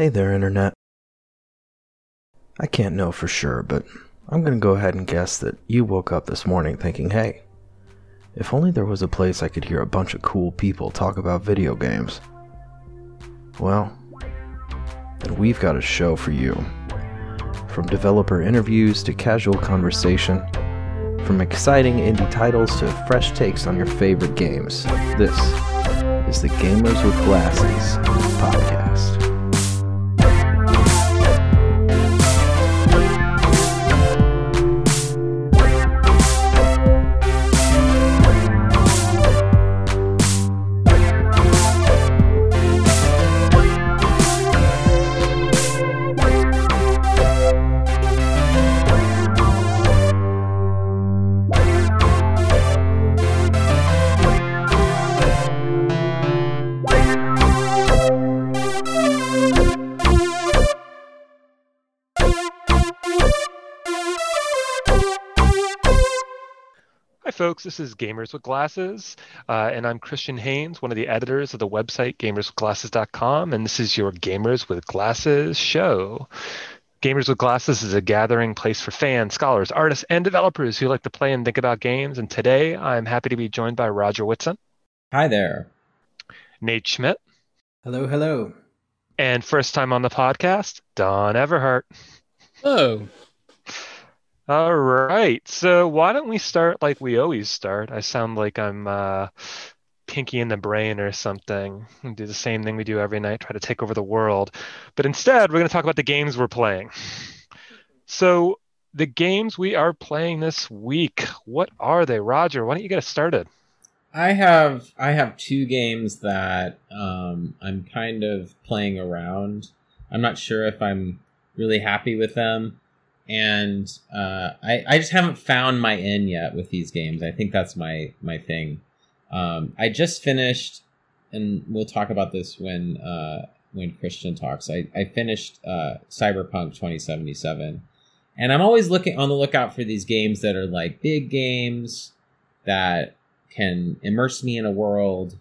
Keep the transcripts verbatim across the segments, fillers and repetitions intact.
Hey there, Internet. I can't know for sure, but I'm going to go ahead and guess that you woke up this morning thinking, hey, if only there was a place I could hear a bunch of cool people talk about video games. Well, then we've got a show for you. From developer interviews to casual conversation, from exciting indie titles to fresh takes on your favorite games, this is the Gamers with Glasses podcast. Folks, this is Gamers with Glasses, uh, and I'm Christian Haynes, one of the editors of the website Gamers With Glasses dot com, and this is your Gamers with Glasses show. Gamers with Glasses is a gathering place for fans, scholars, artists, and developers who like to play and think about games, and today I'm happy to be joined by Roger Whitson. Hi there. Nate Schmidt. Hello, hello. And first time on the podcast, Don Everhart. Hello. All right, so why don't we start like we always start? I sound like I'm uh, Pinky in the Brain or something. We do the same thing we do every night, try to take over the world. But instead, we're going to talk about the games we're playing. So the games we are playing this week, what are they? Roger, why don't you get us started? I have I have two games that um, I'm kind of playing around. I'm not sure if I'm really happy with them. And uh, I, I just haven't found my in yet with these games. I think that's my my thing. Um, I just finished, and we'll talk about this when uh, when Christian talks. I, I finished uh, Cyberpunk twenty seventy-seven. And I'm always looking on the lookout for these games that are like big games that can immerse me in a world.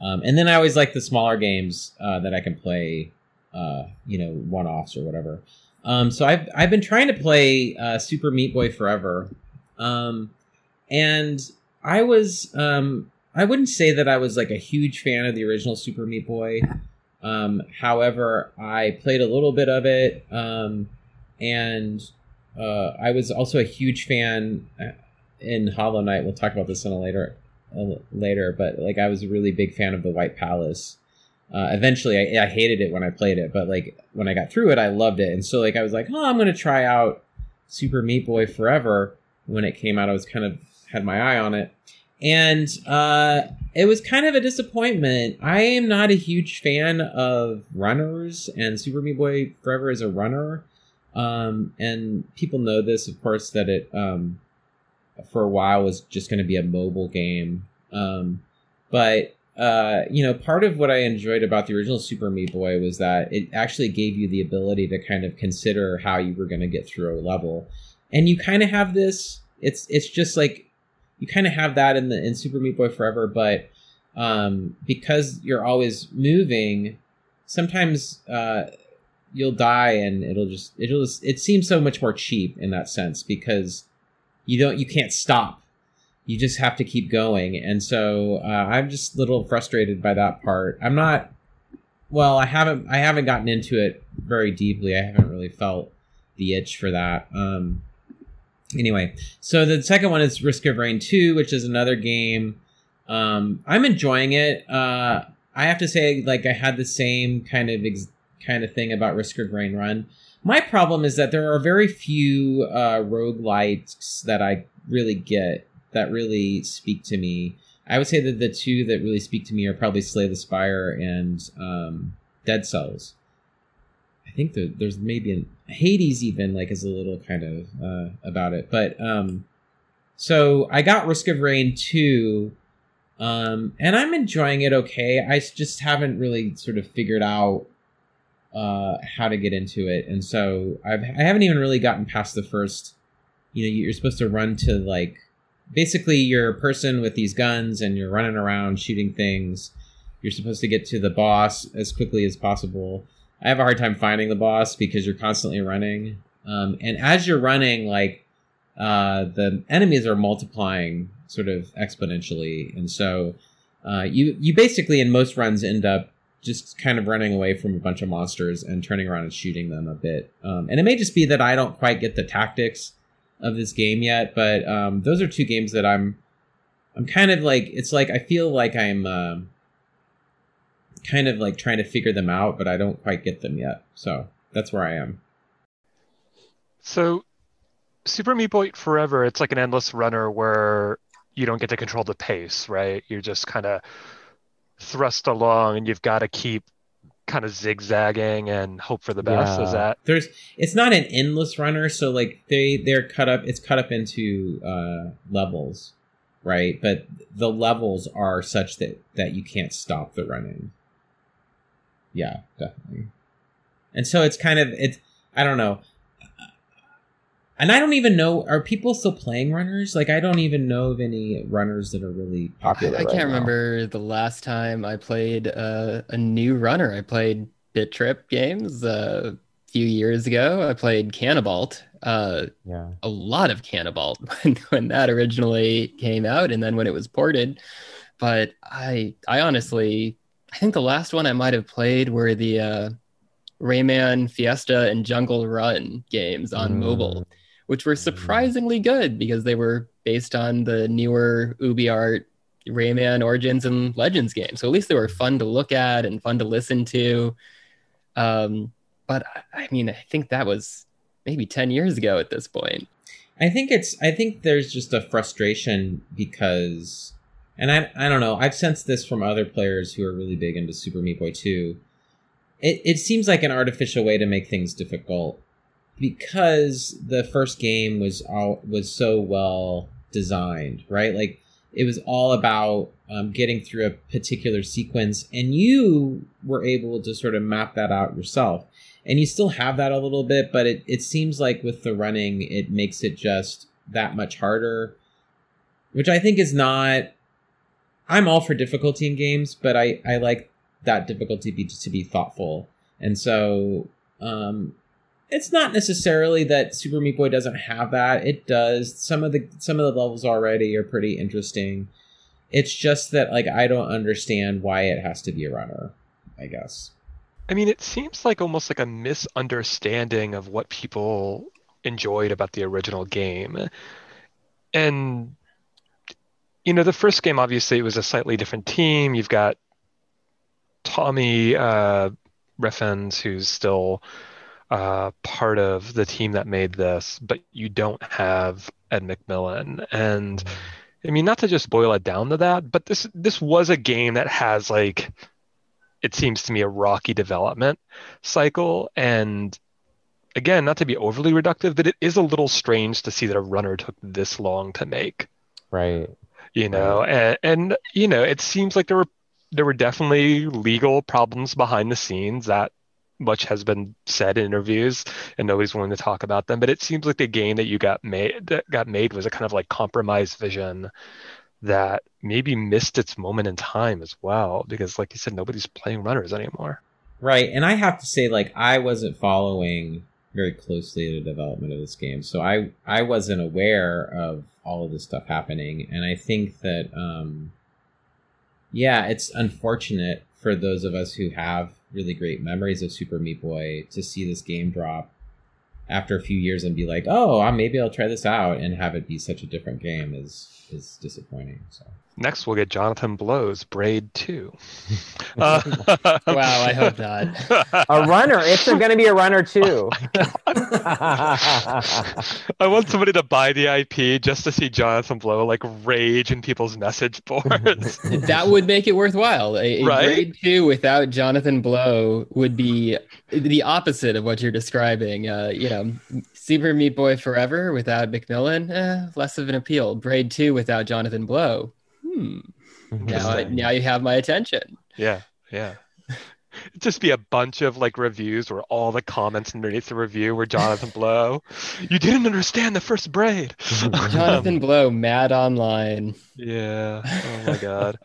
Um, and then I always like the smaller games uh, that I can play, uh, you know, one-offs or whatever. Um, so I've I've been trying to play uh, Super Meat Boy Forever, um, and I was um, I wouldn't say that I was like a huge fan of the original Super Meat Boy. Um, however, I played a little bit of it, um, and uh, I was also a huge fan in Hollow Knight. We'll talk about this in a later a later, but like I was a really big fan of the White Palace. Uh, eventually, I, I hated it when I played it, but like when I got through it, I loved it. And so like I was like, oh, I'm going to try out Super Meat Boy Forever. When it came out, I was kind of had my eye on it. And uh, it was kind of a disappointment. I am not a huge fan of runners, and Super Meat Boy Forever is a runner. Um, and people know this, of course, that it um, for a while was just going to be a mobile game. Um, but... Uh, you know, part of what I enjoyed about the original Super Meat Boy was that it actually gave you the ability to kind of consider how you were going to get through a level. And you kind of have this, it's it's just like, you kind of have that in the in Super Meat Boy Forever, but um, because you're always moving, sometimes uh, you'll die and it'll just, it'll just, it seems so much more cheap in that sense because you don't, you can't stop. You just have to keep going. And so uh, I'm just a little frustrated by that part. I'm not, well, I haven't, I haven't gotten into it very deeply. I haven't really felt the itch for that. Um, anyway, so the second one is Risk of Rain two, which is another game. Um, I'm enjoying it. Uh, I have to say, like, I had the same kind of, ex- kind of thing about Risk of Rain Run. My problem is that there are very few uh, roguelites that I really get. That really speak to me. I would say that the two that really speak to me are probably Slay the Spire and um, Dead Cells. I think there, there's maybe an Hades even like is a little kind of uh, about it. But um, so I got Risk of Rain two um, and I'm enjoying it. Okay. I just haven't really sort of figured out uh, how to get into it. And so I've, I haven't even really gotten past the first, you know, you're supposed to run to like, basically, you're a person with these guns and you're running around shooting things. You're supposed to get to the boss as quickly as possible. I have a hard time finding the boss because you're constantly running. Um, and as you're running, like, uh, the enemies are multiplying sort of exponentially. And so uh, you, you basically in most runs end up just kind of running away from a bunch of monsters and turning around and shooting them a bit. Um, and it may just be that I don't quite get the tactics of this game yet, but um, those are two games that I'm, I'm kind of like, it's like, I feel like I'm uh, kind of like trying to figure them out, but I don't quite get them yet. So that's where I am. So Super Meat Boy Forever, it's like an endless runner where you don't get to control the pace, right? You're just kind of thrust along and you've got to keep kind of zigzagging and hope for the best. Yeah. Is that there's it's not an endless runner, so like they they're cut up it's cut up into uh levels, right? But the levels are such that that you can't stop the running. Yeah, definitely. And so it's kind of it's I don't know. And I don't even know, are people still playing runners? Like, I don't even know of any runners that are really popular. I, I right can't now. remember the last time I played uh, a new runner. I played Bit Trip games uh, a few years ago. I played Canabalt, uh, yeah. a lot of Canabalt when, when that originally came out and then when it was ported. But I I honestly, I think the last one I might have played were the uh, Rayman, Fiesta, and Jungle Run games on mm. mobile, which were surprisingly good because they were based on the newer UbiArt Rayman Origins and Legends games. So at least they were fun to look at and fun to listen to. Um, but I, I mean, I think that was maybe ten years ago at this point. I think it's, I think there's just a frustration because, and I, I don't know, I've sensed this from other players who are really big into Super Meat Boy two. It, it seems like an artificial way to make things difficult, because the first game was all, was so well designed, right? Like it was all about um, getting through a particular sequence, and you were able to sort of map that out yourself. And you still have that a little bit, but it, it seems like with the running, it makes it just that much harder, which I think is not, I'm all for difficulty in games, but I, I like that difficulty be, to be thoughtful. And so, um, it's not necessarily that Super Meat Boy doesn't have that. It does. Some of the some of the levels already are pretty interesting. It's just that like I don't understand why it has to be a runner, I guess. I mean, it seems like almost like a misunderstanding of what people enjoyed about the original game. And you know, the first game obviously it was a slightly different team. You've got Tommy uh, Reffens, who's still Uh, part of the team that made this, but you don't have Ed McMillan. And I mean, not to just boil it down to that, but this this was a game that has, like, it seems to me, a rocky development cycle. And again, not to be overly reductive, but it is a little strange to see that a runner took this long to make. Right. You know, right. And, and you know, it seems like there were there were definitely legal problems behind the scenes that much has been said in interviews and nobody's willing to talk about them, but it seems like the game that you got made that got made was a kind of like compromised vision that maybe missed its moment in time as well, because like you said, nobody's playing runners anymore. Right. And I have to say, like, I wasn't following very closely the development of this game. So I, I wasn't aware of all of this stuff happening. And I think that, um, yeah, it's unfortunate for those of us who have really great memories of Super Meat Boy to see this game drop after a few years and be like, oh, maybe I'll try this out, and have it be such a different game is is disappointing. So next we'll get Jonathan Blow's Braid two. Uh, wow, I hope not. A runner. It's going to be a runner too. Oh, I want somebody to buy the I P just to see Jonathan Blow like rage in people's message boards. That would make it worthwhile. A, a right? Braid two without Jonathan Blow would be the opposite of what you're describing. Uh, you know, Super Meat Boy Forever without McMillan, eh, less of an appeal. Braid two without Jonathan Blow. Hmm. Now, now you have my attention. Yeah, yeah. It'd just be a bunch of like reviews where all the comments underneath the review were Jonathan Blow. You didn't understand the first Braid. Jonathan um, Blow, mad online. Yeah. Oh my God.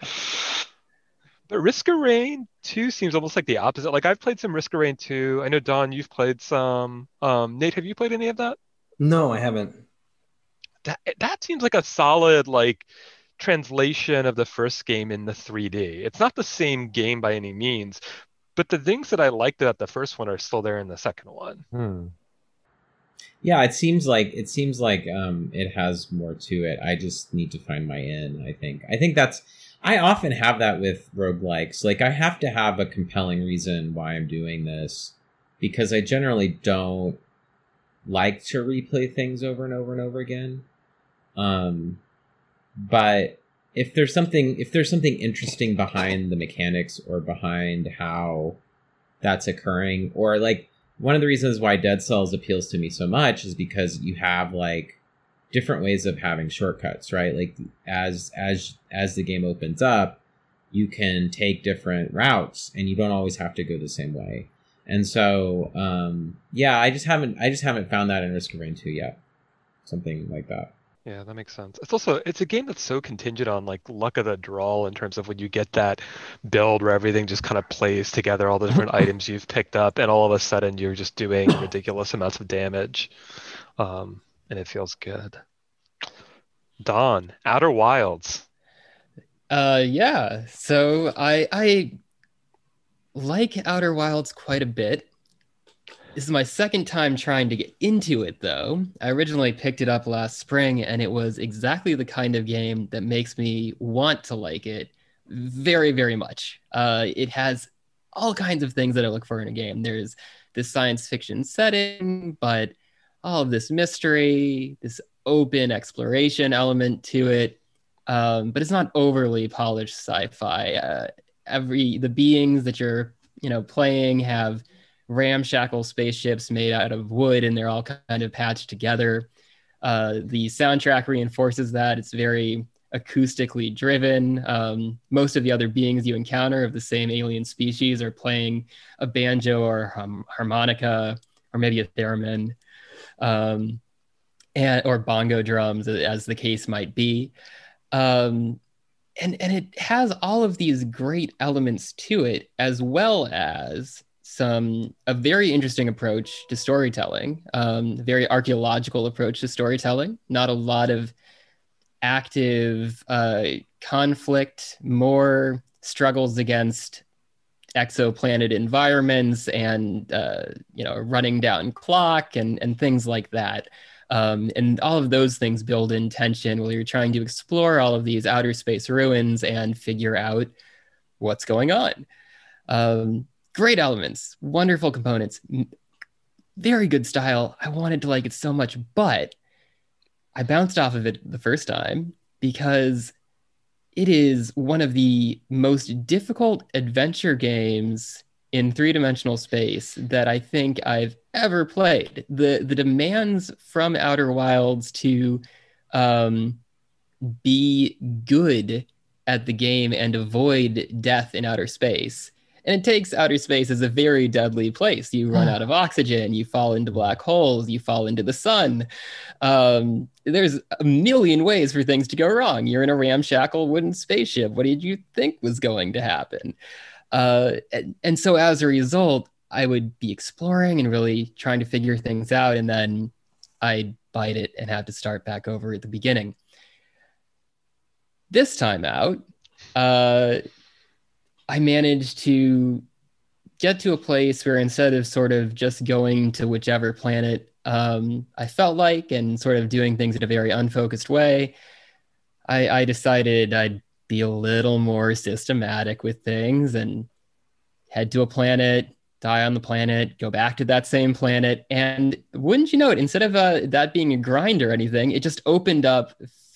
But Risk of Rain two seems almost like the opposite. Like, I've played some Risk of Rain two. I know, Don, you've played some. Um, Nate, have you played any of that? No, I haven't. That that seems like a solid, like, translation of the first game in the three D. It's not the same game by any means, but the things that I liked about the first one are still there in the second one. Hmm. Yeah, it seems like it seems like um, it has more to it. I just need to find my in, I think. I think that's... I often have that with roguelikes. Like, I have to have a compelling reason why I'm doing this, because I generally don't like to replay things over and over and over again. Um, but if there's something, if there's something interesting behind the mechanics or behind how that's occurring, or like one of the reasons why Dead Cells appeals to me so much is because you have like different ways of having shortcuts, right? Like as as as the game opens up, you can take different routes and you don't always have to go the same way. And so um yeah, I just haven't I just haven't found that in Risk of Rain two yet. Something like that. Yeah, that makes sense. It's also it's a game that's so contingent on like luck of the draw in terms of when you get that build where everything just kind of plays together, all the different items you've picked up, and all of a sudden you're just doing ridiculous amounts of damage. Um And it feels good. Don, Outer Wilds. Uh, yeah. So I I like Outer Wilds quite a bit. This is my second time trying to get into it, though. I originally picked it up last spring, and it was exactly the kind of game that makes me want to like it very, very much. Uh, it has all kinds of things that I look for in a game. There's this science fiction setting, but all of this mystery, this open exploration element to it, um, but it's not overly polished sci-fi. Uh, every the beings that you're, you know, playing have ramshackle spaceships made out of wood, and they're all kind of patched together. Uh, the soundtrack reinforces that. It's very acoustically driven. Um, most of the other beings you encounter of the same alien species are playing a banjo or um, harmonica, or maybe a theremin. Um, and or bongo drums, as the case might be, um, and and it has all of these great elements to it, as well as some a very interesting approach to storytelling, um, very archaeological approach to storytelling. Not a lot of active uh, conflict, more struggles against exoplanet environments and uh, you know, running down clock and and things like that, um, and all of those things build in tension while you're trying to explore all of these outer space ruins and figure out what's going on. Um, great elements, wonderful components, very good style. I wanted to like it so much, but I bounced off of it the first time because it is one of the most difficult adventure games in three-dimensional space that I think I've ever played. The the demands from Outer Wilds to um, be good at the game and avoid death in outer space. And it takes outer space as a very deadly place. You run out of oxygen, you fall into black holes, you fall into the sun. Um, there's a million ways for things to go wrong. You're in a ramshackle wooden spaceship. What did you think was going to happen? Uh, and, and so as a result, I would be exploring and really trying to figure things out. And then I'd bite it and have to start back over at the beginning. This time out, uh, I managed to get to a place where instead of sort of just going to whichever planet um, I felt like and sort of doing things in a very unfocused way, I, I decided I'd be a little more systematic with things and head to a planet, die on the planet, go back to that same planet. And wouldn't you know it, instead of uh, that being a grind or anything, it just opened up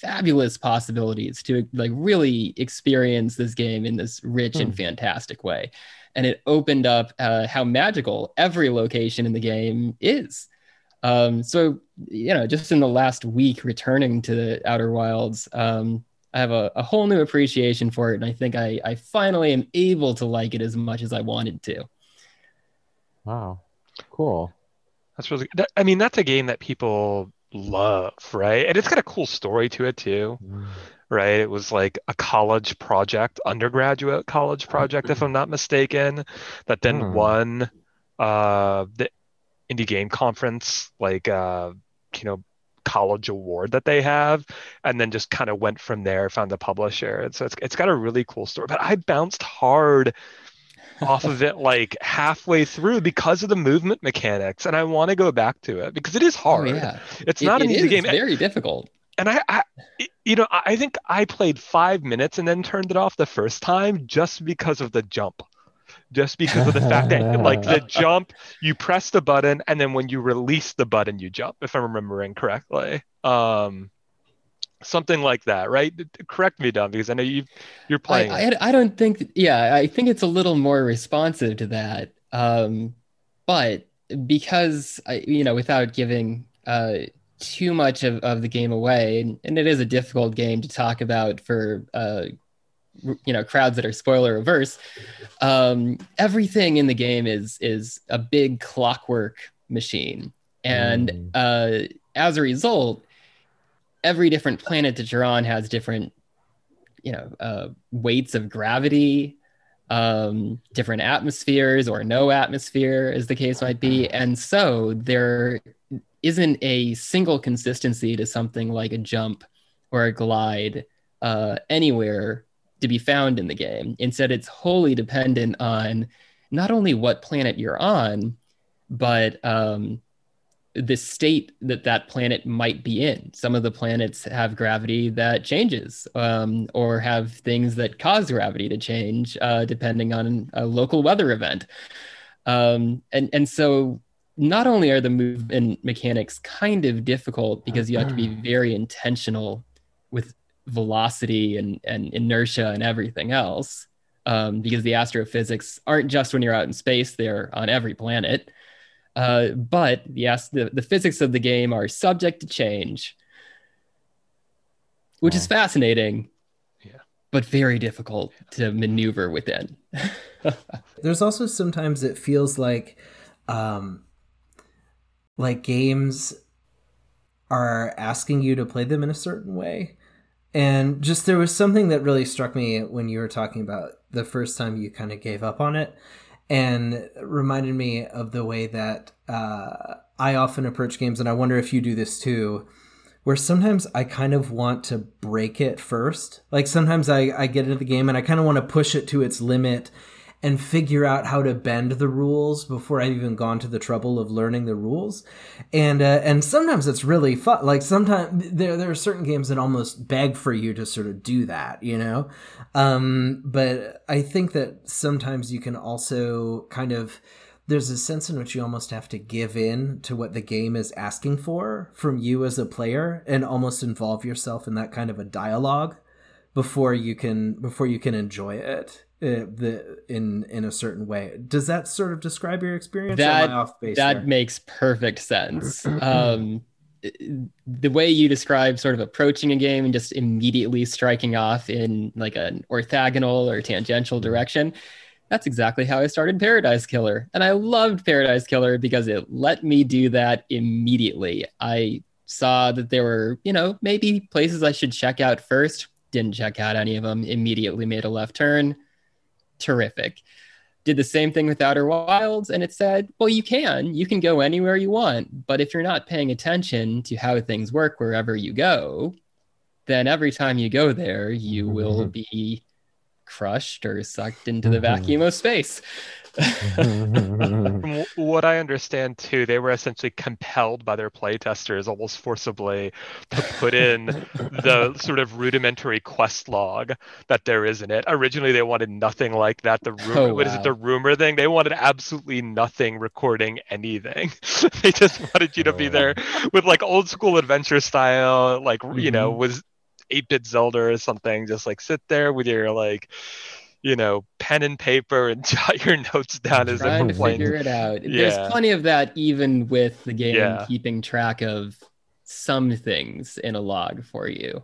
fabulous possibilities to like really experience this game in this rich hmm. and fantastic way. And it opened up uh, how magical every location in the game is. Um, so, you know, just in the last week returning to the Outer Wilds, um, I have a, a whole new appreciation for it. And I think I, I finally am able to like it as much as I wanted to. Wow. Cool. That's really, that, I mean, that's a game that people love, right? And it's got a cool story to it too, right? It was like a college project, undergraduate college project, if I'm not mistaken, that then mm. won uh, the Indie Game Conference, like, uh, you know, college award that they have, and then just kind of went from there, found a publisher. And so it's it's got a really cool story, but I bounced hard off of it like halfway through because of the movement mechanics, and I want to go back to it because it is hard. Oh, yeah. It's not it, an it easy is game. It's very and, difficult. And I, I, you know, I think I played five minutes and then turned it off the first time just because of the jump, just because of the fact that like the jump, you press the button and then when you release the button, you jump, if I'm remembering correctly. Um, something like that, right? Correct me, Don, because I know you you're playing. I, I, I don't think, yeah, I think it's a little more responsive to that. Um, but because, I, you know, without giving uh, too much of, of the game away, and, and it is a difficult game to talk about for, uh, you know, crowds that are spoiler averse, um, everything in the game is is a big clockwork machine. And mm. uh, as a result, every different planet that you're on has different, you know, uh, weights of gravity, um, different atmospheres or no atmosphere, as the case might be. And so there isn't a single consistency to something like a jump or a glide uh, anywhere to be found in the game. Instead, it's wholly dependent on not only what planet you're on, but um, the state that that planet might be in. Some of the planets have gravity that changes um, or have things that cause gravity to change uh, depending on a local weather event. Um, and, and so not only are the movement mechanics kind of difficult because you have to be very intentional with velocity and, and inertia and everything else, um, because the astrophysics aren't just when you're out in space, they're on every planet. Uh, but yes, the, the physics of the game are subject to change, which wow. is fascinating, yeah. but very difficult to maneuver within. There's also sometimes it feels like, um, like games are asking you to play them in a certain way. And just there was something that really struck me when you were talking about the first time you kind of gave up on it. And reminded me of the way that uh, I often approach games, and I wonder if you do this too, where sometimes I kind of want to break it first. Like sometimes I, I get into the game and I kind of want to push it to its limit and figure out how to bend the rules before I've even gone to the trouble of learning the rules. And uh, and sometimes it's really fun. Like sometimes there there are certain games that almost beg for you to sort of do that, you know? Um, but I think that sometimes you can also kind of, there's a sense in which you almost have to give in to what the game is asking for from you as a player and almost involve yourself in that kind of a dialogue before you can, before you can enjoy it. Uh, the in in a certain way. Does that sort of describe your experience? That, or am I off base that there? Makes perfect sense. Um, the way you describe sort of approaching a game and just immediately striking off in like an orthogonal or tangential direction, that's exactly how I started Paradise Killer. And I loved Paradise Killer because it let me do that immediately. I saw that there were, you know, maybe places I should check out first, didn't check out any of them, immediately made a left turn. Terrific. Did the same thing with Outer Wilds, and it said, well, you can you can go anywhere you want, but if you're not paying attention to how things work wherever you go, then every time you go there you mm-hmm. will be crushed or sucked into the mm-hmm. vacuum of space. From what I understand too, they were essentially compelled by their playtesters almost forcibly to put in the sort of rudimentary quest log that there is in it. Originally they wanted nothing like that. The rumor, oh, wow. what is it, the rumor thing? They wanted absolutely nothing recording anything. They just wanted you to be there with like old school adventure style, like mm-hmm. you know, was eight-bit Zelda or something, just like sit there with your like, you know, pen and paper and jot your notes down as a complaint. Trying to figure it out. Yeah. There's plenty of that even with the game yeah. keeping track of some things in a log for you.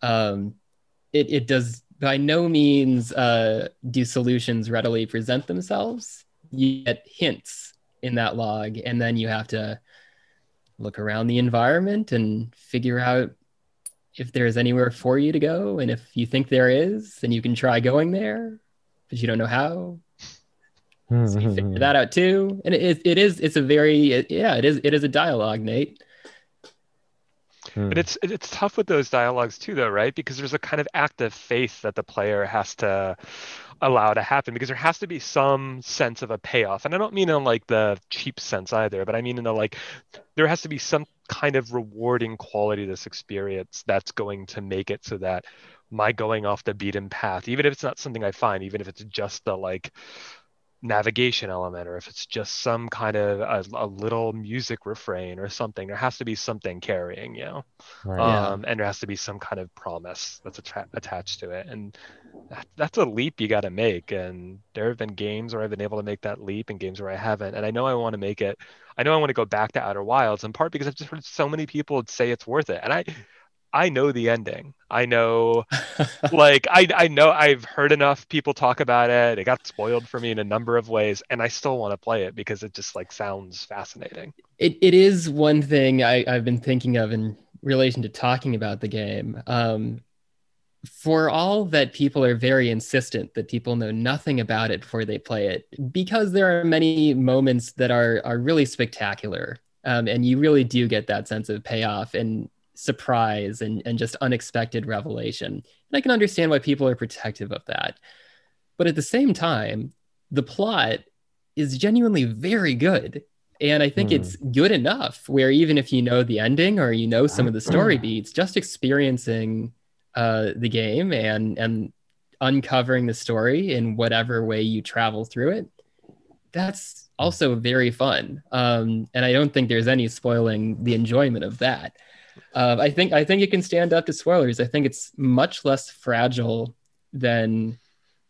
Um, it, it does by no means uh, do solutions readily present themselves. You get hints in that log, and then you have to look around the environment and figure out if there is anywhere for you to go, and if you think there is, then you can try going there, but you don't know how. So you figure that out too. And it, it is, it's a very, it, yeah, it is, it is a dialogue, Nate. But it's it's tough with those dialogues too, though, right? Because there's a kind of act of faith that the player has to allow to happen, because there has to be some sense of a payoff. And I don't mean in like the cheap sense either, but I mean in the like, there has to be some kind of rewarding quality to this experience that's going to make it so that my going off the beaten path, even if it's not something I find, even if it's just the like navigation element, or if it's just some kind of a, a little music refrain or something, there has to be something carrying, you know, right. um, yeah. and there has to be some kind of promise that's att- attached to it. And that, that's a leap you got to make. And there have been games where I've been able to make that leap and games where I haven't. And I know I want to make it. I know I want to go back to Outer Wilds, in part because I've just heard so many people say it's worth it. And I, I know the ending. I know, like, I, I know I've heard enough people talk about it. It got spoiled for me in a number of ways, and I still want to play it because it just like sounds fascinating. It It is one thing I, I've been thinking of in relation to talking about the game. Um, for all that people are very insistent that people know nothing about it before they play it, because there are many moments that are, are really spectacular, um, and you really do get that sense of payoff and surprise and, and just unexpected revelation. And I can understand why people are protective of that. But at the same time, the plot is genuinely very good. And I think mm. it's good enough where even if you know the ending or you know some of the story beats, just experiencing uh, the game and, and uncovering the story in whatever way you travel through it, that's also very fun. Um, and I don't think there's any spoiling the enjoyment of that. Uh, I think I think it can stand up to spoilers. I think it's much less fragile than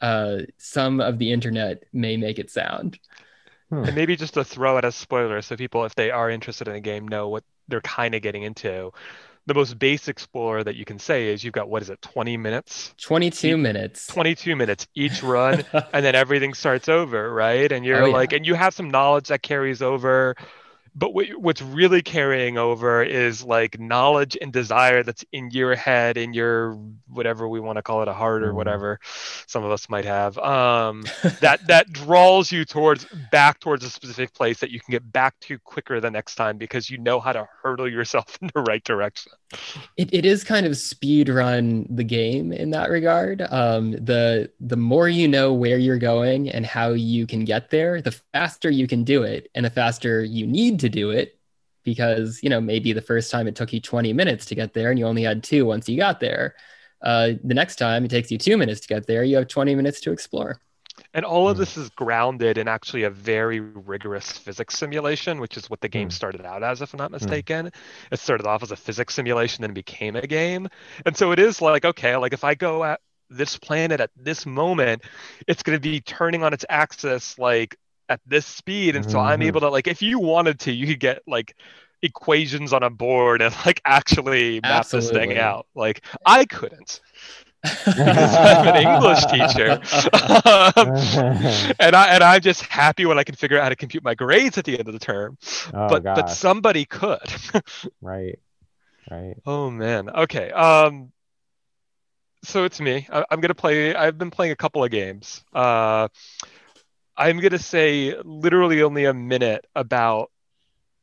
uh, some of the internet may make it sound. Hmm. And maybe just to throw out a spoiler so people, if they are interested in a game, know what they're kind of getting into. The most basic spoiler that you can say is you've got, what is it, twenty minutes? twenty-two minutes. twenty-two minutes each run, and then everything starts over, right? And you're oh, like, yeah. and you have some knowledge that carries over. But what's really carrying over is like knowledge and desire that's in your head, in your whatever we want to call it, a heart or whatever some of us might have, um, that that draws you towards back towards a specific place that you can get back to quicker the next time because you know how to hurdle yourself in the right direction. It it is kind of speed run the game in that regard. Um, the the more you know where you're going and how you can get there, the faster you can do it, and the faster you need to do it, because you know maybe the first time it took you twenty minutes to get there and you only had two once you got there. Uh, the next time it takes you two minutes to get there, you have twenty minutes to explore. And all of this is grounded in actually a very rigorous physics simulation, which is what the game started out as, if I'm not mistaken. Mm. It started off as a physics simulation, then became a game. And so it is like, okay, like if I go at this planet at this moment, it's going to be turning on its axis like at this speed. And so mm-hmm. I'm able to, like, if you wanted to, you could get like equations on a board and like actually map Absolutely. This thing out. Like I couldn't. Because I'm an English teacher, um, and I and I'm just happy when I can figure out how to compute my grades at the end of the term. Oh, but gosh. But somebody could. Right, right. Oh man. Okay. Um. So it's me. I, I'm gonna play. I've been playing a couple of games. Uh, I'm gonna say literally only a minute about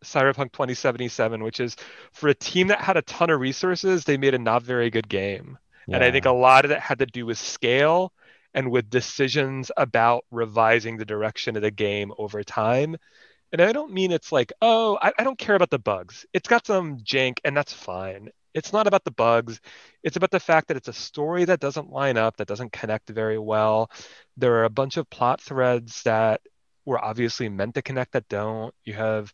Cyberpunk twenty seventy-seven, which is for a team that had a ton of resources, they made a not very good game. Yeah. And I think a lot of that had to do with scale and with decisions about revising the direction of the game over time. And I don't mean it's like, oh, I, I don't care about the bugs. It's got some jank, and that's fine. It's not about the bugs. It's about the fact that it's a story that doesn't line up, that doesn't connect very well. There are a bunch of plot threads that were obviously meant to connect that don't. You have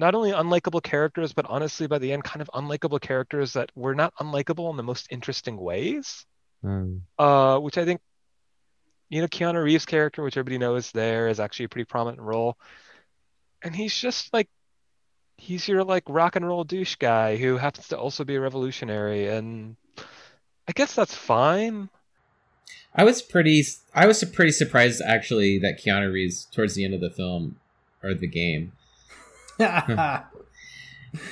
not only unlikable characters, but honestly, by the end, kind of unlikable characters that were not unlikable in the most interesting ways, mm. uh, which I think, you know, Keanu Reeves' character, which everybody knows there, is actually a pretty prominent role. And he's just like, he's your like rock and roll douche guy who happens to also be a revolutionary. And I guess that's fine. I was pretty, I was pretty surprised actually that Keanu Reeves towards the end of the film or the game,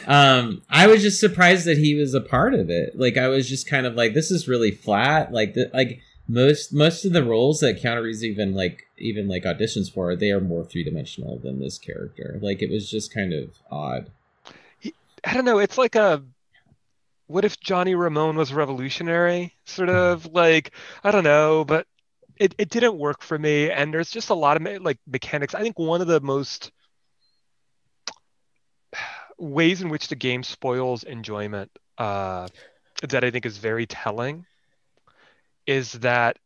Um, I was just surprised that he was a part of it. Like, I was just kind of like, this is really flat. Like, the, like most most of the roles that Keanu Reeves even like even like auditions for, they are more three dimensional than this character. Like, it was just kind of odd. I don't know. It's like a what if Johnny Ramone was revolutionary? Sort of like, I don't know, but it, it didn't work for me. And there's just a lot of me- like mechanics. I think one of the most ways in which the game spoils enjoyment uh, that I think is very telling is that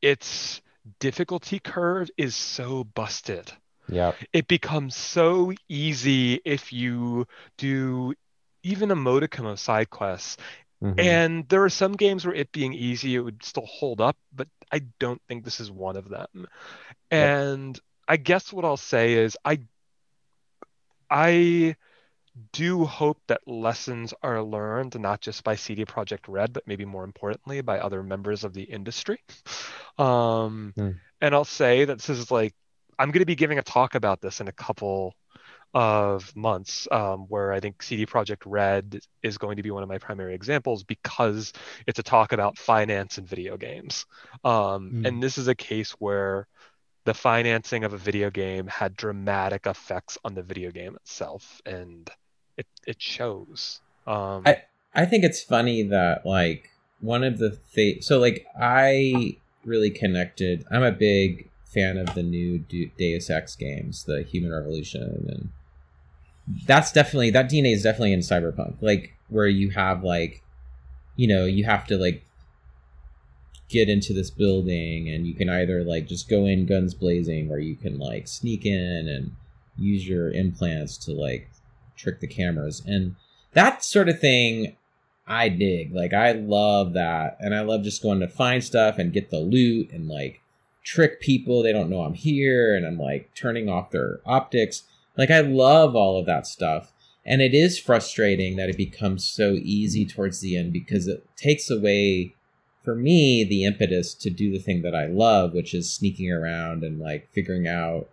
its difficulty curve is so busted. Yeah, it becomes so easy if you do even a modicum of side quests. Mm-hmm. And there are some games where it being easy, it would still hold up, but I don't think this is one of them. And yep. I guess what I'll say is I I do hope that lessons are learned, not just by C D Projekt Red, but maybe more importantly by other members of the industry. Um, mm. And I'll say that this is like, I'm going to be giving a talk about this in a couple of months um, where I think C D Projekt Red is going to be one of my primary examples because it's a talk about finance in video games. Um, mm. And this is a case where the financing of a video game had dramatic effects on the video game itself, and it it shows. Um, I, I think it's funny that, like, one of the things... So, like, I really connected... I'm a big fan of the new Deus Ex games, the Human Revolution, and that's definitely... That D N A is definitely in Cyberpunk, like, where you have, like, you know, you have to, like, get into this building, and you can either like just go in guns blazing, or you can like sneak in and use your implants to like trick the cameras, and that sort of thing I dig. Like, I love that, and I love just going to find stuff and get the loot and like trick people. They don't know I'm here, and I'm like turning off their optics. Like, I love all of that stuff, and it is frustrating that it becomes so easy towards the end because it takes away, for me, the impetus to do the thing that I love, which is sneaking around and like figuring out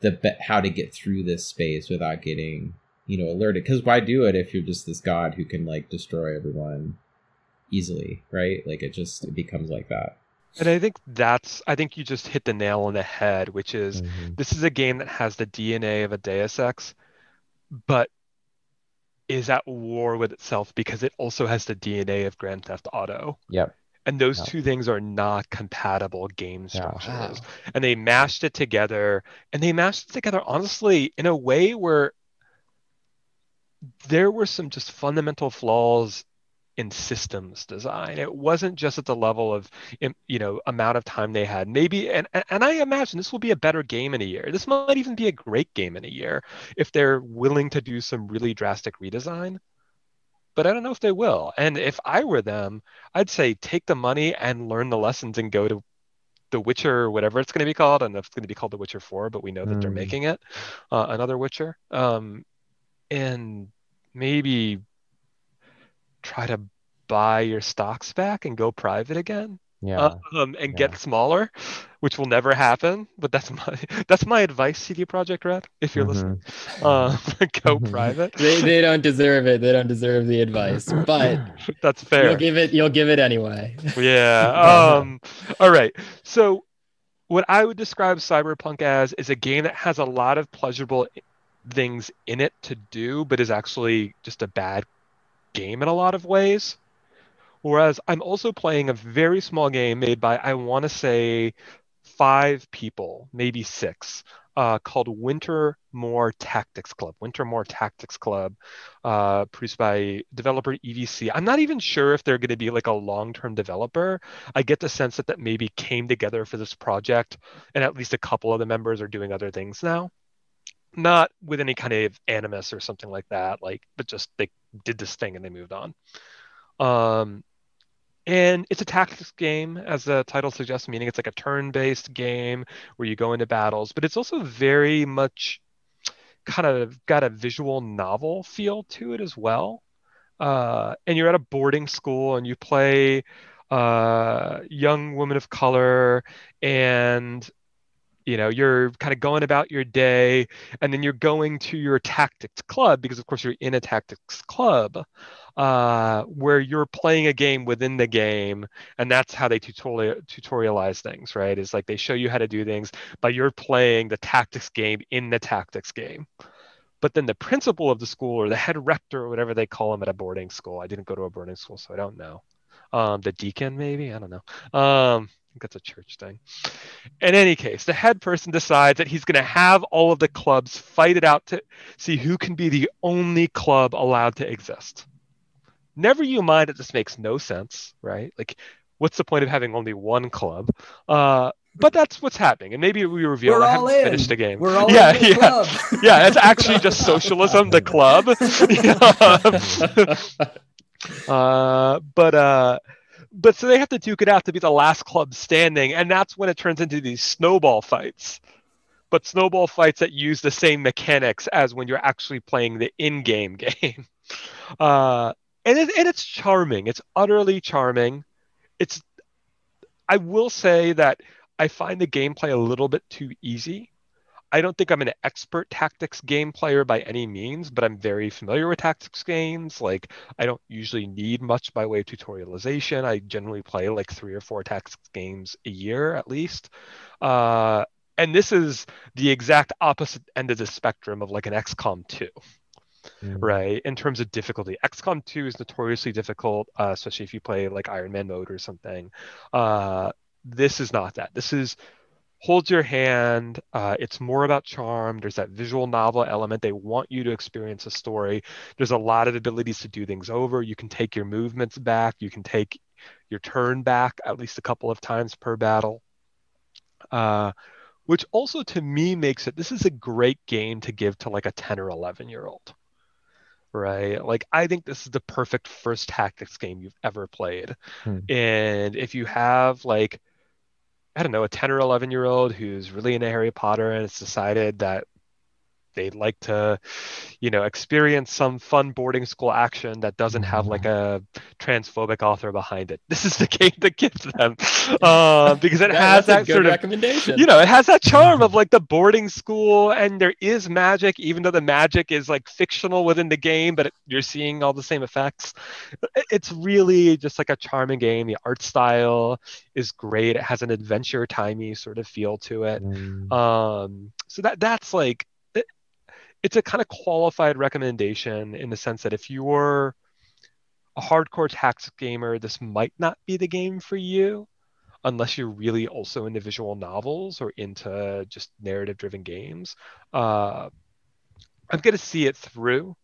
the how to get through this space without getting, you know, alerted. Because why do it if you're just this god who can like destroy everyone easily, right? Like, it just it becomes like that. And I think that's I think you just hit the nail on the head, which is mm-hmm. This is a game that has the D N A of a Deus Ex, but is at war with itself because it also has the D N A of Grand Theft Auto. Yep. And those no. two things are not compatible game structures. No. And they mashed it together. And they mashed it together, honestly, in a way where there were some just fundamental flaws in systems design. It wasn't just at the level of, you know, amount of time they had. Maybe, and, and I imagine this will be a better game in a year. This might even be a great game in a year if they're willing to do some really drastic redesign. But I don't know if they will. And if I were them, I'd say take the money and learn the lessons and go to The Witcher, whatever it's going to be called. I don't know if it's going to be called The Witcher four, but we know that mm. they're making it. Uh, another Witcher. Um, and maybe try to buy your stocks back and go private again. Yeah. Um, and yeah. get smaller, which will never happen. But that's my that's my advice, C D Projekt Red, if you're mm-hmm. listening. Uh, go private. They they don't deserve it. They don't deserve the advice. But that's fair. You'll give it. You'll give it anyway. Yeah. Um. All right. So, what I would describe Cyberpunk as is a game that has a lot of pleasurable things in it to do, but is actually just a bad game in a lot of ways. Whereas I'm also playing a very small game made by, I want to say, five people, maybe six, uh, called Wintermore Tactics Club. Wintermore Tactics Club, uh, produced by developer E D C. I'm not even sure if they're going to be like a long-term developer. I get the sense that that maybe came together for this project, and at least a couple of the members are doing other things now. Not with any kind of animus or something like that, like, but just they did this thing and they moved on. Um, And it's a tactics game, as the title suggests, meaning it's like a turn-based game where you go into battles. But it's also very much kind of got a visual novel feel to it as well. Uh, and you're at a boarding school, and you play uh, young women of color, and You know, you're kind of going about your day, and then you're going to your tactics club, because of course you're in a tactics club, uh, where you're playing a game within the game. And that's how they tutorial tutorialize things, right? It's like they show you how to do things, but you're playing the tactics game in the tactics game. But then the principal of the school, or the head rector, or whatever they call him at a boarding school — I didn't go to a boarding school, so I don't know. Um, the deacon, maybe? I don't know. Um, I think that's a church thing. In any case, the head person decides that he's going to have all of the clubs fight it out to see who can be the only club allowed to exist. Never you mind that this makes no sense, right? Like, what's the point of having only one club? Uh, but that's what's happening. And maybe we reveal We're I haven't in. finished the game. We're all yeah, in the yeah. club. Yeah, it's actually just socialism, the club. uh, but... Uh, But so they have to duke it out to be the last club standing, and that's when it turns into these snowball fights. But snowball fights that use the same mechanics as when you're actually playing the in-game game. Uh, and, it, and it's charming. It's utterly charming. It's. I will say that I find the gameplay a little bit too easy. I don't think I'm an expert tactics game player by any means, but I'm very familiar with tactics games. Like, I don't usually need much by way of tutorialization. I generally play like three or four tactics games a year at least. Uh, and this is the exact opposite end of the spectrum of like an X COM two, mm. right? In terms of difficulty, X COM two is notoriously difficult, uh, especially if you play like Iron Man mode or something. Uh, this is not that. This is... holds your hand. Uh, it's more about charm. There's that visual novel element. They want you to experience a story. There's a lot of abilities to do things over. You can take your movements back. You can take your turn back at least a couple of times per battle. Uh, which also to me makes it, this is a great game to give to like a ten or eleven year old, right? Like, I think this is the perfect first tactics game you've ever played. Hmm. And if you have like, I don't know, a ten or eleven year old who's really into Harry Potter and has decided that they'd like to, you know, experience some fun boarding school action that doesn't have like a transphobic author behind it, this is the game that gives them, uh, because it that, has that sort of recommendation. You know, it has that charm of like the boarding school, and there is magic, even though the magic is like fictional within the game, but it, you're seeing all the same effects. It's really just like a charming game. The art style is great. It has an adventure timey sort of feel to it. Mm. Um, so that that's like. It's a kind of qualified recommendation in the sense that if you're a hardcore tax gamer, this might not be the game for you, unless you're really also into visual novels or into just narrative-driven games. Uh, I'm going to see it through,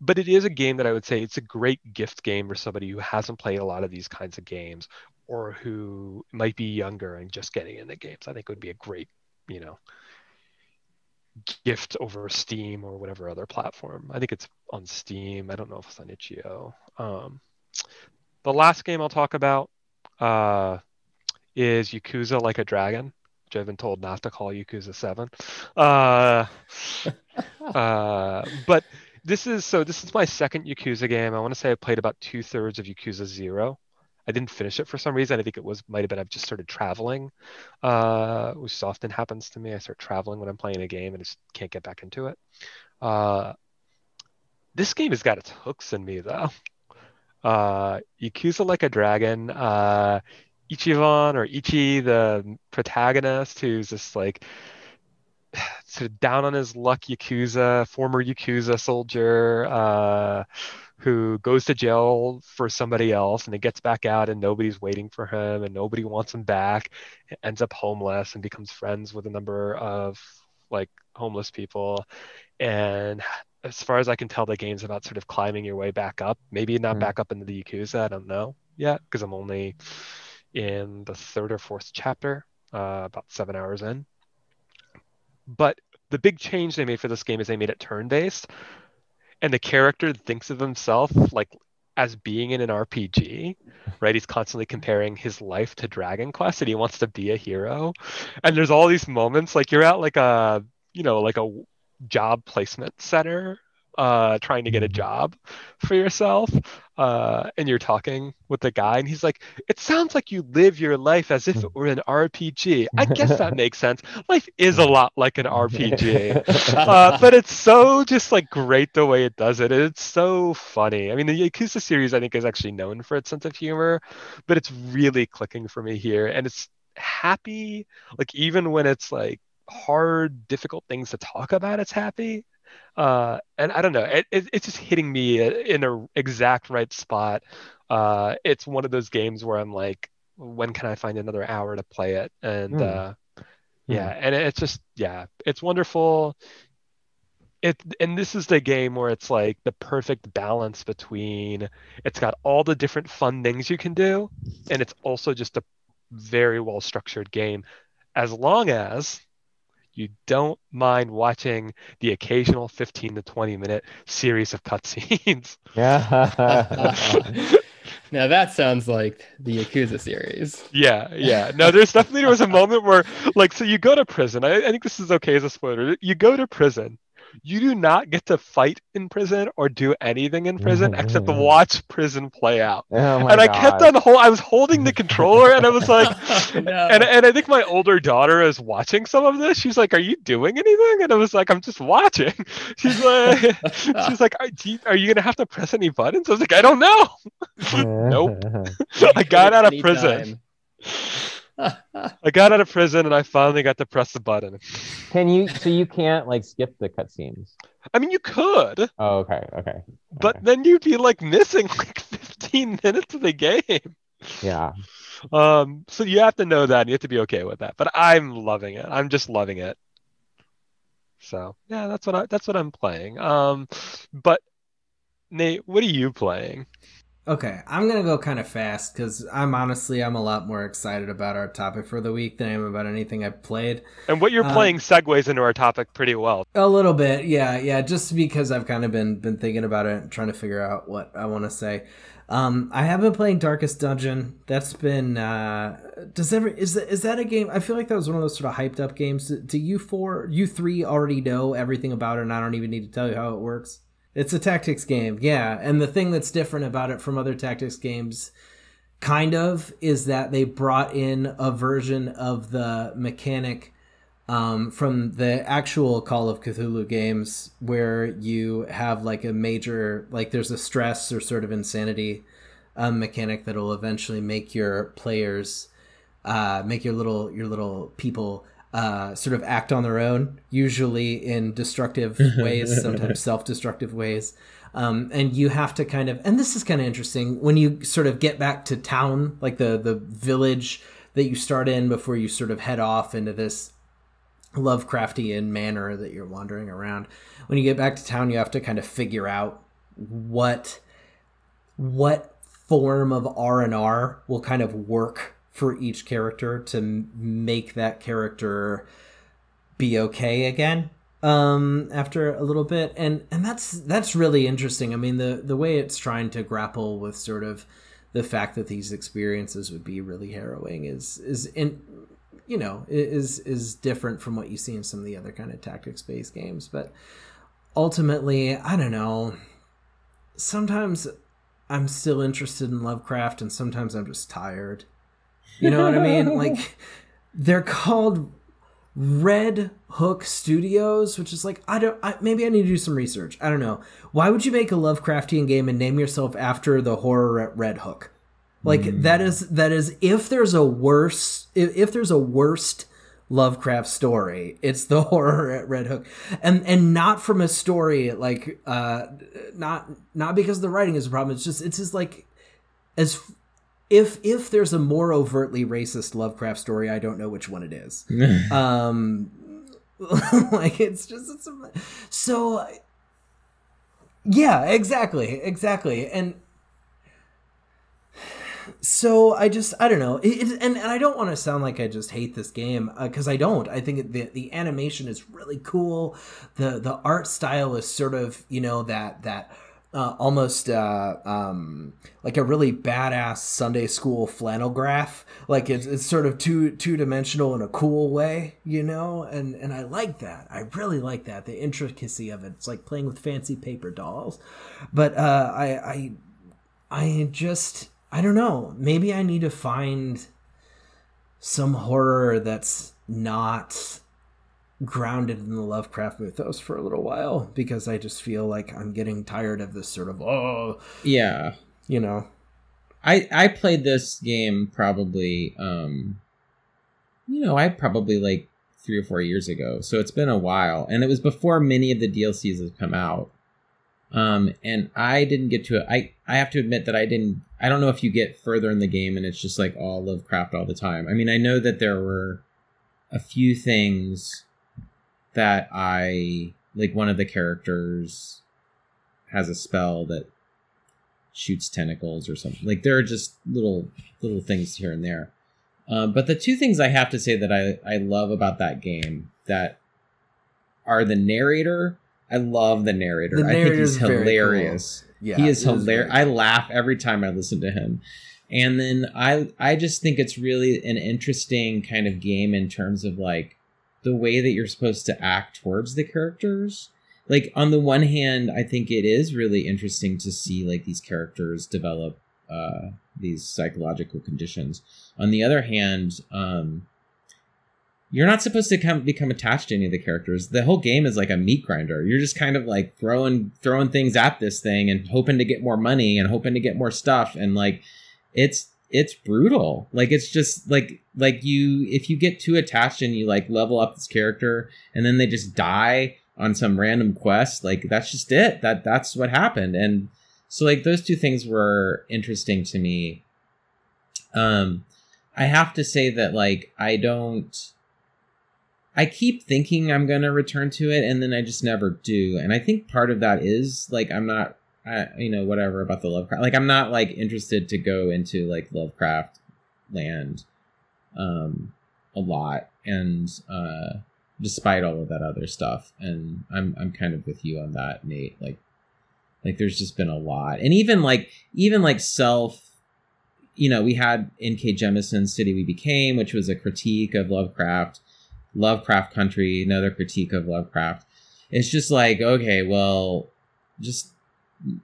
but it is a game that I would say it's a great gift game for somebody who hasn't played a lot of these kinds of games, or who might be younger and just getting into games. I think it would be a great, you know, gift over Steam or whatever other platform. I think it's on Steam. I don't know if it's on itch dot io. Um, the last game I'll talk about uh, is Yakuza Like a Dragon, which I've been told not to call Yakuza seven. Uh, uh, but this is, so this is my second Yakuza game. I want to say I played about two thirds of Yakuza zero. I didn't finish it for some reason. I think it was might have been I've just started traveling, uh, which often happens to me. I start traveling when I'm playing a game and just can't get back into it. Uh, this game has got its hooks in me, though. Uh, Yakuza Like a Dragon, uh, Ichiban or Ichi, the protagonist, who's this like sort of down on his luck Yakuza, former Yakuza soldier, uh, who goes to jail for somebody else, and he gets back out and nobody's waiting for him and nobody wants him back. He ends up homeless and becomes friends with a number of like homeless people. And as far as I can tell, the game's about sort of climbing your way back up, maybe not mm. back up into the Yakuza. I don't know yet, because I'm only in the third or fourth chapter, uh, about seven hours in. But the big change they made for this game is they made it turn-based. And the character thinks of himself like as being in an R P G, right? He's constantly comparing his life to Dragon Quest, and he wants to be a hero. And there's all these moments like you're at like a, you know, like a job placement center uh, trying to get a job for yourself, uh, and you're talking with the guy, and he's like, "It sounds like you live your life as if it were an R P G." I guess that makes sense. Life is a lot like an R P G, uh, but it's so just like great the way it does it. It's so funny. I mean, the Yakuza series, I think, is actually known for its sense of humor, but it's really clicking for me here, and it's happy. Like, even when it's like hard, difficult things to talk about, it's happy. Uh, and I don't know, it, it, it's just hitting me in an exact right spot. Uh, it's one of those games where I'm like, when can I find another hour to play it? And mm. uh, yeah, mm. and it's just, yeah, it's wonderful. It, and this is the game where it's like the perfect balance between, it's got all the different fun things you can do, and it's also just a very well-structured game, as long as you don't mind watching the occasional fifteen to twenty minute series of cutscenes. Yeah. Now that sounds like the Yakuza series. Yeah, yeah. No, there's definitely, there was a moment where, like, so you go to prison. I, I think this is okay as a spoiler. You go to prison. You do not get to fight in prison or do anything in prison mm-hmm. except watch prison play out. Oh my and I God. kept on hold. I was holding the controller, and I was like, oh, no. and and I think my older daughter is watching some of this. She's like, "Are you doing anything?" And I was like, "I'm just watching." She's like, "She's like, are, you, are you gonna have to press any buttons?" I was like, "I don't know." Nope. I got out of prison. I got out of prison and I finally got to press the button. Can you? So you can't like skip the cutscenes? I mean, you could. Oh, okay, okay. But okay. then you'd be like missing like fifteen minutes of the game. Yeah. Um. So you have to know that. And you have to be okay with that. But I'm loving it. I'm just loving it. So yeah, that's what I. That's what I'm playing. Um. But Nate, what are you playing? Okay, I'm going to go kind of fast because I'm honestly, I'm a lot more excited about our topic for the week than I am about anything I've played. And what you're uh, playing segues into our topic pretty well. A little bit, yeah, yeah, just because I've kind of been been thinking about it and trying to figure out what I want to say. Um, I have been playing Darkest Dungeon. That's been, uh, does ever, is, is that a game? I feel like that was one of those sort of hyped up games. Do you four, you three already know everything about it and I don't even need to tell you how it works? It's a tactics game, yeah. And the thing that's different about it from other tactics games, kind of, is that they brought in a version of the mechanic um, from the actual Call of Cthulhu games where you have like a major, like there's a stress or sort of insanity um, mechanic that'll eventually make your players, uh, make your little your little people Uh, sort of act on their own, usually in destructive ways, sometimes self-destructive ways. Um, and you have to kind of, and this is kind of interesting, when you sort of get back to town, like the, the village that you start in before you sort of head off into this Lovecraftian manor that you're wandering around. When you get back to town, you have to kind of figure out what what form of R and R will kind of work for each character to make that character be okay again um, after a little bit. And and that's that's really interesting. I mean, the, the way it's trying to grapple with sort of the fact that these experiences would be really harrowing is, is in, you know, is is different from what you see in some of the other kind of tactics-based games. But ultimately, I don't know, sometimes I'm still interested in Lovecraft and sometimes I'm just tired. You know what I mean? Like, they're called Red Hook Studios, which is like, I don't, I, maybe I need to do some research. I don't know. Why would you make a Lovecraftian game and name yourself after The Horror at Red Hook? Like, mm. that is, that is, if there's a worse, if, if there's a worst Lovecraft story, it's The Horror at Red Hook. And, and not from a story, like, uh, not, not because the writing is a problem. It's just, it's just like, as, If if there's a more overtly racist Lovecraft story, I don't know which one it is. um, like it's just it's a, so. Yeah, exactly, exactly, and so I just I don't know, it, it, and and I don't want to sound like I just hate this game because uh, I don't. I think the the animation is really cool. The the art style is sort of, you know, that that. uh, almost uh, um, like a really badass Sunday school flannel graph. Like it's, it's sort of two two dimensional in a cool way, you know. And and I like that. I really like that. The intricacy of it. It's like playing with fancy paper dolls. But uh, I I I just I don't know. Maybe I need to find some horror that's not grounded in the Lovecraft mythos for a little while, because I just feel like I'm getting tired of this sort of, oh yeah, you know. I I played this game probably um you know I probably like three or four years ago, so it's been a while, and it was before many of the D L Cs have come out, um and I didn't get to it. I I have to admit that I didn't I don't know if you get further in the game and it's just like all Lovecraft all the time. I mean, I know that there were a few things that I like. One of the characters has a spell that shoots tentacles or something. Like there are just little little things here and there. Um, but the two things I have to say that I, I love about that game that are the narrator. I love the narrator. The narrator I think he's hilarious. Cool. Yeah, he is hilarious. I laugh every time I listen to him. And then I I just think it's really an interesting kind of game in terms of like the way that you're supposed to act towards the characters. Like on the one hand, I think it is really interesting to see like these characters develop uh, these psychological conditions. On the other hand, um, you're not supposed to come become attached to any of the characters. The whole game is like a meat grinder. You're just kind of like throwing, throwing things at this thing and hoping to get more money and hoping to get more stuff. And like, it's, It's brutal. Like, it's just like, like you, if you get too attached and you like level up this character and then they just die on some random quest, like that's just it. That that's what happened. And so like those two things were interesting to me. Um, I have to say that like, I don't, I keep thinking I'm going to return to it and then I just never do. And I think part of that is like, I'm not, I, you know, whatever about the Lovecraft. Like, I'm not, like, interested to go into, like, Lovecraft land um, a lot. And uh, despite all of that other stuff. And I'm I'm kind of with you on that, Nate. Like, like there's just been a lot. And even, like, even, like, self... You know, we had N K Jemison's City We Became, which was a critique of Lovecraft. Lovecraft Country, another critique of Lovecraft. It's just like, okay, well, just...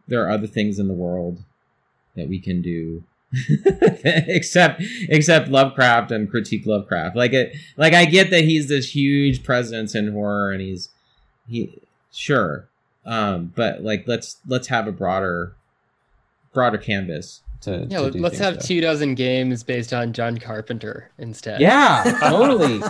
there are other things in the world that we can do except except Lovecraft and critique Lovecraft. Like it, like I get that he's this huge presence in horror and he's he sure, um, but like let's let's have a broader broader canvas. To, yeah, to let's have though. two dozen games based on John Carpenter instead. Yeah, totally.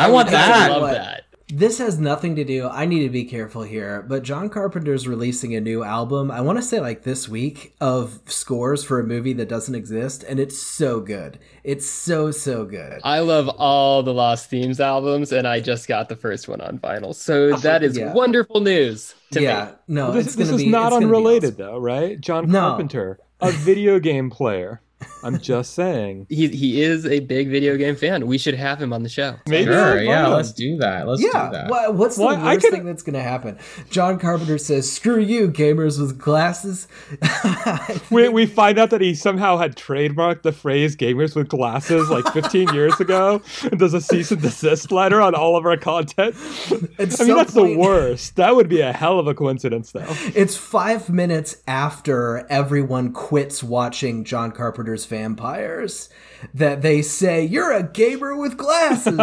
I want that. I love that. This has nothing to do, I need to be careful here, but John Carpenter's releasing a new album, I want to say like this week, of scores for a movie that doesn't exist, and it's so good. It's so, so good. I love all the Lost Themes albums, and I just got the first one on vinyl, so that is yeah. wonderful news to yeah. me. Yeah, no, well, this, it's this is be, not unrelated, awesome. Though, right? John Carpenter, no. a video game player. I'm just saying. He he is a big video game fan. We should have him on the show. Maybe sure, yeah, let's do that. Let's yeah, do that. Well, what's the well, worst thing that's going to happen? John Carpenter says, screw you, gamers with glasses. we, we find out that he somehow had trademarked the phrase gamers with glasses like fifteen years ago and does a cease and desist letter on all of our content. At I mean, that's point, the worst. That would be a hell of a coincidence, though. It's five minutes after everyone quits watching John Carpenter Vampires that they say you're a gamer with glasses.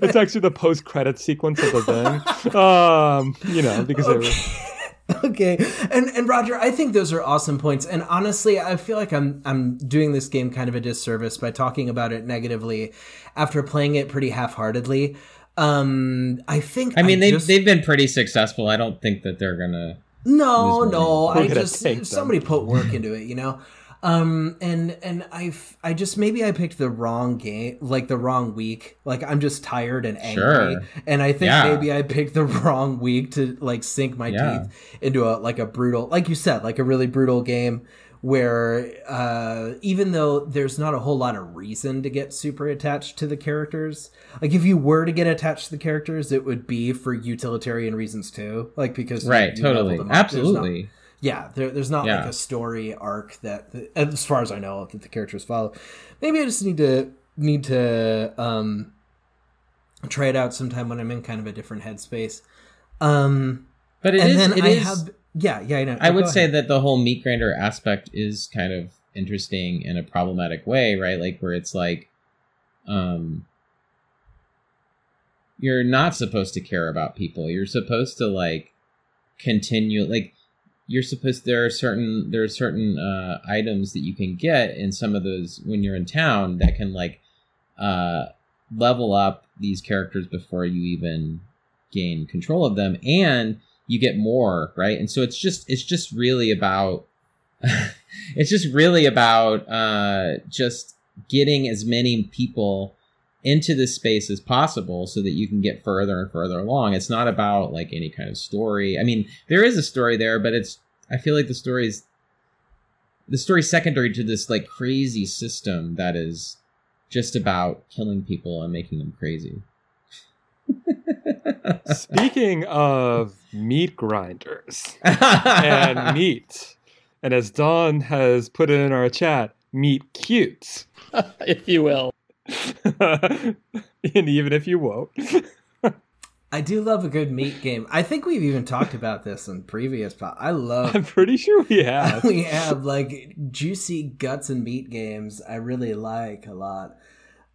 It's actually the post-credit sequence of the thing, um you know, because okay. they were okay and and Roger, I think those are awesome points, and honestly I feel like I'm I'm doing this game kind of a disservice by talking about it negatively after playing it pretty half-heartedly. um I think I mean I they've, just... they've been pretty successful. I don't think that they're gonna No, no, I just, somebody put work into it, you know? Um, and, and I, I just, maybe I picked the wrong game, like the wrong week. Like I'm just tired and angry. Sure. And I think yeah. maybe I picked the wrong week to like sink my yeah. teeth into a, like a brutal, like you said, like a really brutal game where uh, even though there's not a whole lot of reason to get super attached to the characters, like if you were to get attached to the characters, it would be for utilitarian reasons too, like because right, you totally, them up. Absolutely. Not, yeah, there, there's not yeah. like a story arc that, as far as I know, that the characters follow. Maybe I just need to need to um, try it out sometime when I'm in kind of a different headspace. Um, but it and is. Then it I is... have. Yeah, yeah, I know. I would say that the whole meat grinder aspect is kind of interesting in a problematic way, right? Like where it's like, um, you're not supposed to care about people. You're supposed to like continue, like you're supposed. There are certain there are certain uh, items that you can get in some of those when you're in town that can like uh, level up these characters before you even gain control of them, and you get more, right? And so it's just it's just really about it's just really about uh, just getting as many people into this space as possible so that you can get further and further along. It's not about like any kind of story. I mean, there is a story there, but it's I feel like the story is the story secondary to this like crazy system that is just about killing people and making them crazy. Speaking of meat grinders and meat, and as Don has put in our chat, meat cutes, if you will, and even if you won't. I do love a good meat game. I think we've even talked about this in previous podcasts. I love. I'm pretty sure we have. We have like juicy guts and meat games. I really like a lot.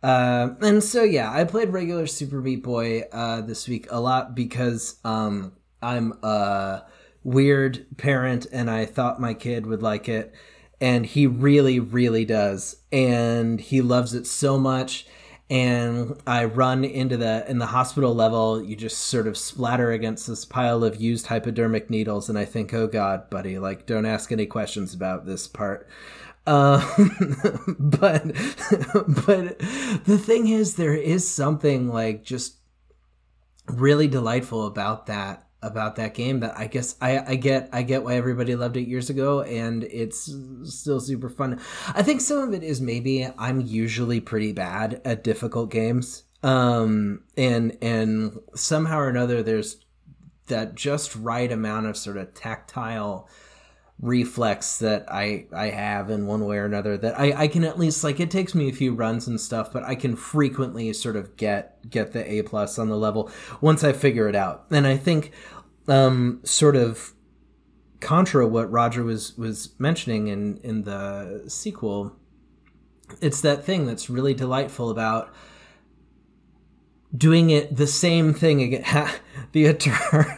Um, uh, and so, yeah, I played regular Super Meat Boy, uh, this week a lot because, um, I'm a weird parent and I thought my kid would like it, and he really, really does. And he loves it so much. And I run into the, in the hospital level, you just sort of splatter against this pile of used hypodermic needles. And I think, oh God, buddy, like, don't ask any questions about this part. Um, but, but the thing is, there is something like just really delightful about that, about that game that I guess I, I get, I get why everybody loved it years ago, and it's still super fun. I think some of it is maybe I'm usually pretty bad at difficult games. Um, and, and somehow or another, there's that just right amount of sort of tactile reflex that I I have in one way or another that I I can at least like it takes me a few runs and stuff, but I can frequently sort of get get the A plus on the level once I figure it out. And I think um sort of contra what Roger was was mentioning in in the sequel, it's that thing that's really delightful about doing it the same thing again. the eternal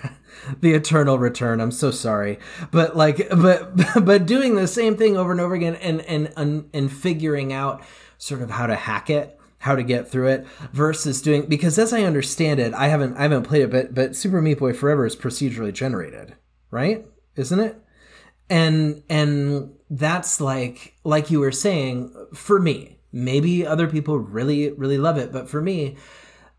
The eternal return. I'm so sorry, but like, but but doing the same thing over and over again, and and and, and figuring out sort of how to hack it, how to get through it, versus doing, because as I understand it, I haven't I haven't played it, but but Super Meat Boy Forever is procedurally generated, right? Isn't it? And and that's like like you were saying. For me, maybe other people really really love it, but for me,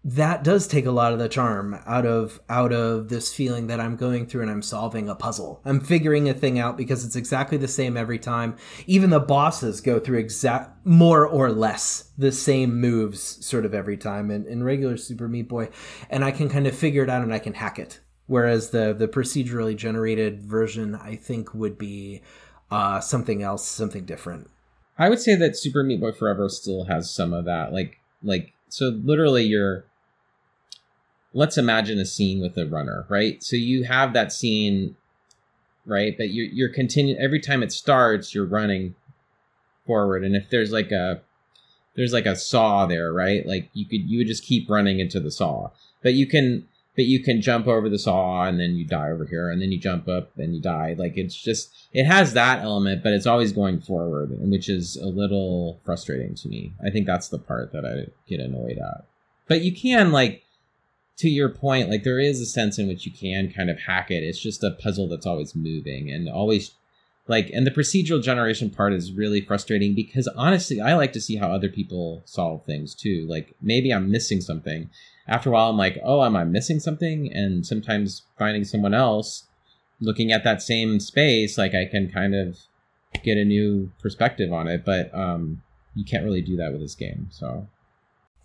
that does take a lot of the charm out of out of this feeling that I'm going through and I'm solving a puzzle. I'm figuring a thing out because it's exactly the same every time. Even the bosses go through exact more or less the same moves sort of every time in, in regular Super Meat Boy. And I can kind of figure it out and I can hack it. Whereas the the procedurally generated version, I think, would be uh, something else, something different. I would say that Super Meat Boy Forever still has some of that. Like like so literally you're let's imagine a scene with a runner, right? So you have that scene, right? But you're, you're continuing, every time it starts, you're running forward. And if there's like a, there's like a saw there, right? Like you could, you would just keep running into the saw, but you can, but you can jump over the saw and then you die over here and then you jump up and you die. Like it's just, it has that element, but it's always going forward, which is a little frustrating to me. I think that's the part that I get annoyed at, but you can like, to your point, like there is a sense in which you can kind of hack it. It's just a puzzle that's always moving and always like, and the procedural generation part is really frustrating because honestly, I like to see how other people solve things too. Like maybe I'm missing something. After a while, I'm like, oh, am I missing something? And sometimes finding someone else looking at that same space, like I can kind of get a new perspective on it, but um, you can't really do that with this game. So,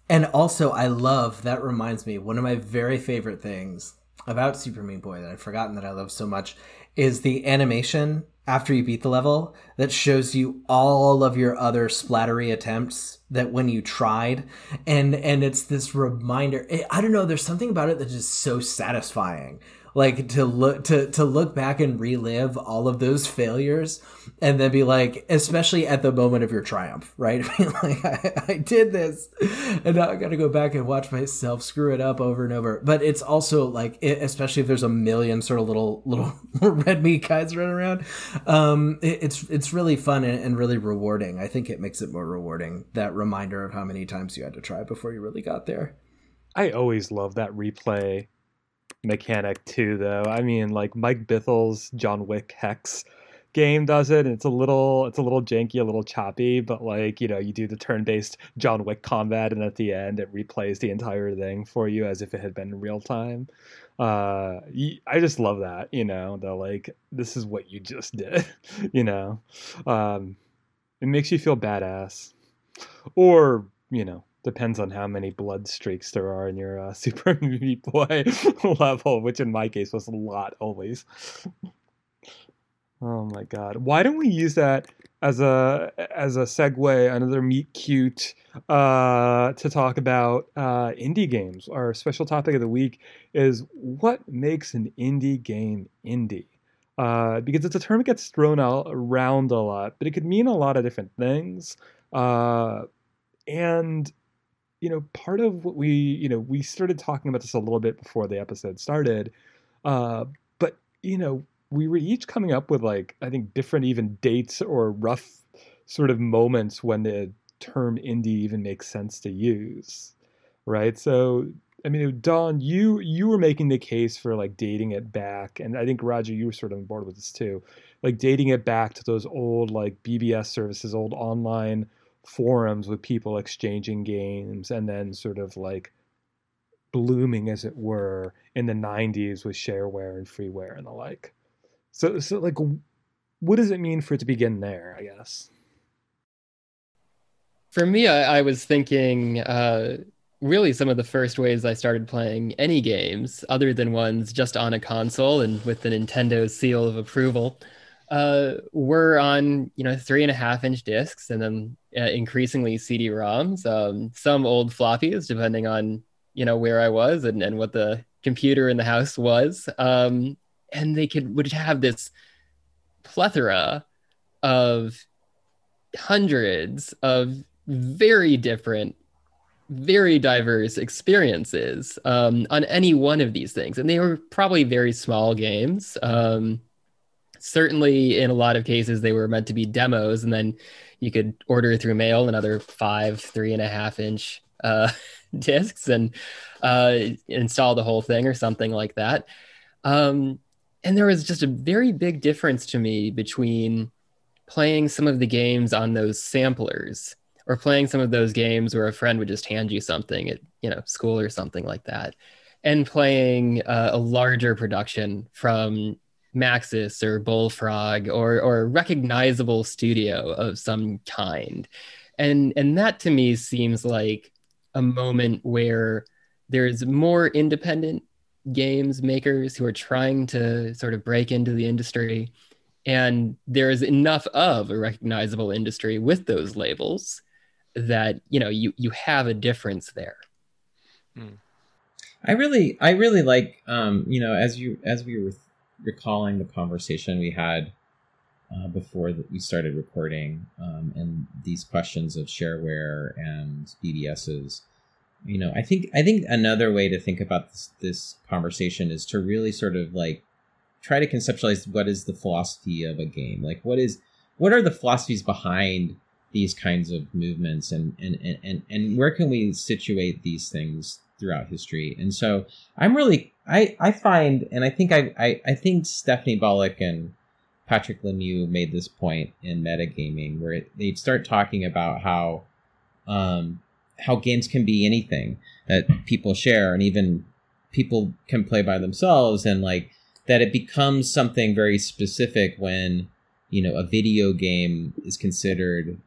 and also, I love, that reminds me, one of my very favorite things about Super Meat Boy that I've forgotten that I love so much is the animation after you beat the level that shows you all of your other splattery attempts that when you tried, and and it's this reminder. I don't know, there's something about it that's just so satisfying, like to look to to look back and relive all of those failures and then be like, especially at the moment of your triumph, right? Like, I, I did this and now I gotta go back and watch myself screw it up over and over. But it's also like, it, especially if there's a million sort of little little red meat guys running around, um it, it's it's really fun and, and really rewarding. I think it makes it more rewarding, that reminder of how many times you had to try before you really got there. I always love that replay mechanic too, though. I mean, like Mike Bithel's John Wick Hex game does it, and it's a little it's a little janky, a little choppy, but like, you know, you do the turn-based John Wick combat, and at the end it replays the entire thing for you as if it had been in real time. uh I just love that, you know, the like, this is what you just did. You know, um it makes you feel badass, or, you know, depends on how many blood streaks there are in your uh, Super Meat Boy level, which in my case was a lot always. Oh my god! Why don't we use that as a as a segue, another meat cute, uh, to talk about uh, indie games? Our special topic of the week is what makes an indie game indie, uh, because it's a term that gets thrown out around a lot, but it could mean a lot of different things, uh, and you know, part of what we, you know, we started talking about this a little bit before the episode started, uh, but, you know, we were each coming up with, like, I think different even dates or rough sort of moments when the term indie even makes sense to use, right? So, I mean, Don, you you were making the case for, like, dating it back, and I think, Roger, you were sort of on board with this too, like, dating it back to those old, like, B B S services, old online forums with people exchanging games, and then sort of like blooming, as it were, in the nineties with shareware and freeware and the like. So, so like, what does it mean for it to begin there, I guess? For me, I, I was thinking uh, really some of the first ways I started playing any games other than ones just on a console and with the Nintendo seal of approval uh, were on, you know, three and a half inch discs, and then Uh, increasingly C D-ROMs, um, some old floppies, depending on, you know, where I was and, and what the computer in the house was. Um, and they could would have this plethora of hundreds of very different, very diverse experiences um, on any one of these things. And they were probably very small games. Um, certainly, in a lot of cases, they were meant to be demos, and then you could order through mail another five, three and a half inch uh, discs and uh, install the whole thing or something like that. Um, and there was just a very big difference to me between playing some of the games on those samplers or playing some of those games where a friend would just hand you something at, you know, school or something like that, and playing uh, a larger production from Maxis or Bullfrog or or a recognizable studio of some kind. And and that to me seems like a moment where there's more independent games makers who are trying to sort of break into the industry, and there is enough of a recognizable industry with those labels that, you know, you you have a difference there. Mm. I really I really like um you know, as you as we were th- recalling the conversation we had uh, before that we started recording, um, and these questions of shareware and B D Ss, you know, I think I think another way to think about this, this conversation is to really sort of like try to conceptualize what is the philosophy of a game, like what is what are the philosophies behind these kinds of movements, and and and and, and where can we situate these things throughout history. And so I'm really, I, I find, and I think I, I, I think Stephanie Bullock and Patrick Lemieux made this point in Metagaming, where it, they'd start talking about how, um, how games can be anything that people share, and even people can play by themselves, and like that it becomes something very specific when you know, a video game is considered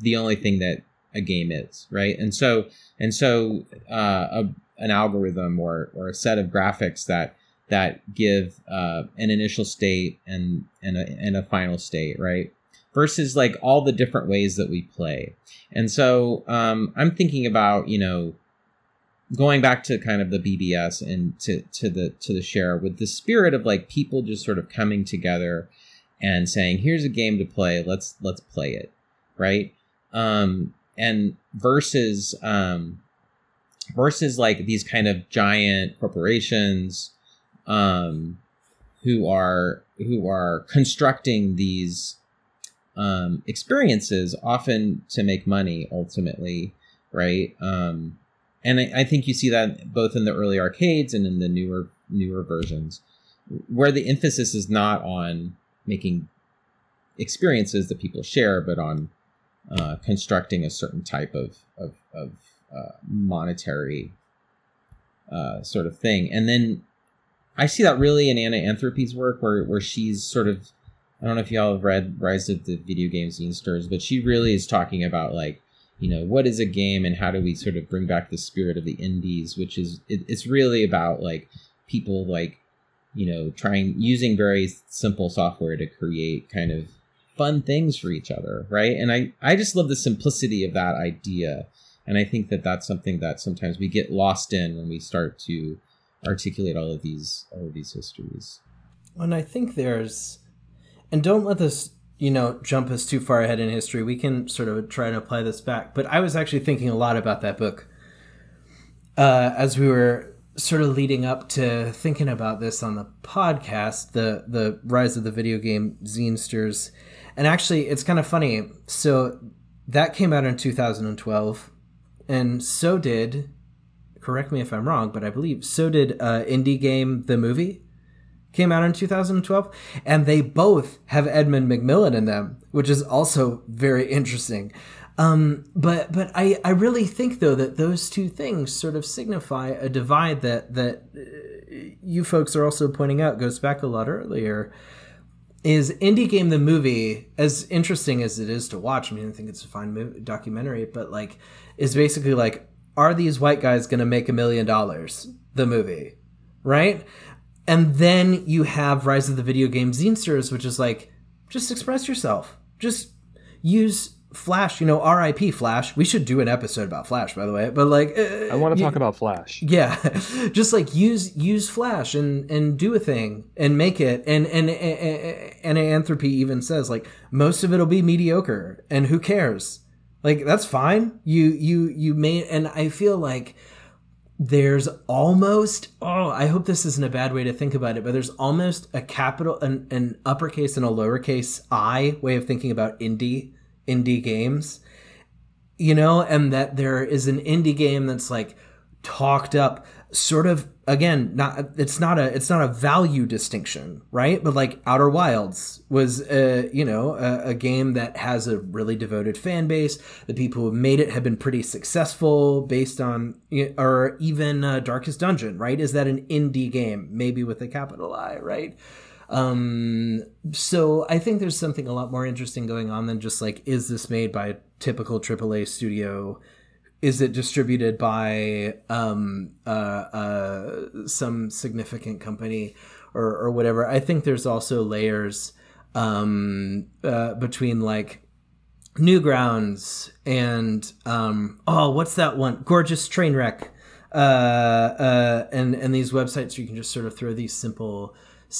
the only thing that a game is, right? And so, and so, uh, a, an algorithm or or a set of graphics that that give uh, an initial state and and a, and a final state, right? Versus like all the different ways that we play. And so, um, I'm thinking about, you know, going back to kind of the B B S and to to the to the share with the spirit of like people just sort of coming together and saying, "Here's a game to play. Let's let's play it," right? Um, and versus um, versus like these kind of giant corporations um, who are who are constructing these um, experiences often to make money ultimately, right? Um, and I, I think you see that both in the early arcades and in the newer newer versions, where the emphasis is not on making experiences that people share, but on Uh, constructing a certain type of of, of uh, monetary uh, sort of thing. And then I see that really in Anna Anthropy's work, where where she's sort of, I don't know if y'all have read Rise of the Video Game Zine Stores, but she really is talking about like, you know, what is a game and how do we sort of bring back the spirit of the indies, which is, it, it's really about like people like, you know, trying, using very simple software to create kind of fun things for each other, right? And I, I just love the simplicity of that idea. And I think that that's something that sometimes we get lost in when we start to articulate all of these all of these histories. And I think there's, and don't let this, you know, jump us too far ahead in history. We can sort of try and apply this back. But I was actually thinking a lot about that book uh, as we were sort of leading up to thinking about this on the podcast, the the Rise of the Video Game Zinesters. And actually, it's kind of funny. So that came out in two thousand twelve, and so did, correct me if I'm wrong, but I believe so did uh, Indie Game The Movie, came out in two thousand twelve, and they both have Edmund McMillen in them, which is also very interesting. Um, but but I, I really think, though, that those two things sort of signify a divide that, that you folks are also pointing out goes back a lot earlier. Is Indie Game The Movie, as interesting as it is to watch, I mean, I think it's a fine movie, documentary, but like, is basically like, are these white guys going to make a million dollars, the movie, right? And then you have Rise of the Video Game Zinesters, which is like, just express yourself. Just use Flash, you know, R I P Flash. We should do an episode about Flash, by the way. But like, uh, I want to talk you, about Flash. Yeah, just like use use Flash and and do a thing and make it. And and and, and Anthropy even says like most of it'll be mediocre and who cares? Like that's fine. You you you may. And I feel like there's almost, oh, I hope this isn't a bad way to think about it, but there's almost a capital an an uppercase and a lowercase I way of thinking about indie. indie games, you know, and that there is an indie game that's like talked up sort of, again, not it's not a it's not a value distinction, right? But like Outer Wilds was a, you know, a, a game that has a really devoted fan base. The people who have made it have been pretty successful based on, or even uh, Darkest Dungeon, right? Is that an indie game, maybe with a capital I, right? Um, so I think there's something a lot more interesting going on than just like, is this made by a typical triple A studio? Is it distributed by, um, uh, uh, some significant company or, or whatever? I think there's also layers, um, uh, between like Newgrounds and, um, oh, what's that one? Gorgeous Trainwreck. Uh, uh, and, and these websites where you can just sort of throw these simple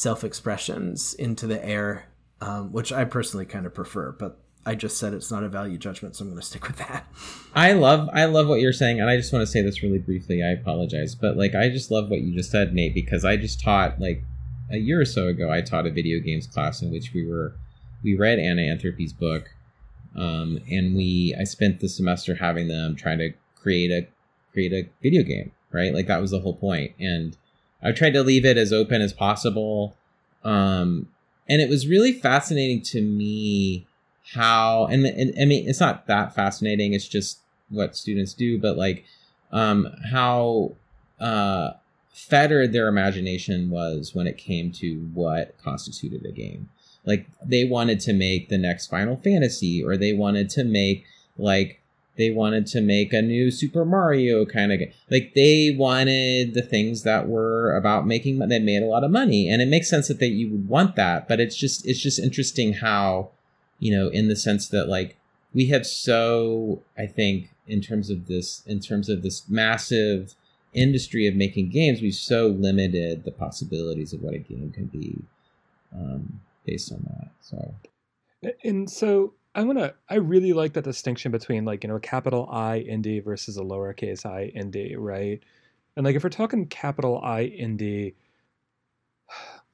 self-expressions into the air, um, which I personally kind of prefer, but I just said it's not a value judgment, so I'm going to stick with that. I love I love what you're saying, and I just want to say this really briefly. I apologize, but like I just love what you just said, Nate, because I just taught like a year or so ago, I taught a video games class in which we were we read Anna Anthropy's book, um, and we I spent the semester having them trying to create a create a video game, right? Like that was the whole point, and I tried to leave it as open as possible. Um, and it was really fascinating to me how, and, and I mean, it's not that fascinating. It's just what students do, but like um, how uh, fettered their imagination was when it came to what constituted a game. Like, they wanted to make the next Final Fantasy, or they wanted to make, like, they wanted to make a new Super Mario kind of game. Like, they wanted the things that were about making, that made a lot of money. And it makes sense that, that you would want that, but it's just, it's just interesting how, you know, in the sense that, like, we have so, I think, in terms of this, in terms of this massive industry of making games, we've so limited the possibilities of what a game can be um, based on that. So, and so I'm gonna, I really like that distinction between, like, you know, a capital I indie versus a lowercase I indie, right? And, like, if we're talking capital I indie,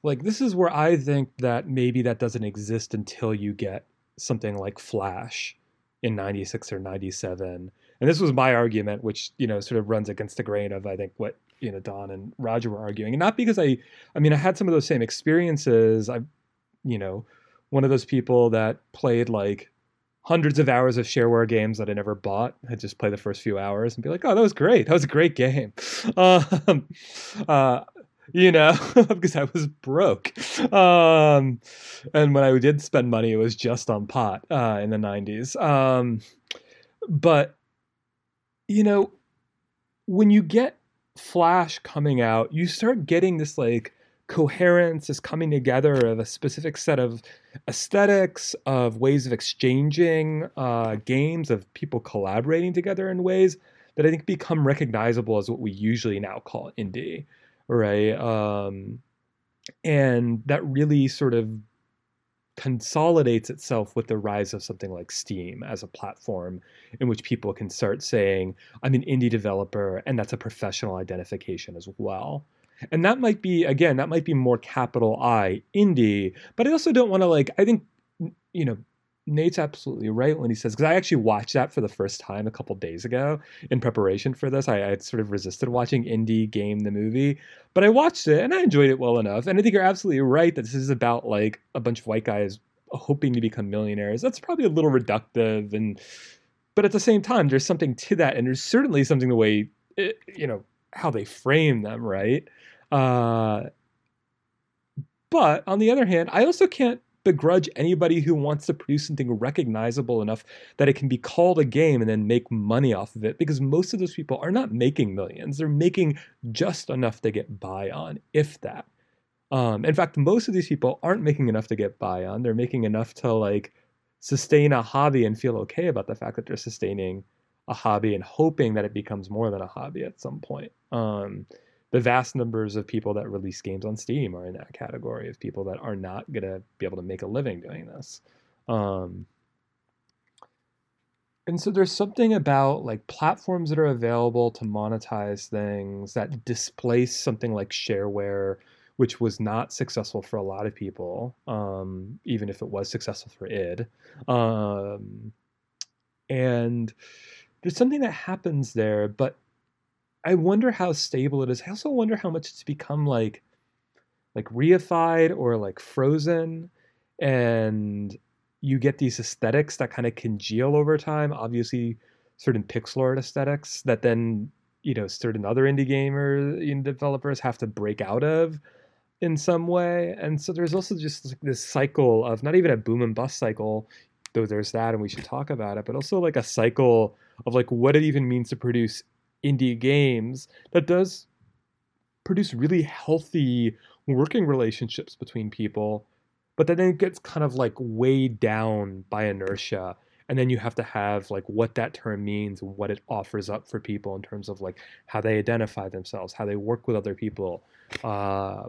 like, this is where I think that maybe that doesn't exist until you get something like Flash in ninety-six or ninety-seven. And this was my argument, which, you know, sort of runs against the grain of, I think, what, you know, Don and Roger were arguing. And not because I, I mean, I had some of those same experiences. I, you know, one of those people that played, like, hundreds of hours of shareware games that I never bought. I'd just play the first few hours and be like, oh, that was great. That was a great game. Um, uh, you know, because I was broke. Um, and when I did spend money, it was just on pot uh, in the nineties. Um, but, you know, when you get Flash coming out, you start getting this, like, coherence, this coming together of a specific set of aesthetics, of ways of exchanging uh, games, of people collaborating together in ways that I think become recognizable as what we usually now call indie, right? Um, and that really sort of consolidates itself with the rise of something like Steam as a platform in which people can start saying, I'm an indie developer, and that's a professional identification as well. And that might be, again, that might be more capital I indie, but I also don't want to, like, I think, you know, Nate's absolutely right when he says, because I actually watched that for the first time a couple days ago in preparation for this. I, I sort of resisted watching Indie Game The Movie, but I watched it and I enjoyed it well enough. And I think you're absolutely right that this is about, like, a bunch of white guys hoping to become millionaires. That's probably a little reductive, and but at the same time, there's something to that, and there's certainly something the way it, you know, how they frame them, right? Uh, but on the other hand, I also can't begrudge anybody who wants to produce something recognizable enough that it can be called a game and then make money off of it, because most of those people are not making millions. They're making just enough to get by on, if that. Um, in fact, most of these people aren't making enough to get by on. They're making enough to, like, sustain a hobby and feel okay about the fact that they're sustaining a hobby and hoping that it becomes more than a hobby at some point. Um, The vast numbers of people that release games on Steam are in that category of people that are not going to be able to make a living doing this. Um, and so there's something about, like, platforms that are available to monetize things that displace something like shareware, which was not successful for a lot of people, um, even if it was successful for id. Um, and there's something that happens there, but I wonder how stable it is. I also wonder how much it's become, like, like reified or, like, frozen, and you get these aesthetics that kind of congeal over time. Obviously, certain pixel art aesthetics that then, you know, certain other indie gamers, you know, developers have to break out of in some way. And so there's also just, like, this cycle of not even a boom and bust cycle, though there's that, and we should talk about it, but also, like, a cycle of, like, what it even means to produce indie games that does produce really healthy working relationships between people, but then it gets kind of, like, weighed down by inertia. And then you have to have, like, what that term means, what it offers up for people in terms of, like, how they identify themselves, how they work with other people. Uh,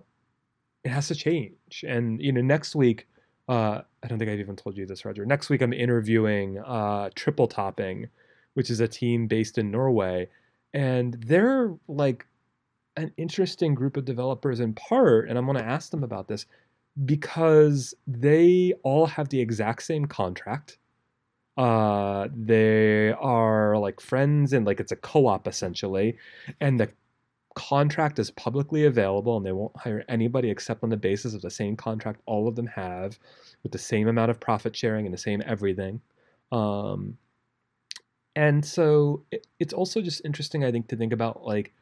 it has to change. And, you know, next week, uh, I don't think I've even told you this, Roger. Next week, I'm interviewing uh, Triple Topping, which is a team based in Norway. And they're, like, an interesting group of developers in part, and I'm going to ask them about this, because they all have the exact same contract. Uh, they are, like, friends, and, like, it's a co-op essentially, and the contract is publicly available, and they won't hire anybody except on the basis of the same contract all of them have, with the same amount of profit sharing and the same everything. Um, And so it, it's also just interesting, I think, to think about, like,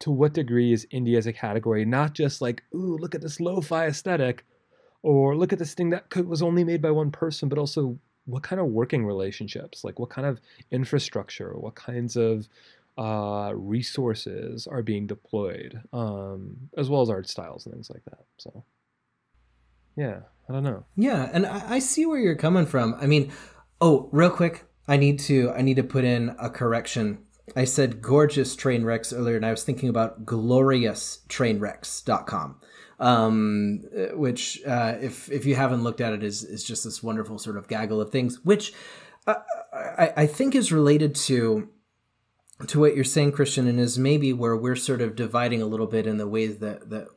to what degree is indie as a category not just like, ooh, look at this lo-fi aesthetic, Or look at this thing that could, was only made by one person, but also what kind of working relationships, like what kind of infrastructure, what kinds of uh, resources are being deployed, um, as well as art styles and things like that. So, yeah, I don't know. Yeah, and I, I see where you're coming from. I mean, oh, real quick, I need to I need to put in a correction. I said gorgeous train wrecks earlier, and I was thinking about glorious train wrecks dot com. Um, which, uh, if, if you haven't looked at it, is, is just this wonderful sort of gaggle of things, which uh, I, I think is related to, to what you're saying, Christian, and is maybe where we're sort of dividing a little bit in the ways that, that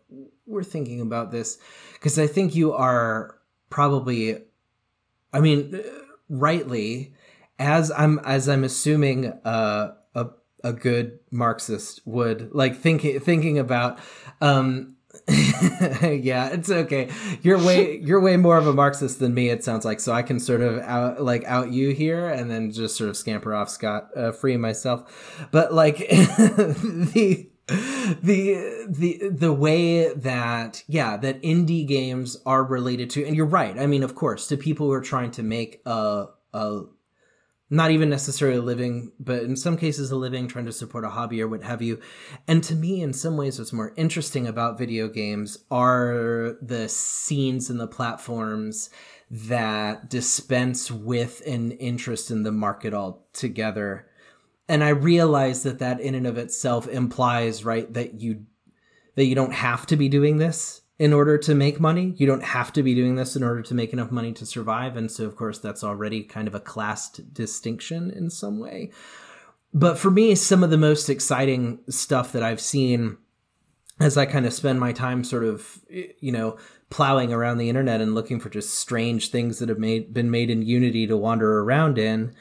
we're thinking about this. Cause I think you are probably, I mean, rightly, as I'm, as I'm assuming, uh, a, a good Marxist would like thinking, thinking about, um, yeah, it's okay. You're way you're way more of a Marxist than me, it sounds like. So I can sort of out, like out you here, and then just sort of scamper off scot uh, free myself. But like the the the the way that yeah that indie games are related to, and you're right. I mean, of course, to people who are trying to make a a not even necessarily a living, but in some cases a living, trying to support a hobby or what have you. And to me, in some ways, what's more interesting about video games are the scenes and the platforms that dispense with an interest in the market altogether. And I realize that that in and of itself implies, right, that you that you don't have to be doing this in order to make money. You don't have to be doing this in order to make enough money to survive. And so, of course, that's already kind of a class distinction in some way. But for me, some of the most exciting stuff that I've seen as I kind of spend my time sort of, you know, plowing around the internet and looking for just strange things that have made, been made in Unity to wander around in,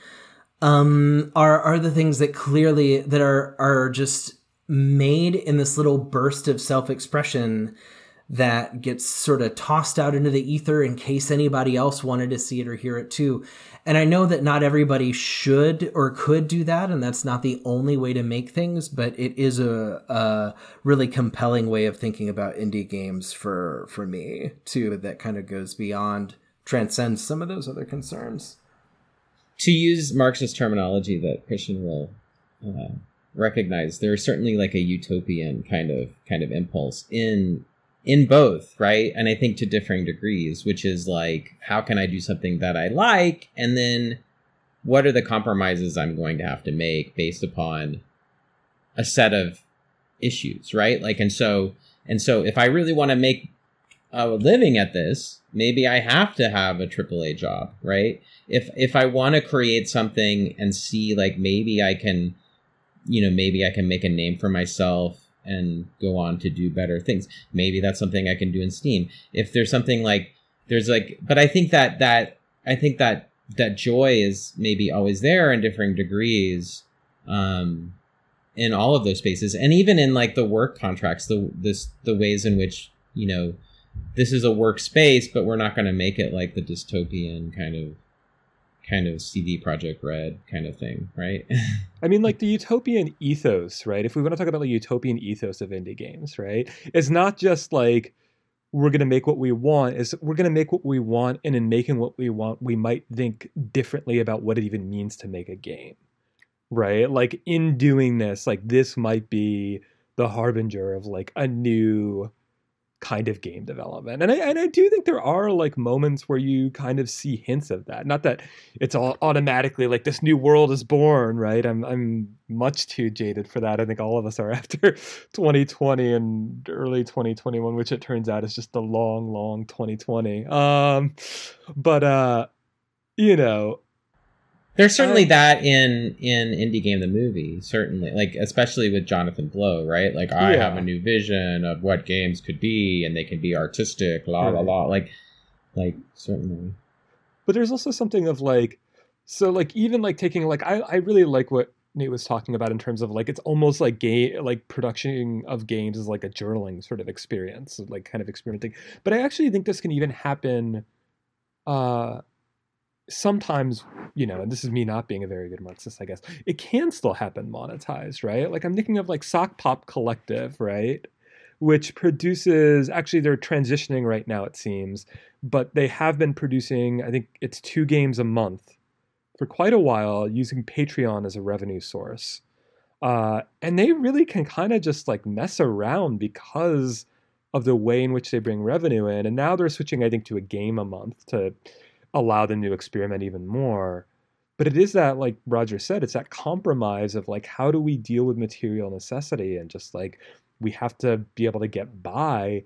um, are, are the things that clearly that are, are just made in this little burst of self-expression that gets sort of tossed out into the ether in case anybody else wanted to see it or hear it too. And I know that not everybody should or could do that, and that's not the only way to make things, but it is a, a really compelling way of thinking about indie games for, for me too, that kind of goes beyond, transcends some of those other concerns. To use Marxist terminology that Christian will uh, recognize, there is certainly like a utopian kind of kind of impulse in in both, right? And I think to differing degrees, which is like, how can I do something that I like? And then what are the compromises I'm going to have to make based upon a set of issues, right? Like, and so, and so if I really want to make a living at this, maybe I have to have a triple A job, right? If, if I want to create something and see like, maybe I can, you know, maybe I can make a name for myself and go on to do better things. Maybe that's something I can do in Steam. If there's something like there's like, but I think that that I think that that joy is maybe always there in differing degrees, um, in all of those spaces, and even in like the work contracts, the this the ways in which, you know, this is a workspace, but we're not going to make it like the dystopian kind of kind of C D Projekt Red kind of thing, right? I mean, like the utopian ethos, right? If we want to talk about the utopian ethos of indie games, right? It's not just like, we're going to make what we want. It's we're going to make what we want, and in making what we want, we might think differently about what it even means to make a game, right? Like in doing this, like this might be the harbinger of like a new kind of game development. And I and I do think there are like moments where you kind of see hints of that. Not that it's all automatically like this new world is born, right? I'm I'm much too jaded for that. I think all of us are after twenty twenty and early twenty twenty-one, which it turns out is just a long, long twenty twenty. Um, but uh, you know, there's certainly I, that in in Indie Game The Movie, certainly, like especially with Jonathan Blow, right? Like I yeah. have a new vision of what games could be, and they can be artistic, la la la, like, like certainly. But there's also something of like, so like even like taking like I I really like what Nate was talking about in terms of like it's almost like game like production of games is like a journaling sort of experience, like kind of experimenting. But I actually think this can even happen. Uh, sometimes, you know, and this is me not being a very good Marxist, I guess, it can still happen monetized, right? Like I'm thinking of like Sock Pop Collective, right? which produces, actually they're transitioning right now it seems, but they have been producing, I think it's two games a month for quite a while using Patreon as a revenue source. Uh, and they really can kind of just like mess around because of the way in which they bring revenue in. And now they're switching, I think, to a game a month to allow them to experiment even more. But it is that, like Roger said, it's that compromise of like, how do we deal with material necessity? And just like, we have to be able to get by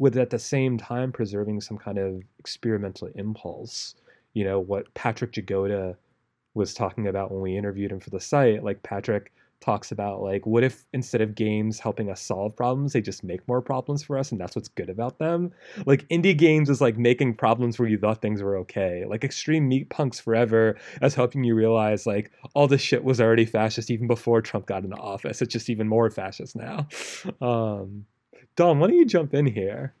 with at the same time preserving some kind of experimental impulse. You know, what Patrick Jagoda was talking about when we interviewed him for the site, like Patrick talks about like, what if instead of games helping us solve problems, they just make more problems for us, and that's what's good about them? Like indie games is like making problems where you thought things were okay. Like Extreme Meat Punks Forever as helping you realize like all this shit was already fascist even before Trump got into office. It's just even more fascist now. Um, Don, why don't you jump in here?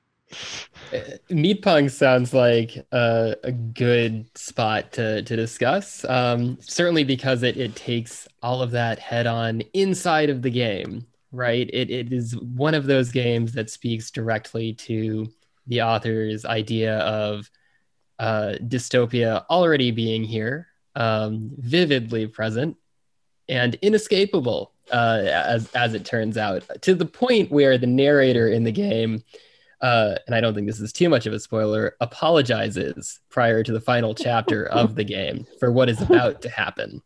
Meat Punk sounds like a, a good spot to, to discuss, um, certainly because it, it takes all of that head on inside of the game, right? It It is one of those games that speaks directly to the author's idea of uh, dystopia already being here, um, vividly present, and inescapable, uh, as, as it turns out, to the point where the narrator in the game... Uh, and I don't think this is too much of a spoiler, apologizes prior to the final chapter of the game for what is about to happen.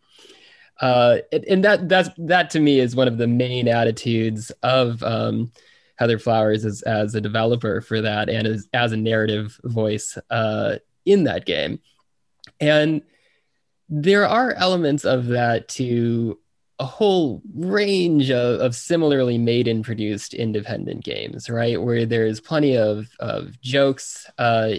Uh, and, and that that's, that to me is one of the main attitudes of um, Heather Flowers as, as a developer for that, and as, as a narrative voice uh, in that game. And there are elements of that to a whole range of, of similarly made and produced independent games, right? Where there's plenty of, of jokes uh,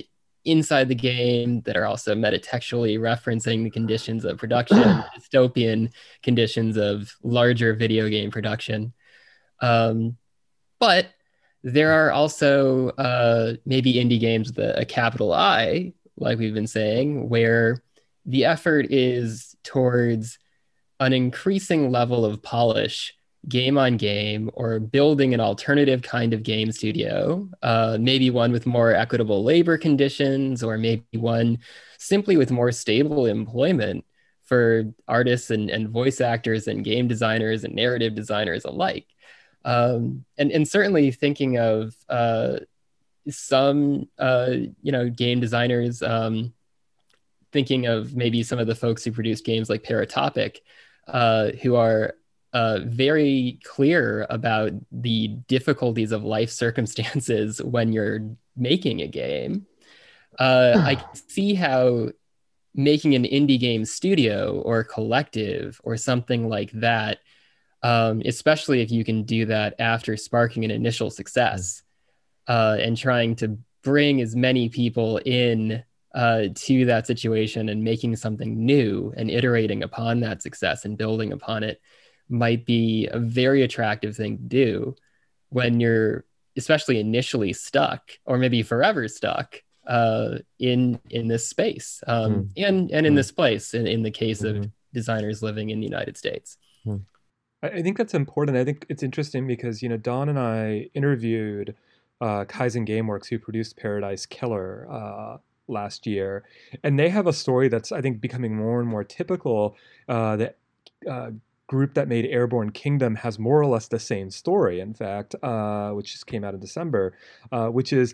inside the game that are also metatextually referencing the conditions of production, dystopian conditions of larger video game production. Um, but there are also uh, maybe indie games with a, a capital I, like we've been saying, where the effort is towards an increasing level of polish game on game, or building an alternative kind of game studio, uh, maybe one with more equitable labor conditions, or maybe one simply with more stable employment for artists and, and voice actors and game designers and narrative designers alike. Um, and, and certainly thinking of uh, some, uh, you know, game designers, um, thinking of maybe some of the folks who produce games like Paratopic, Uh, who are uh, very clear about the difficulties of life circumstances when you're making a game. Uh, I can see how making an indie game studio or collective or something like that, um, especially if you can do that after sparking an initial success uh, and trying to bring as many people in Uh, to that situation and making something new and iterating upon that success and building upon it, might be a very attractive thing to do when you're especially initially stuck, or maybe forever stuck uh, in in this space um, mm. and and in mm. this place in, in the case mm-hmm. of designers living in the United States. Mm. I think that's important. I think it's interesting because, you know, Don and I interviewed uh, Kaizen Gameworks, who produced Paradise Killer, uh, last year, and they have a story that's I think becoming more and more typical. Uh, the uh, group that made Airborne Kingdom has more or less the same story, in fact, uh, which just came out in December, uh, which is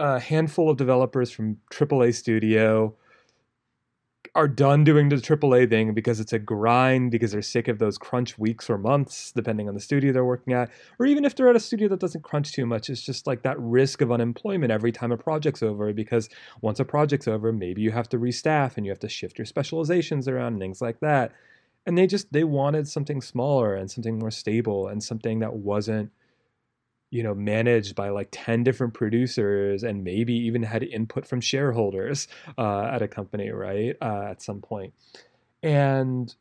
a handful of developers from triple A studio are done doing the triple A thing because it's a grind, because they're sick of those crunch weeks or months, depending on the studio they're working at, or even if they're at a studio that doesn't crunch too much, it's just like that risk of unemployment every time a project's over, because once a project's over, maybe you have to restaff and you have to shift your specializations around and things like that. And they just, they wanted something smaller and something more stable and something that wasn't, you know, managed by like ten different producers, and maybe even had input from shareholders uh, at a company, right? Uh, at some point. And,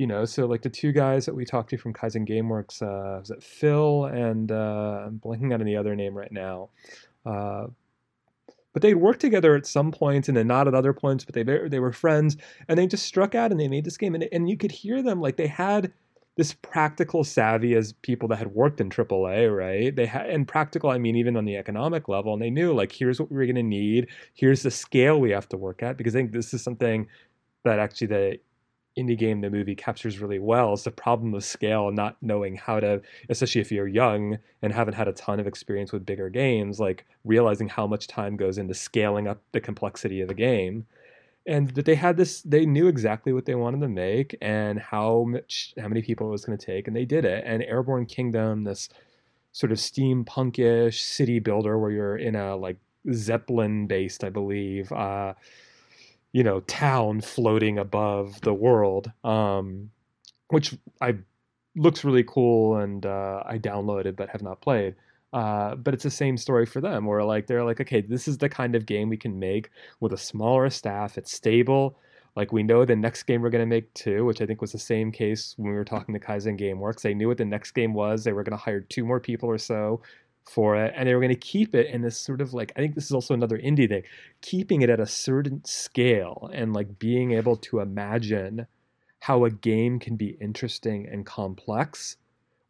you know, so like the two guys that we talked to from Kaizen Gameworks, uh, was it Phil and uh, I'm blanking on the other name right now. Uh, but they worked together at some points and then not at other points, but they, they were friends, and they just struck out and they made this game, and, and you could hear them, like they had this practical savvy as people that had worked in triple A, right? They had, and practical, I mean, even on the economic level, and they knew, like, here's what we're going to need. Here's the scale we have to work at, because I think this is something that actually the Indie Game The Movie captures really well. It's the problem of scale and not knowing how to, especially if you're young and haven't had a ton of experience with bigger games, like realizing how much time goes into scaling up the complexity of the game. And that they had this, they knew exactly what they wanted to make and how much, how many people it was going to take, and they did it. And Airborne Kingdom, this sort of steampunkish city builder where you're in a like Zeppelin-based, I believe, uh, you know, town floating above the world, um, which I looks really cool, and uh, I downloaded but have not played. Uh, but it's the same story for them, where like they're like, okay, this is the kind of game we can make with a smaller staff. It's stable. Like, we know the next game we're going to make too, which I think was the same case when we were talking to Kaizen Gameworks. They knew what the next game was. They were going to hire two more people or so for it, and they were going to keep it in this sort of like, I think this is also another indie thing, keeping it at a certain scale and like being able to imagine how a game can be interesting and complex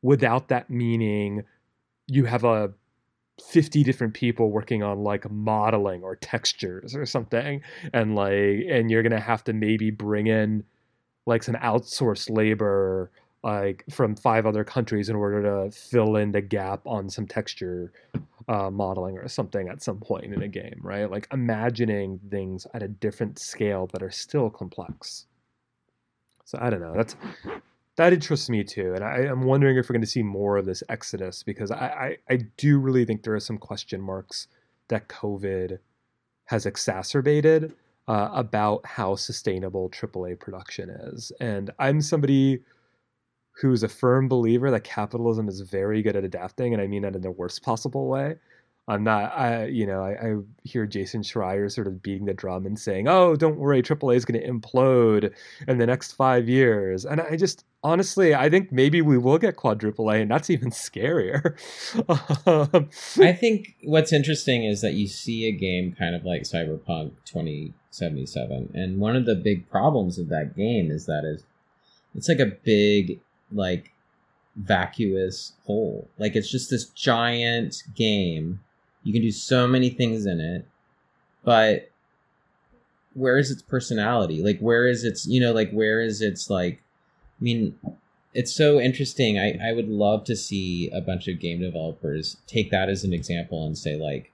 without that meaning you have a fifty different people working on like modeling or textures or something. And like, and you're going to have to maybe bring in like some outsourced labor, like from five other countries in order to fill in the gap on some texture uh, modeling or something at some point in a game, right? Like imagining things at a different scale that are still complex. So I don't know. That's, That interests me too, and I, I'm wondering if we're going to see more of this exodus, because I, I, I do really think there are some question marks that COVID has exacerbated uh, about how sustainable triple A production is. And I'm somebody who's a firm believer that capitalism is very good at adapting, and I mean that in the worst possible way. I'm not, I, you know, I, I hear Jason Schreier sort of beating the drum and saying, oh, don't worry, triple A is going to implode in the next five years. And I just, honestly, I think maybe we will get quadruple A, and that's even scarier. I think what's interesting is that you see a game kind of like Cyberpunk twenty seventy-seven. And one of the big problems of that game is that is it's like a big, like, vacuous hole. Like, it's just this giant game. You can do so many things in it, but where is its personality? Like, where is its, you know, like, where is its, like, I mean, it's so interesting. I, I would love to see a bunch of game developers take that as an example and say, like,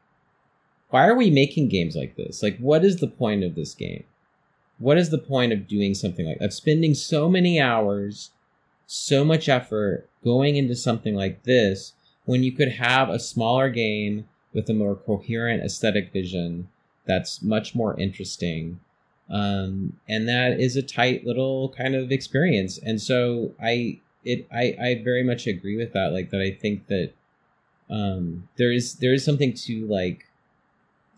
why are we making games like this? Like, what is the point of this game? What is the point of doing something like, of spending so many hours, so much effort going into something like this, when you could have a smaller game with a more coherent aesthetic vision that's much more interesting, um and that is a tight little kind of experience. And so I it I I very much agree with that, like that I think that um there is there is something to, like,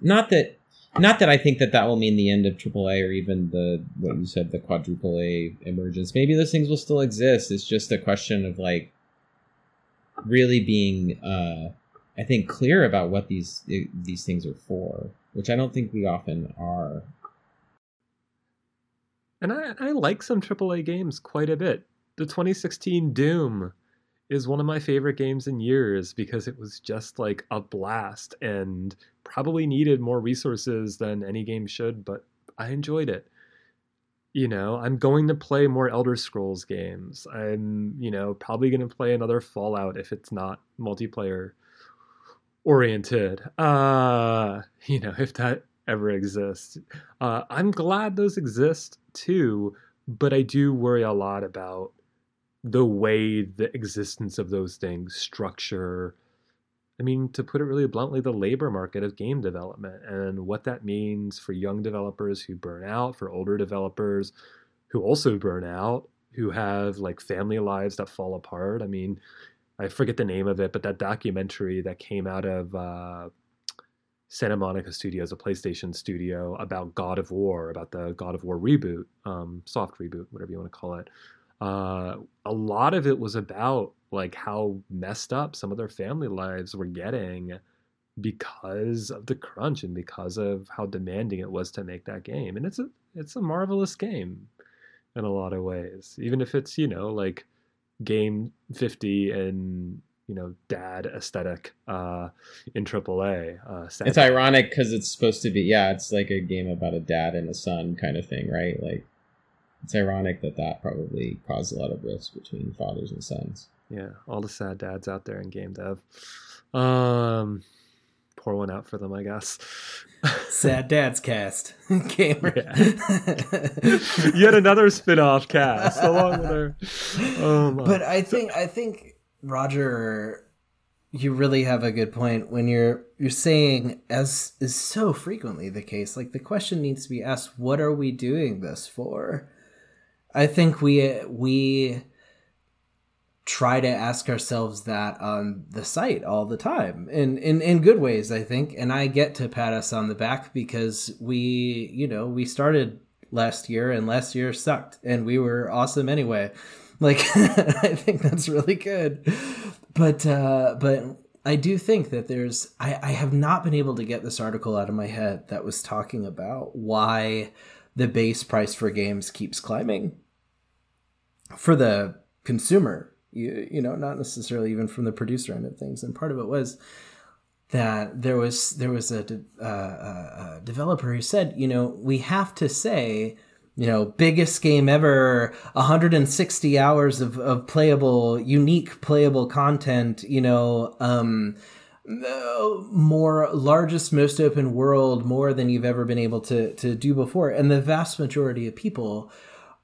not that not that I think that that will mean the end of triple A or even the, what you said, the quadruple A emergence. Maybe those things will still exist. It's just a question of, like, really being, uh, I think, clear about what these these things are for, which I don't think we often are. And I, I like some triple A games quite a bit. The twenty sixteen Doom is one of my favorite games in years, because it was just like a blast and probably needed more resources than any game should, but I enjoyed it. You know, I'm going to play more Elder Scrolls games. I'm, you know, probably going to play another Fallout if it's not multiplayer oriented. Uh, you know, if that ever exists. Uh, I'm glad those exist too, but I do worry a lot about the way the existence of those things structure, I mean, to put it really bluntly, the labor market of game development, and what that means for young developers who burn out, for older developers who also burn out, who have like family lives that fall apart. I mean, I forget the name of it, but that documentary that came out of uh, Santa Monica Studios, a PlayStation studio, about God of War, about the God of War reboot, um, soft reboot, whatever you want to call it. Uh, a lot of it was about like how messed up some of their family lives were getting because of the crunch and because of how demanding it was to make that game. And it's a, it's a marvelous game in a lot of ways, even if it's, you know, like game fifty and, you know, dad aesthetic uh, in triple A. Uh, it's ironic because it's supposed to be, yeah, it's like a game about a dad and a son kind of thing, right? Like, it's ironic that that probably caused a lot of rifts between fathers and sons. Yeah, all the sad dads out there in game dev. Um, pour one out for them, I guess. Sad Dads Cast. Gamer. Yeah. Yet another spin-off cast along with her. Oh my. But I think I think. Roger, you really have a good point when you're you're saying, as is so frequently the case, like the question needs to be asked, what are we doing this for? I think we we try to ask ourselves that on the site all the time, and in, in, in good ways, I think. And I get to pat us on the back because we, you know, we started last year and last year sucked and we were awesome anyway. Like, I think that's really good. But uh, but I do think that there's... I, I have not been able to get this article out of my head that was talking about why the base price for games keeps climbing for the consumer. You, you know, not necessarily even from the producer end of things. And part of it was that there was, there was a, de- uh, a developer who said, you know, we have to say... you know, biggest game ever, one hundred sixty hours of, of playable, unique playable content, you know, um, more largest, most open world, more than you've ever been able to, to do before. And the vast majority of people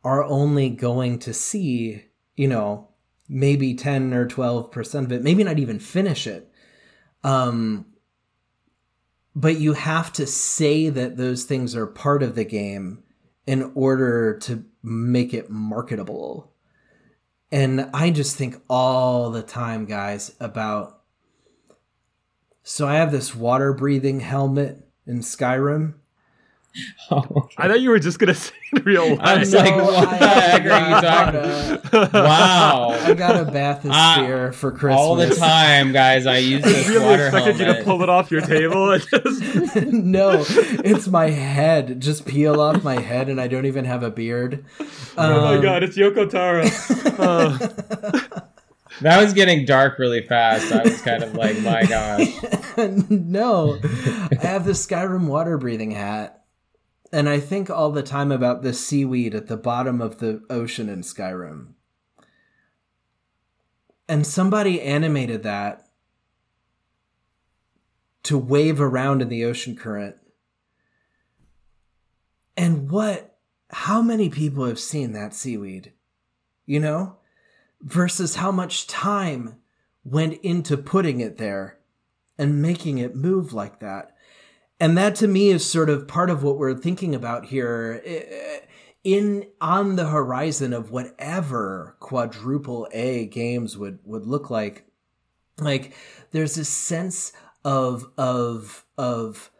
are only going to see, you know, maybe ten or twelve percent of it, maybe not even finish it. Um, but you have to say that those things are part of the game in order to make it marketable. And I just think all the time, guys, about... So I have this water-breathing helmet in Skyrim. Oh, okay. I thought you were just going to say it real life. I was like, what the heck are you talking about? Wow. I got a bathysphere uh, for Christmas. All the time, guys, I use this water helmet. I really expected helmet. You to pull it off your table. And just... No, it's my head. Just peel off my head, and I don't even have a beard. Oh, um, my God, it's Yoko Taro. Oh. That was getting dark really fast. I was kind of like, my gosh. No, I have this Skyrim water-breathing hat. And I think all the time about the seaweed at the bottom of the ocean in Skyrim. And somebody animated that to wave around in the ocean current. And what, how many people have seen that seaweed, you know, versus how much time went into putting it there and making it move like that. And that to me is sort of part of what we're thinking about here in on the horizon of whatever quadruple A games would, would look like. Like there's this sense of, of, of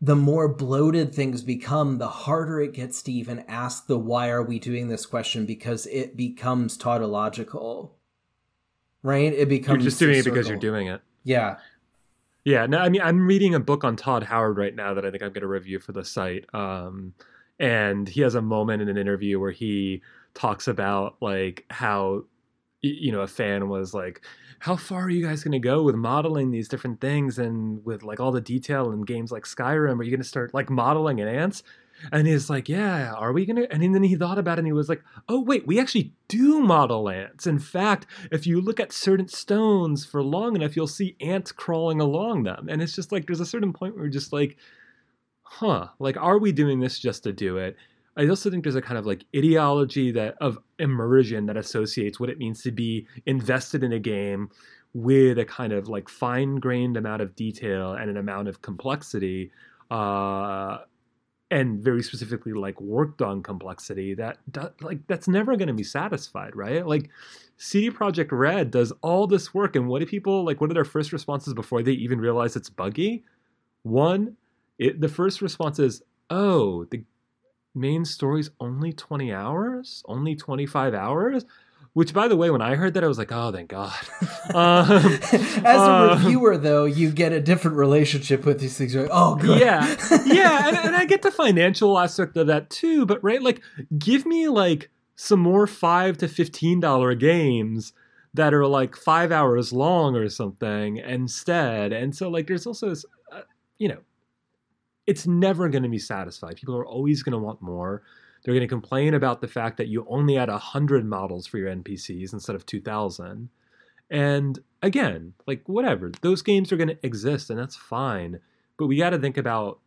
the more bloated things become, the harder it gets to even ask the, why are we doing this question? Because it becomes tautological, right? It becomes, you're just doing it because you're doing it. Yeah. Yeah, no, I mean, I'm reading a book on Todd Howard right now that I think I'm going to review for the site. Um, and he has a moment in an interview where he talks about, like, how, you know, a fan was like, how far are you guys going to go with modeling these different things and with, like, all the detail in games like Skyrim? Are you going to start, like, modeling in ants? And he's like, yeah, are we going to? And then he thought about it and he was like, oh, wait, we actually do model ants. In fact, if you look at certain stones for long enough, you'll see ants crawling along them. And it's just like, there's a certain point where you're just like, huh, like, are we doing this just to do it? I also think there's a kind of like ideology that of immersion that associates what it means to be invested in a game with a kind of like fine-grained amount of detail and an amount of complexity, uh, and very specifically like worked on complexity that like that's never going to be satisfied, right? Like C D Projekt Red does all this work, and what do people like, what are their first responses before they even realize it's buggy? One, it, the first response is, oh, the main story's only twenty hours, only twenty-five hours. Which, by the way, when I heard that, I was like, oh, thank God. Um, As a um, reviewer, though, you get a different relationship with these things. You're like, oh, good. Yeah, yeah. And, and I get the financial aspect of that, too. But, right, like, give me, like, some more five to fifteen dollar games that are like five hours long or something instead. And so like there's also this, uh, you know, it's never going to be satisfied. People are always going to want more. They're going to complain about the fact that you only had one hundred models for your N P Cs instead of two thousand. And again, like whatever, those games are going to exist and that's fine. But we got to think about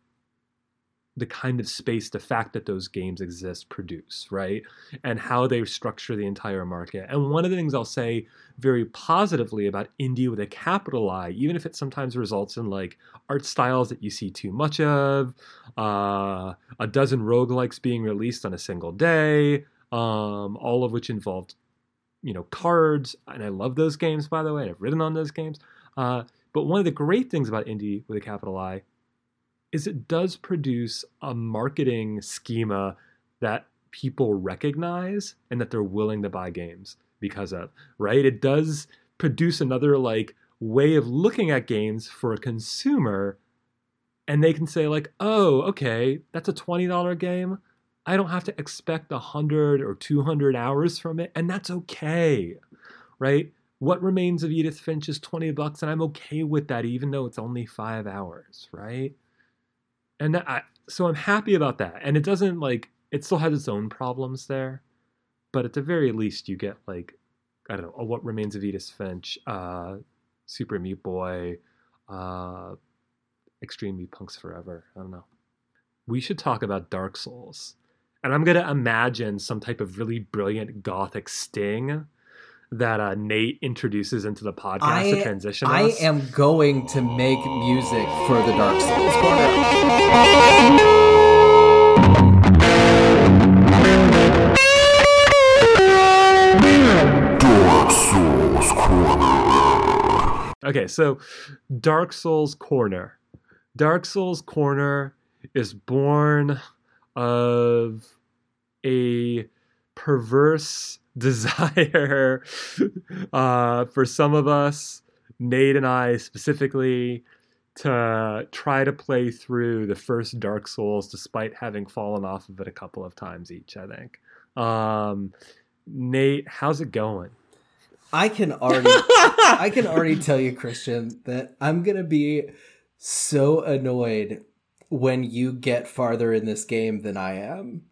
the kind of space the fact that those games exist produce, right? And how they structure the entire market. And one of the things I'll say very positively about indie with a capital I, even if it sometimes results in like art styles that you see too much of, uh, a dozen roguelikes being released on a single day, um, all of which involved, you know, cards. And I love those games, by the way, and I've written on those games. Uh, but one of the great things about indie with a capital I is it does produce a marketing schema that people recognize and that they're willing to buy games because of, right? It does produce another like way of looking at games for a consumer, and they can say like, oh, okay, that's a twenty dollar game. I don't have to expect one hundred or two hundred hours from it, and that's okay, right? What Remains of Edith Finch is twenty bucks, and I'm okay with that even though it's only five hours, right? And I, so I'm happy about that. And it doesn't like, it still has its own problems there. But at the very least, you get like, I don't know, What Remains of Edith Finch, uh, Super Meat Boy, uh, Extreme Meat Punks Forever. I don't know. We should talk about Dark Souls. And I'm going to imagine some type of really brilliant gothic sting that uh, Nate introduces into the podcast I, to transition I us. I am going to make music for the Dark Souls Corner. Dark Souls Corner. Okay, so Dark Souls Corner. Dark Souls Corner is born of a perverse desire uh, for some of us, Nate and I specifically, to try to play through the first Dark Souls despite having fallen off of it a couple of times each, I think. Um, Nate, how's it going? I can already I can already tell you, Christian, that I'm going to be so annoyed when you get farther in this game than I am.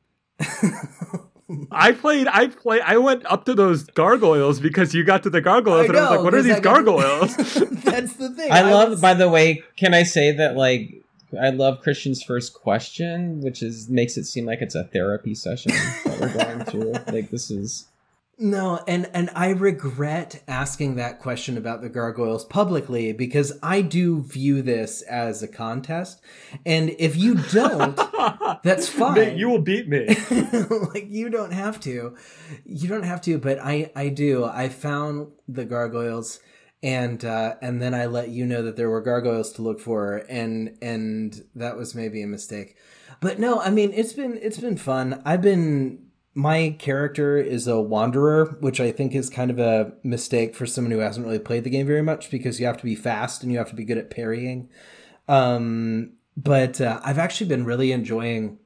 I played, I played, I went up to those gargoyles because you got to the gargoyles, I know, and I was like, what are these gargoyles? That's the thing. I, I love, was... by the way, can I say that, like, I love Christian's first question, which is, makes it seem like it's a therapy session that we're going through. Like, this is... No, and, and I regret asking that question about the gargoyles publicly because I do view this as a contest. And if you don't, that's fine. Mate, you will beat me. Like, you don't have to. You don't have to, but I, I do. I found the gargoyles, and uh, and then I let you know that there were gargoyles to look for, and and that was maybe a mistake. But no, I mean, it's been it's been fun. I've been... My character is a wanderer, which I think is kind of a mistake for someone who hasn't really played the game very much because you have to be fast and you have to be good at parrying. Um, but uh, I've actually been really enjoying.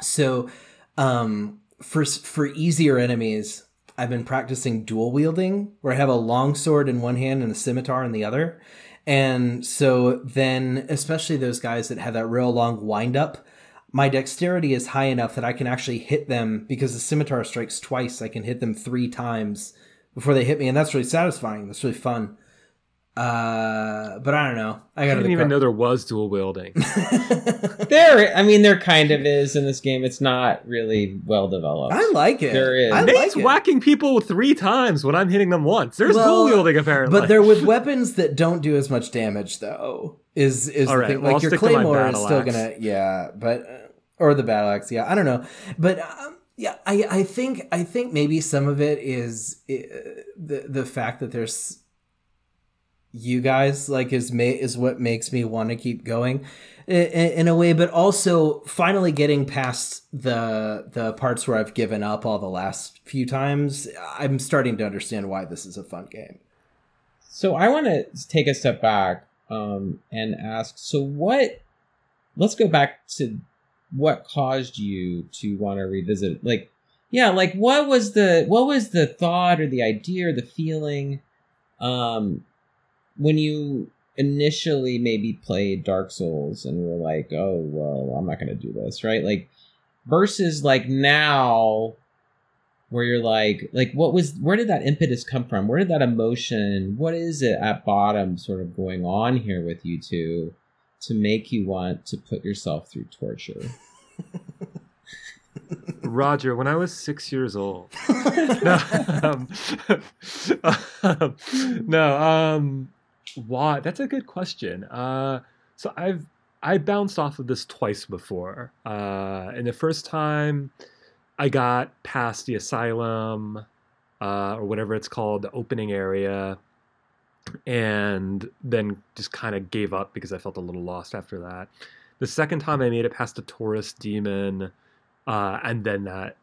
So um, for for easier enemies, I've been practicing dual wielding, where I have a long sword in one hand and a scimitar in the other. And so then, especially those guys that have that real long wind up, my dexterity is high enough that I can actually hit them because the scimitar strikes twice. I can hit them three times before they hit me. And that's really satisfying. That's really fun. Uh, but I don't know. I, got I didn't even car- know there was dual wielding. There, I mean, there kind of is in this game. It's not really well developed. I like it. There is. I Nate's like it. Whacking people three times when I'm hitting them once. There's well, dual wielding apparently. But they're with weapons that don't do as much damage though. Is is All right, the thing. Well, like I'll your claymore is still axe. gonna yeah, but or the battle axe. Yeah, I don't know, but. Um, Yeah, I, I think I think maybe some of it is uh, the the fact that there's you guys like is ma- is what makes me want to keep going in, in a way, but also finally getting past the the parts where I've given up all the last few times. I'm starting to understand why this is a fun game. So I want to take a step back um, and ask. So what? Let's go back to. What caused you to want to revisit? Like, Yeah, like what was the what was the thought or the idea or the feeling um, when you initially maybe played Dark Souls and were like, oh, well, I'm not going to do this, right? Like versus like now where you're like, like what was, where did that impetus come from? Where did that emotion, what is it at bottom sort of going on here with you two to make you want to put yourself through torture? Roger, when I was six years old, no, um, um, no, um, why? That's a good question. Uh, so I've, I bounced off of this twice before. Uh, and the first time I got past the asylum, uh, or whatever it's called, the opening area, and then just kind of gave up because I felt a little lost after that. The second time I made it past the tourist demon, uh, and then that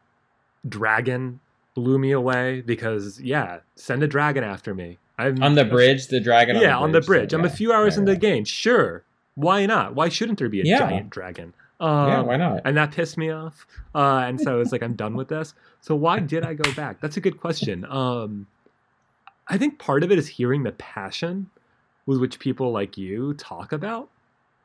dragon blew me away because, yeah, send a dragon after me. I'm, on the bridge, the dragon on yeah, the bridge. Yeah, on the bridge. So, I'm yeah, a few hours yeah, into yeah. the game. Sure. Why not? Why shouldn't there be a yeah. giant dragon? Um, yeah, why not? And that pissed me off. Uh, and so I was like, I'm done with this. So why did I go back? That's a good question. Um, I think part of it is hearing the passion with which people like you talk about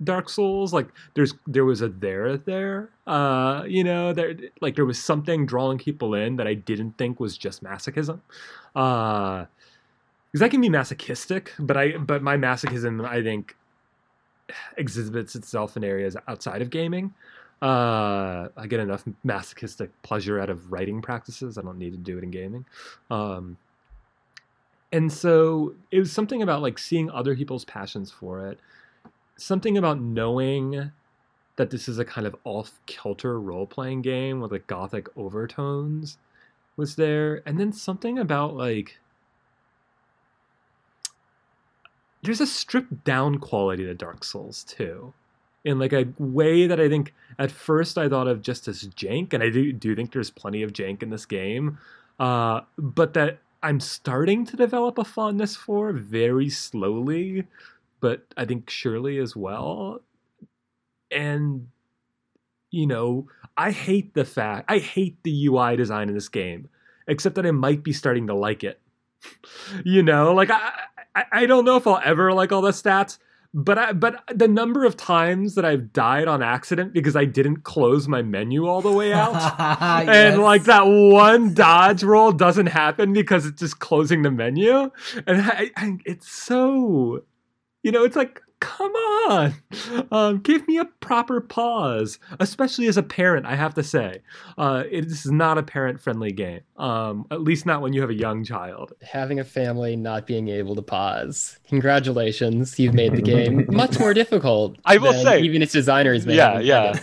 Dark Souls. Like there's there was a there there. Uh, you know, there like there was something drawing people in that I didn't think was just masochism. Uh Because I can be masochistic, but I but my masochism, I think, exhibits itself in areas outside of gaming. Uh, I get enough masochistic pleasure out of writing practices. I don't need to do it in gaming. Um, and so it was something about like seeing other people's passions for it. Something about knowing that this is a kind of off-kilter role-playing game with like gothic overtones was there. And then something about like... there's a stripped down quality to Dark Souls too, in like a way that I think at first I thought of just as jank, and I do, do think there's plenty of jank in this game, uh, but that I'm starting to develop a fondness for very slowly, but I think surely as well. And, you know, I hate the fact, I hate the U I design in this game, except that I might be starting to like it. You know, like I, I, I don't know if I'll ever like all the stats, but I, but the number of times that I've died on accident because I didn't close my menu all the way out, yes. and like that one dodge roll doesn't happen because it's just closing the menu, and I, I, it's so, you know, it's like, come on, um, give me a proper pause, especially as a parent, I have to say. Uh, it is not a parent-friendly game, um, at least not when you have a young child. Having a family, not being able to pause. Congratulations, you've made the game much more difficult. I will than say, even its designer is made. Yeah, yeah,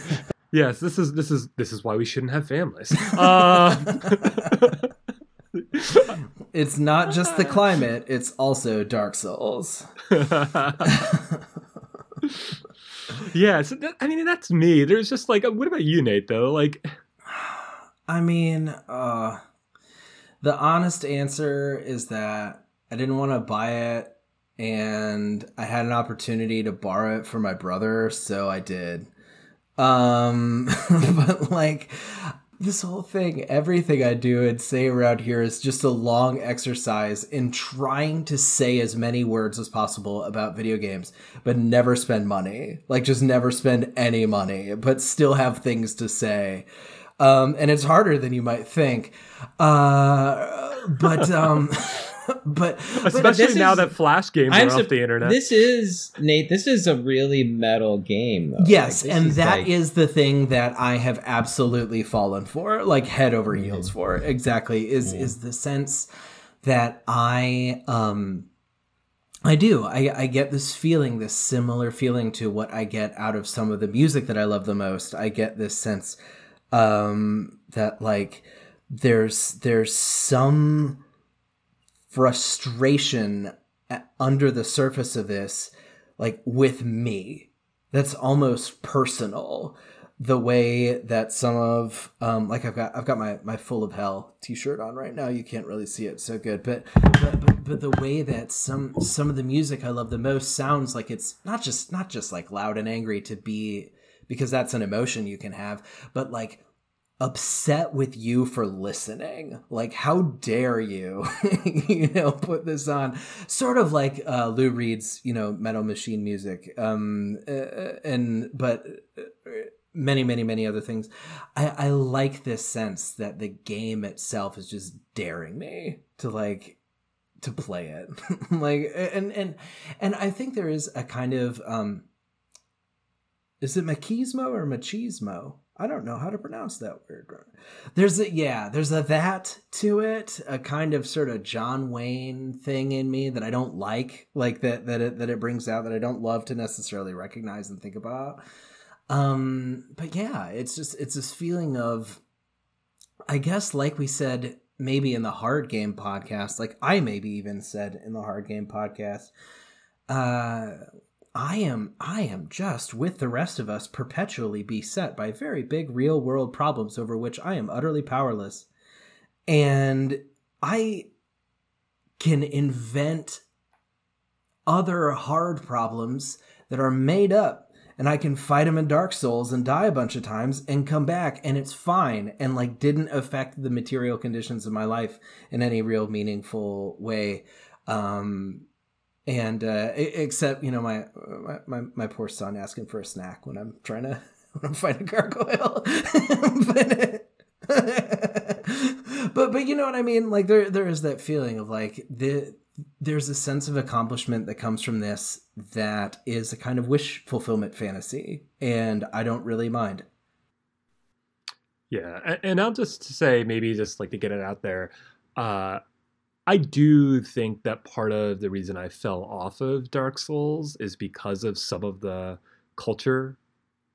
yes. This is this is this is why we shouldn't have families. Uh... It's not just the climate, it's also Dark Souls. Yeah, so that, I mean, that's me. There's just like, what about you, Nate, though? Like, I mean, uh, the honest answer is that I didn't want to buy it, and I had an opportunity to borrow it from my brother, so I did. Um, but like... this whole thing, everything I do and say around here is just a long exercise in trying to say as many words as possible about video games, but never spend money. Like, just never spend any money, but still have things to say. Um, and it's harder than you might think. Uh, but, um, but especially but this now is, that Flash games I'm are so, off the internet. This is, Nate, this is a really metal game, though. Yes, like, and is that like... is the thing that I have absolutely fallen for, like head over heels for. Exactly, is yeah. is the sense that I um I do. I, I get this feeling, this similar feeling to what I get out of some of the music that I love the most. I get this sense um that like there's there's some frustration under the surface of this, like with me, that's almost personal. The way that some of, um, like I've got, I've got my, my Full of Hell t-shirt on right now. You can't really see it so good, but, but, but, but the way that some, some of the music I love the most sounds like it's not just, not just like loud and angry to be, because that's an emotion you can have, but like upset with you for listening. Like, how dare you, you know, put this on? Sort of like uh, Lou Reed's, you know, Metal Machine music. Um, uh, and but many, many, many other things. I, I like this sense that the game itself is just daring me to like to play it. Like, and and and I think there is a kind of um, is it machismo or machismo? I don't know how to pronounce that word. There's a, yeah, there's a that to it, a kind of sort of John Wayne thing in me that I don't like, like that, that it, that it brings out that I don't love to necessarily recognize and think about. Um, but yeah, it's just, it's this feeling of, I guess, like we said, maybe in the hard game podcast, like I maybe even said in the hard game podcast, uh, I am I am just, with the rest of us, perpetually beset by very big real-world problems over which I am utterly powerless. And I can invent other hard problems that are made up, and I can fight them in Dark Souls and die a bunch of times and come back, and it's fine, and, like, didn't affect the material conditions of my life in any real meaningful way. Um... And, uh, except, you know, my, my, my poor son asking for a snack when I'm trying to, when I'm fighting a gargoyle, but, but, but you know what I mean? Like there, there is that feeling of like the, there's a sense of accomplishment that comes from this that is a kind of wish fulfillment fantasy. And I don't really mind. Yeah. And I'll just say, maybe just like to get it out there, uh, I do think that part of the reason I fell off of Dark Souls is because of some of the culture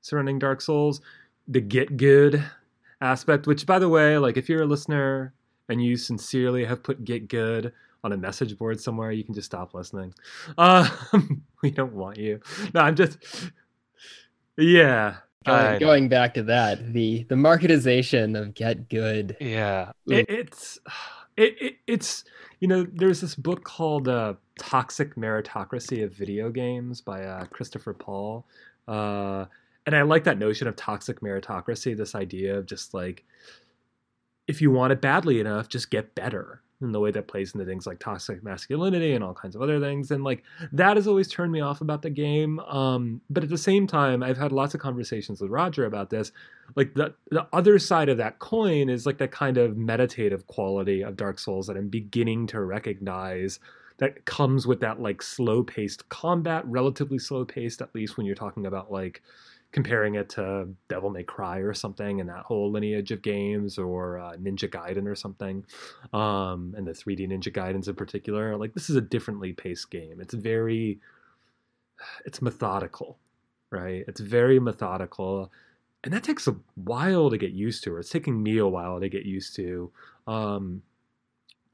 surrounding Dark Souls, the get good aspect, which, by the way, like if you're a listener and you sincerely have put get good on a message board somewhere, you can just stop listening. Um, we don't want you. No, I'm just, yeah. Going, going back to that, the, the marketization of get good. Yeah, it, it's... It, it it's, you know, there's this book called uh, Toxic Meritocracy of Video Games by uh, Christopher Paul. Uh, and I like that notion of toxic meritocracy, this idea of just like, if you want it badly enough, just get better, in the way that plays into things like toxic masculinity and all kinds of other things. And like, that has always turned me off about the game. Um, but at the same time, I've had lots of conversations with Roger about this. Like the, the other side of that coin is like the kind of meditative quality of Dark Souls that I'm beginning to recognize that comes with that like slow paced combat, relatively slow paced, at least when you're talking about like comparing it to Devil May Cry or something and that whole lineage of games, or uh, Ninja Gaiden or something, um, and the three D Ninja Gaidens in particular. Like, this is a differently paced game. It's very, it's methodical, right? It's very methodical. And that takes a while to get used to, or it's taking me a while to get used to. Um,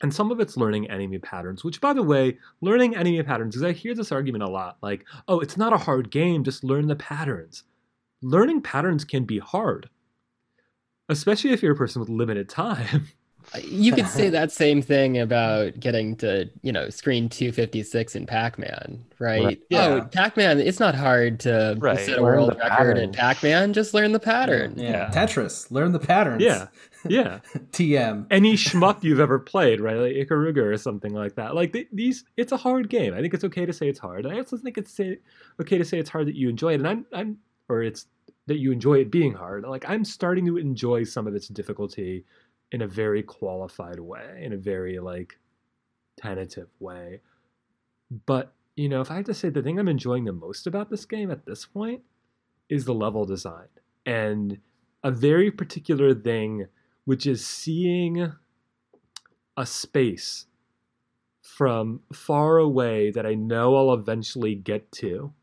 and some of it's learning enemy patterns, which, by the way, learning enemy patterns, because I hear this argument a lot, like, oh, it's not a hard game, just learn the patterns. Learning patterns can be hard, especially if you're a person with limited time. You could say that same thing about getting to, you know, screen two fifty-six in Pac-Man, right? Right. Yeah. Oh, Pac-Man, it's not hard to right. set a learn world record pattern. In Pac-Man. Just learn the pattern. Yeah. yeah. Tetris, learn the patterns. Yeah. Yeah. T M. Any schmuck you've ever played, right? Like Ikaruga or something like that. Like th- these, it's a hard game. I think it's okay to say it's hard. I also think it's say, okay to say it's hard that you enjoy it. And I'm, I'm, or it's that you enjoy it being hard. Like, I'm starting to enjoy some of its difficulty in a very qualified way, in a very, like, tentative way. But, you know, if I had to say the thing I'm enjoying the most about this game at this point is the level design. And a very particular thing, which is seeing a space from far away that I know I'll eventually get to.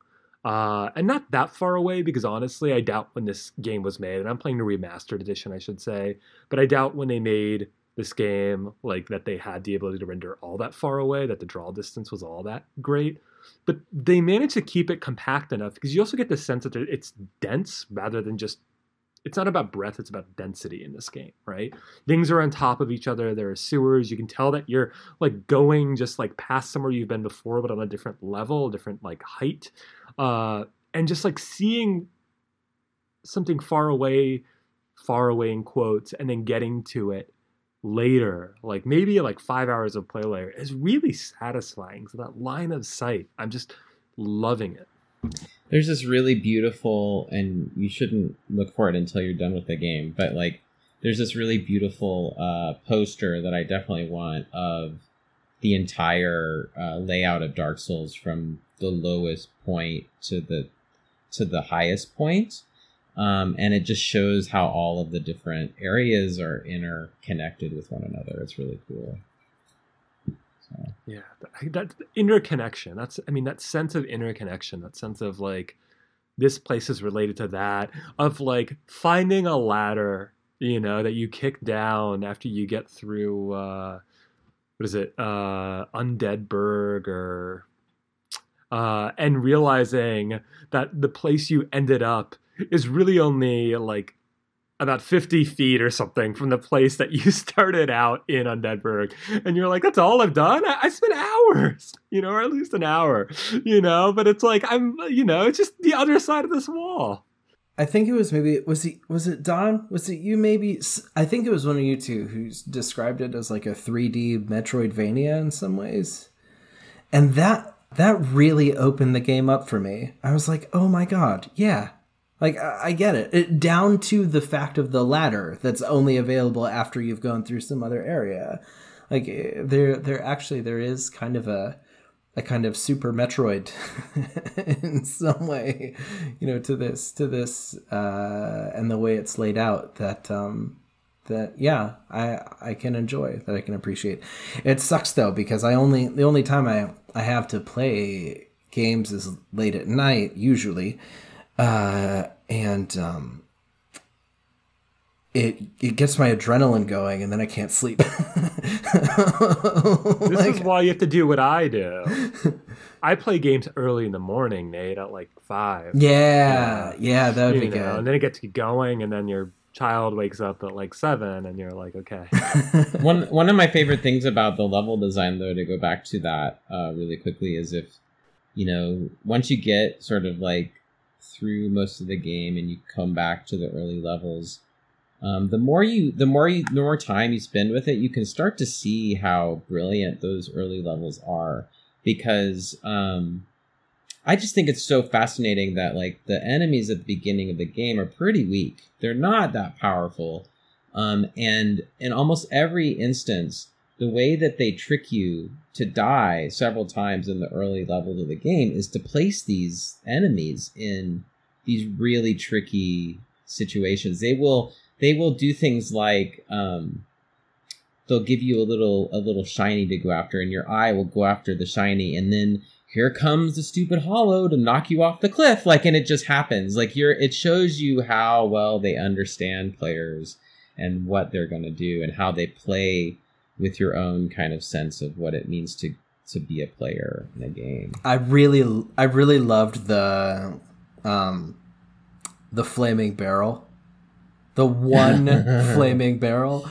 Uh, and not that far away, because honestly, I doubt when this game was made, and I'm playing the remastered edition, I should say, but I doubt when they made this game, like, that they had the ability to render all that far away, that the draw distance was all that great. But they managed to keep it compact enough, because you also get the sense that it's dense rather than just, it's not about breadth, it's about density in this game, right? Things are on top of each other, there are sewers, you can tell that you're, like, going just, like, past somewhere you've been before, but on a different level, different, like, height. Uh, and just like seeing something far away far away in quotes, and then getting to it later, like maybe like five hours of play later, is really satisfying. So that line of sight, I'm just loving it. There's this really beautiful, and you shouldn't look for it until you're done with the game, but like there's this really beautiful uh, poster that I definitely want of the entire uh, layout of Dark Souls from the lowest point to the to the highest point. Um, and it just shows how all of the different areas are interconnected with one another. It's really cool. So. Yeah, that interconnection. That's, I mean, that sense of interconnection, that sense of like, this place is related to that, of like finding a ladder, you know, that you kick down after you get through, uh, what is it? Uh, Undead Burg or, uh, and realizing that the place you ended up is really only like about fifty feet or something from the place that you started out in Undead Burg. And you're like, that's all I've done? I, I spent hours, you know, or at least an hour, you know, but it's like, I'm, you know, it's just the other side of this wall. I think it was maybe, was it, was it Don? Was it you maybe? I think it was one of you two who described it as like a three D Metroidvania in some ways. And that, that really opened the game up for me. I was like, oh my God, yeah. Like, I get it. it. Down to the fact of the ladder that's only available after you've gone through some other area. Like, there there actually, there is kind of a a kind of Super Metroid in some way, you know, to this, to this, uh, and the way it's laid out that, um, that, yeah, I, I can enjoy, that I can appreciate. It sucks, though, because I only, the only time I, I have to play games is late at night, usually. Uh, and, um, it, it gets my adrenaline going and then I can't sleep. This like, is why you have to do what I do. I play games early in the morning, Nate, at like five. Yeah. Yeah. yeah that would you be know, good. And then it gets you going and then your child wakes up at like seven and you're like, okay. one, one of my favorite things about the level design though, to go back to that, uh, really quickly is if, you know, once you get sort of like through most of the game and you come back to the early levels, um, the more you the more you the more time you spend with it, you can start to see how brilliant those early levels are, because um, I just think it's so fascinating that like the enemies at the beginning of the game are pretty weak. They're not that powerful, um, and in almost every instance the way that they trick you to die several times in the early levels of the game is to place these enemies in these really tricky situations. They will they will do things like um, they'll give you a little a little shiny to go after, and your eye will go after the shiny, and then here comes the stupid hollow to knock you off the cliff. Like, and it just happens. Like you're, it shows you how well they understand players and what they're going to do and how they play with your own kind of sense of what it means to, to be a player in a game. I really, I really loved the, um, the flaming barrel, the one flaming barrel.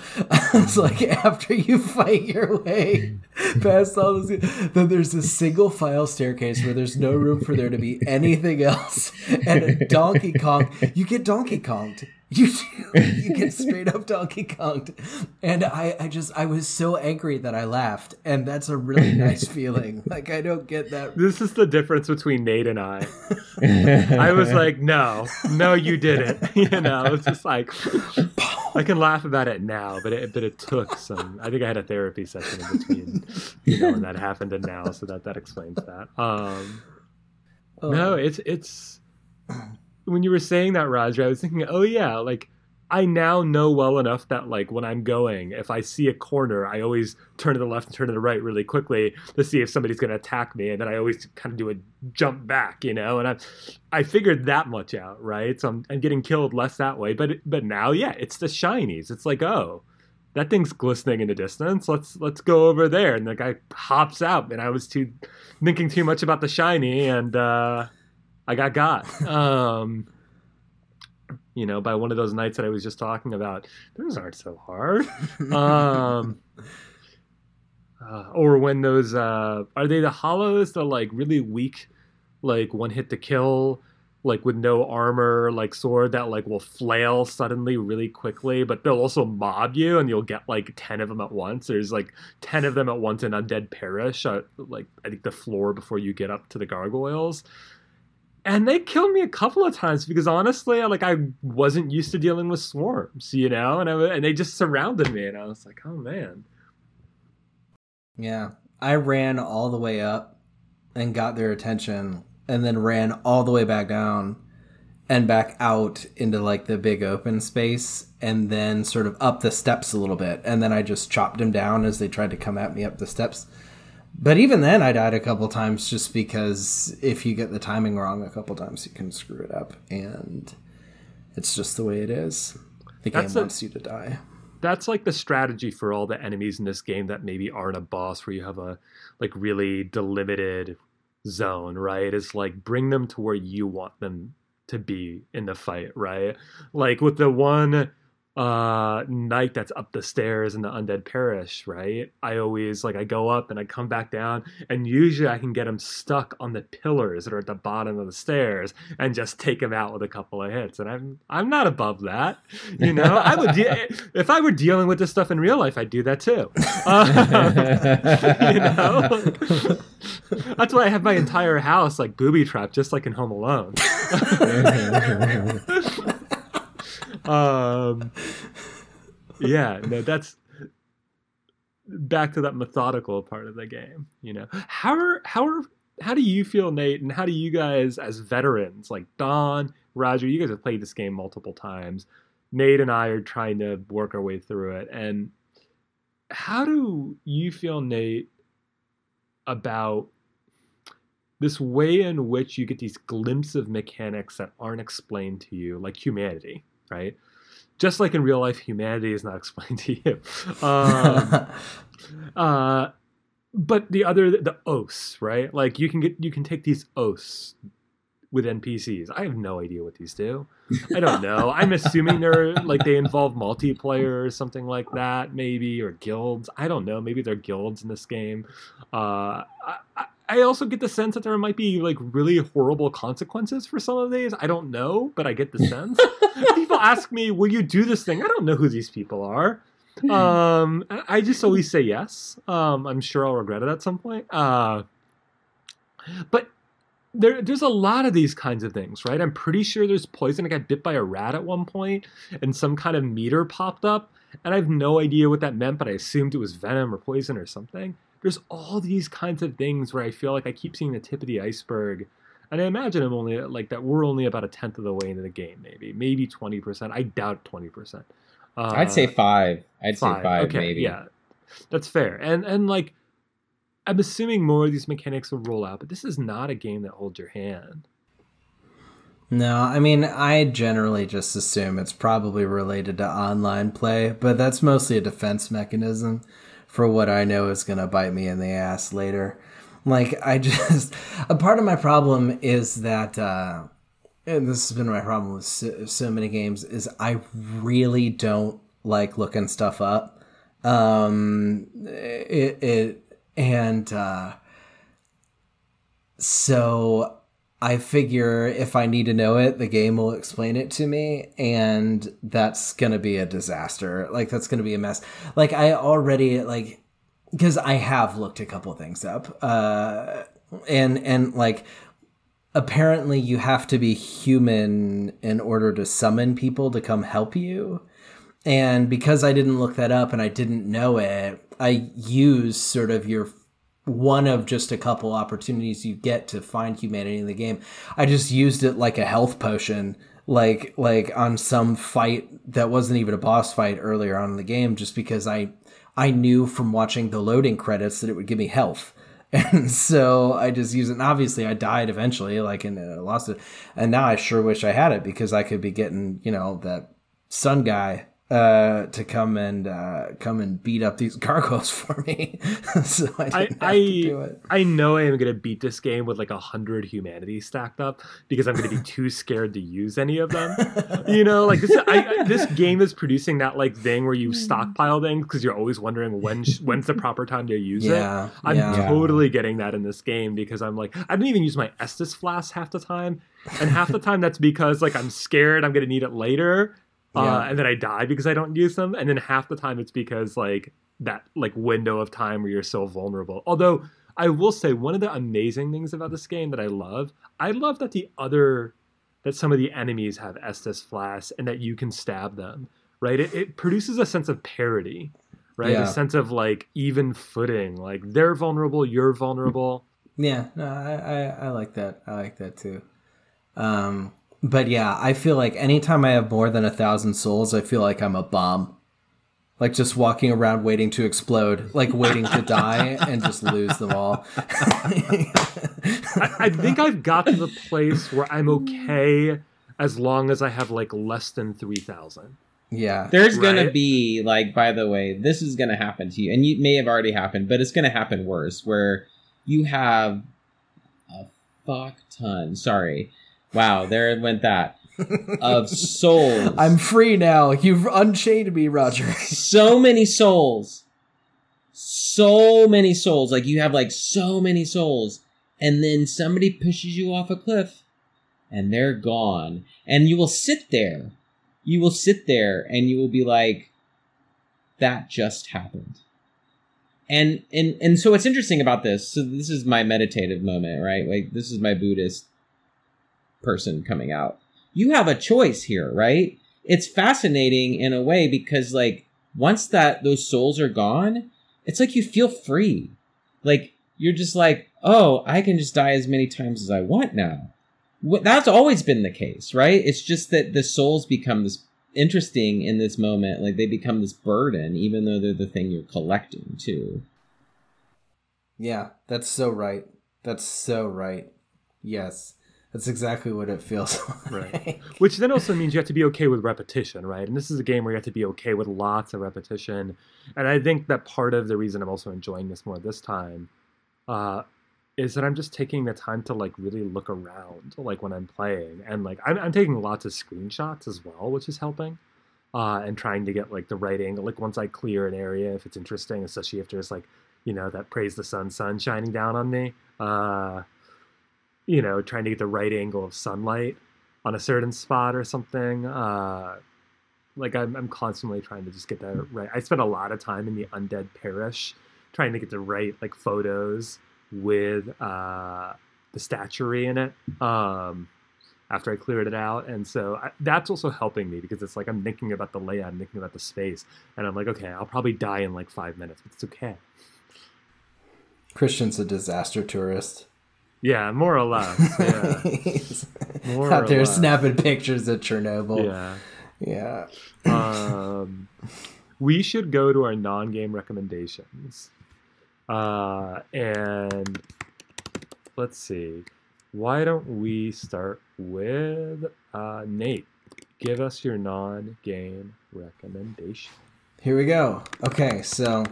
It's like after you fight your way past all this, then there's a single file staircase where there's no room for there to be anything else. And a Donkey Kong, you get Donkey Konged. You do. You get straight up Donkey Konged. And I, I just, I was so angry that I laughed. And that's a really nice feeling. Like, I don't get that. This is the difference between Nate and I. I was like, no, no, you didn't. You know, it's just like, I can laugh about it now, but it, but it took some, I think I had a therapy session in between, you know, when that happened and now. So that, that explains that. Um, oh. No, it's, it's, when you were saying that, Roger, I was thinking, oh yeah, like I now know well enough that like when I'm going, if I see a corner, I always turn to the left and turn to the right really quickly to see if somebody's going to attack me. And then I always kind of do a jump back, you know, and I I figured that much out, right? So I'm, I'm getting killed less that way. But but now, yeah, it's the shinies. It's like, oh, that thing's glistening in the distance. Let's let's go over there. And the guy hops out and I was too thinking too much about the shiny and uh I got got, um, you know, by one of those nights that I was just talking about. Those aren't so hard. Um, uh, or when those, uh, are they the hollows, the like really weak, like one hit to kill like with no armor, like sword that like will flail suddenly really quickly, but they'll also mob you and you'll get like ten of them at once. There's like ten of them at once in Undead Parish, uh, like I think the floor before you get up to the gargoyles. And they killed me a couple of times because honestly, I, like I wasn't used to dealing with swarms, you know, and I, and they just surrounded me and I was like, oh man. Yeah, I ran all the way up and got their attention and then ran all the way back down and back out into like the big open space and then sort of up the steps a little bit. And then I just chopped them down as they tried to come at me up the steps. But even then I died a couple times just because if you get the timing wrong a couple times, you can screw it up. And it's just the way it is. The game that's wants a, you to die. That's like the strategy for all the enemies in this game that maybe aren't a boss, where you have a like really delimited zone, right? It's like bring them to where you want them to be in the fight, right? Like with the one uh knight that's up the stairs in the Undead Parish, right? I always like I go up and I come back down, and usually I can get him stuck on the pillars that are at the bottom of the stairs and just take him out with a couple of hits. And I'm I'm not above that, you know. I would de- if I were dealing with this stuff in real life, I'd do that too. Um, you know. That's why I have my entire house like booby trapped, just like in Home Alone. um, yeah, no, that's back to that methodical part of the game. You know, how are, how are, how do you feel, Nate, and how do you guys, as veterans, like Don, Roger, you guys have played this game multiple times. Nate and I are trying to work our way through it. And how do you feel, Nate, about this way in which you get these glimpses of mechanics that aren't explained to you, like humanity, right? Just like in real life, humanity is not explained to you. Um, uh, but the other, the oaths, right? Like you can get, you can take these oaths with N P Cs. I have no idea what these do. I don't know. I'm assuming they're like they involve multiplayer or something like that, maybe, or guilds. I don't know. Maybe they're guilds in this game. Uh, I, I, I also get the sense that there might be like really horrible consequences for some of these. I don't know, but I get the sense. People ask me, will you do this thing? I don't know who these people are. Um, I just always say yes. Um, I'm sure I'll regret it at some point. Uh, but there, there's a lot of these kinds of things, right? I'm pretty sure there's poison. I got bit by a rat at one point and some kind of meter popped up. And I have no idea what that meant, but I assumed it was venom or poison or something. There's all these kinds of things where I feel like I keep seeing the tip of the iceberg, and I imagine I'm only like that. We're only about a tenth of the way into the game, maybe, maybe twenty percent. I doubt twenty percent. Uh, I'd say five. I'd five. say five. Okay, maybe. Yeah, that's fair. And and like, I'm assuming more of these mechanics will roll out, but this is not a game that holds your hand. No, I mean, I generally just assume it's probably related to online play, but that's mostly a defense mechanism for what I know is going to bite me in the ass later. Like, I just... A part of my problem is that... Uh, and this has been my problem with so, so many games, is I really don't like looking stuff up. Um, it, it And... Uh, so... I figure if I need to know it, the game will explain it to me, and that's going to be a disaster. Like, that's going to be a mess. Like, I already, like, because I have looked a couple things up, uh, and, and, like, apparently you have to be human in order to summon people to come help you. And because I didn't look that up and I didn't know it, I use sort of your one of just a couple opportunities you get to find humanity in the game. I just used it like a health potion, like like on some fight that wasn't even a boss fight earlier on in the game, just because I I knew from watching the loading credits that it would give me health. And so I just used it. And obviously I died eventually, like, and I lost it. And now I sure wish I had it because I could be getting, you know, that sun guy uh, to come and uh, come and beat up these gargoyles for me. So I didn't I, have I, to do it. I know I am going to beat this game with like a hundred humanity stacked up because I'm going to be too scared to use any of them. You know, like this, I, I, this game is producing that like thing where you stockpile things because you're always wondering when sh- when's the proper time to use yeah, it. I'm yeah. totally getting that in this game because I'm like, I didn't even use my Estus Flask half the time. And half the time that's because like I'm scared I'm going to need it later. Yeah. Uh, and then I die because I don't use them. And then half the time it's because like that like window of time where you're so vulnerable. Although I will say one of the amazing things about this game that I love, I love that the other, that some of the enemies have Estus Flask and that you can stab them, right? It, it produces a sense of parity, right? Yeah. A sense of like even footing, like they're vulnerable, you're vulnerable. Yeah, no, I, I, I like that. I like that too. Um, but yeah, I feel like anytime I have more than a thousand souls, I feel like I'm a bomb, like just walking around waiting to explode, like waiting to die and just lose them all. I, I think I've got to the place where I'm okay as long as I have like less than three thousand. Yeah. There's right? going to be like, by the way, this is going to happen to you, and it may have already happened, but it's going to happen worse where you have a fuck ton. Sorry. Wow, there went that. Of souls. I'm free now. You've unchained me, Roger. So many souls. So many souls. Like, you have, like, so many souls. And then somebody pushes you off a cliff. And they're gone. And you will sit there. You will sit there and you will be like, that just happened. And, and, and so what's interesting about this, so this is my meditative moment, right? Like, this is my Buddhist person coming out. You have a choice here, right? It's fascinating in a way because like once that those souls are gone, it's like you feel free. Like you're just like, oh, I can just die as many times as I want now. That's always been the case, right? It's just that the souls become this interesting in this moment. Like they become this burden, even though they're the thing you're collecting too. Yeah, that's so right. That's so right. Yes. That's exactly what it feels like. Right. Which then also means you have to be okay with repetition, right? And this is a game where you have to be okay with lots of repetition. And I think that part of the reason I'm also enjoying this more this time uh, is that I'm just taking the time to like really look around like when I'm playing. And like I'm, I'm taking lots of screenshots as well, which is helping. Uh, and trying to get like the right angle. Like once I clear an area, if it's interesting, especially if there's like, you know, that praise the sun, sun shining down on me. Uh you know, trying to get the right angle of sunlight on a certain spot or something. Uh, like I'm, I'm constantly trying to just get that right. I spent a lot of time in the undead parish trying to get the right, like photos with, uh, the statuary in it. Um, after I cleared it out. And so I, that's also helping me because it's like, I'm thinking about the layout, I'm thinking about the space, and I'm like, okay, I'll probably die in like five minutes, but it's okay. Christian's a disaster tourist. Yeah, more or less. Yeah. He's more out or there less. Snapping pictures at Chernobyl. Yeah. Yeah. Um, we should go to our non-game recommendations. Uh, and let's see. Why don't we start with uh, Nate? Give us your non-game recommendation. Here we go. Okay, so...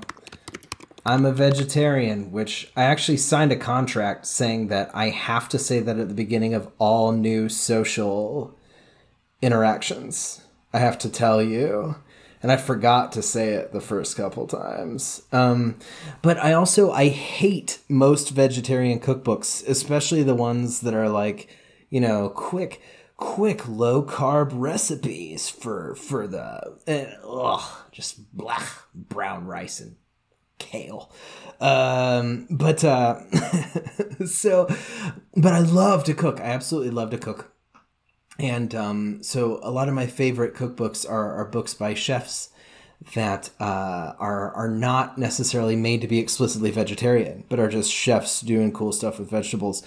I'm a vegetarian, which I actually signed a contract saying that I have to say that at the beginning of all new social interactions. I have to tell you. And I forgot to say it the first couple times. Um, but I also, I hate most vegetarian cookbooks, especially the ones that are like, you know, quick, quick low carb recipes for, for the, uh, ugh, just blah, brown rice and kale. Um, but, uh, so, but I love to cook. I absolutely love to cook. And, um, so a lot of my favorite cookbooks are, are books by chefs that, uh, are, are not necessarily made to be explicitly vegetarian, but are just chefs doing cool stuff with vegetables.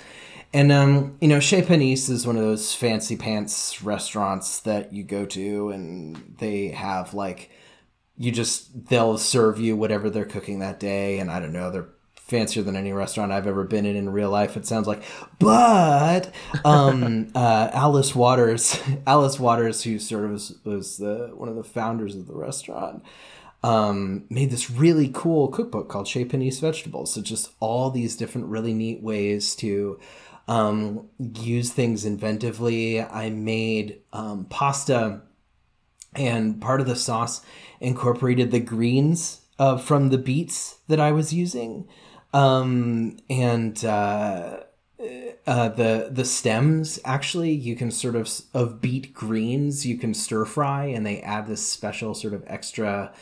And, um, you know, Chez Panisse is one of those fancy pants restaurants that you go to and they have like, you just, they'll serve you whatever they're cooking that day. And I don't know, their fancier than any restaurant I've ever been in in real life, it sounds like. But um, uh, Alice Waters, Alice Waters, who sort of was, was the, one of the founders of the restaurant, um, made this really cool cookbook called Chez Panisse Vegetables. So just all these different really neat ways to um, use things inventively. I made um, pasta, and part of the sauce incorporated the greens Uh, from the beets that I was using, um, and uh, uh, the the stems, actually, you can sort of, of beet greens, you can stir fry, and they add this special sort of extra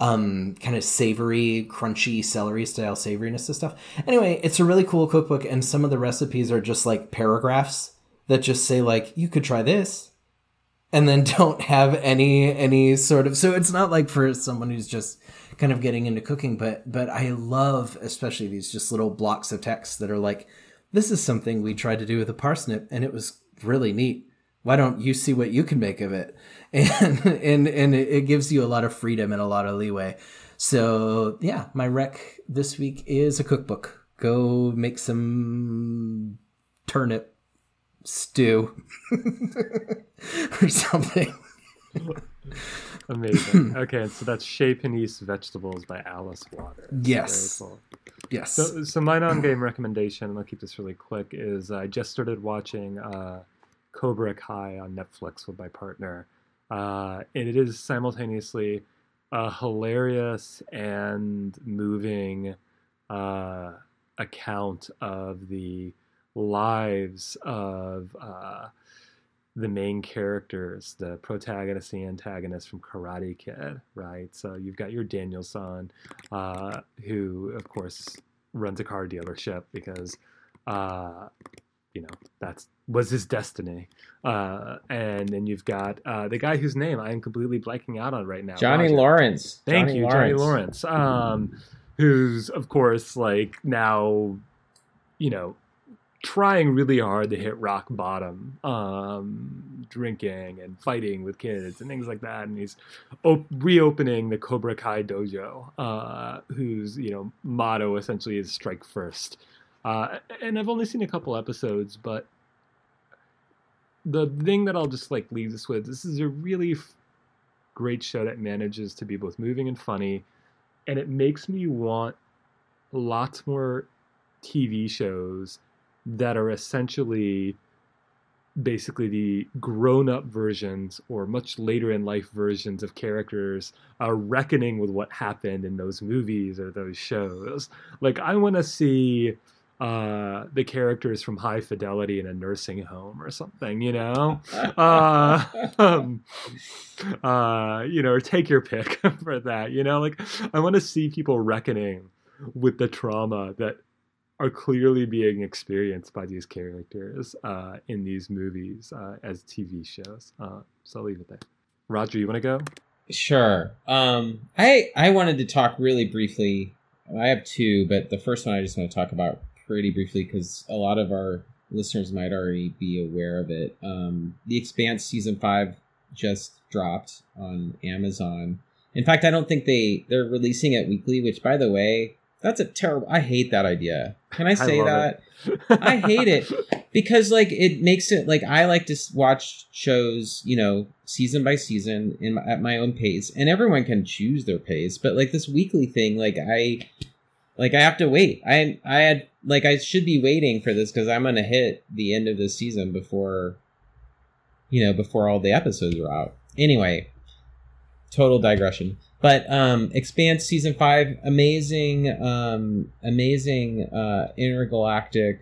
um, kind of savory, crunchy, celery-style savoriness to stuff. Anyway, it's a really cool cookbook, and some of the recipes are just like paragraphs that just say, like, you could try this, and then don't have any any sort of... So it's not like for someone who's just... kind of getting into cooking, but but I love especially these just little blocks of text that are like, this is something we tried to do with a parsnip and it was really neat. Why don't you see what you can make of it? And and and it gives you a lot of freedom and a lot of leeway. So yeah, my rec this week is a cookbook. Go make some turnip stew or something. Amazing. Okay, so that's Chez Panisse Vegetables by Alice Waters. Yes. Very cool. Yes. So, so my non-game recommendation, and I'll keep this really quick, is I just started watching uh, Cobra Kai on Netflix with my partner. Uh, and it is simultaneously a hilarious and moving uh, account of the lives of... Uh, the main characters, the protagonist and the antagonist from Karate Kid, right? So you've got your Daniel-san, uh, who, of course, runs a car dealership because, uh, you know, that's was his destiny. Uh, and then you've got uh, the guy whose name I am completely blanking out on right now. Johnny Roger. Lawrence. Thank Johnny you, Lawrence. Johnny Lawrence. Um, who's, of course, like now, you know, trying really hard to hit rock bottom, um, drinking and fighting with kids and things like that. And he's op- reopening the Cobra Kai dojo, uh, whose, you know, motto essentially is strike first. Uh, and I've only seen a couple episodes, but the thing that I'll just like leave this with, this is a really f- great show that manages to be both moving and funny. And it makes me want lots more T V shows that are essentially basically the grown-up versions or much later in life versions of characters are reckoning with what happened in those movies or those shows. Like, I want to see uh, the characters from High Fidelity in a nursing home or something, you know? uh, um, uh, you know, or take your pick for that, you know? Like, I want to see people reckoning with the trauma that are clearly being experienced by these characters uh, in these movies uh, as T V shows. Uh, so I'll leave it there. Roger, you want to go? Sure. Um, I I wanted to talk really briefly. I have two, but the first one I just want to talk about pretty briefly because a lot of our listeners might already be aware of it. Um, The Expanse Season five just dropped on Amazon. In fact, I don't think they, they're releasing it weekly, which, by the way, that's a terrible... I hate that idea. Can I say I that? I hate it. Because, like, it makes it... Like, I like to watch shows, you know, season by season in my, at my own pace. And everyone can choose their pace. But, like, this weekly thing, like, I... Like, I have to wait. I I had... Like, I should be waiting for this because I'm going to hit the end of this season before... You know, before all the episodes are out. Anyway. Total digression. But um, Expanse Season five, amazing, um, amazing uh, intergalactic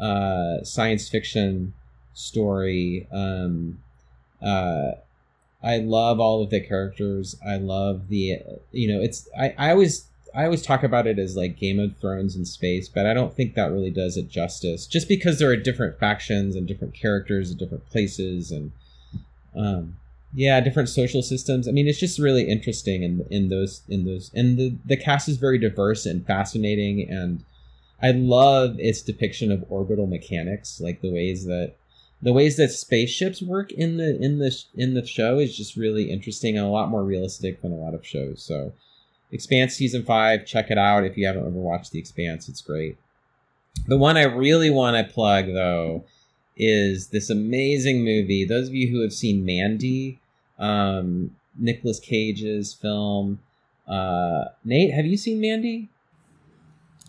uh, science fiction story. Um, uh, I love all of the characters. I love the, you know, it's, I, I always, I always talk about it as like Game of Thrones in space, but I don't think that really does it justice. Just because there are different factions and different characters and different places and, um, yeah, different social systems. I mean, it's just really interesting in in those in those and the, the cast is very diverse and fascinating, and I love its depiction of orbital mechanics, like the ways that the ways that spaceships work in the in the in the show is just really interesting and a lot more realistic than a lot of shows. So Expanse Season five, check it out if you haven't ever watched The Expanse. It's great. The one I really want to plug, though, is this amazing movie. Those of you who have seen Mandy, um, Nicolas Cage's film. Uh, Nate, have you seen Mandy?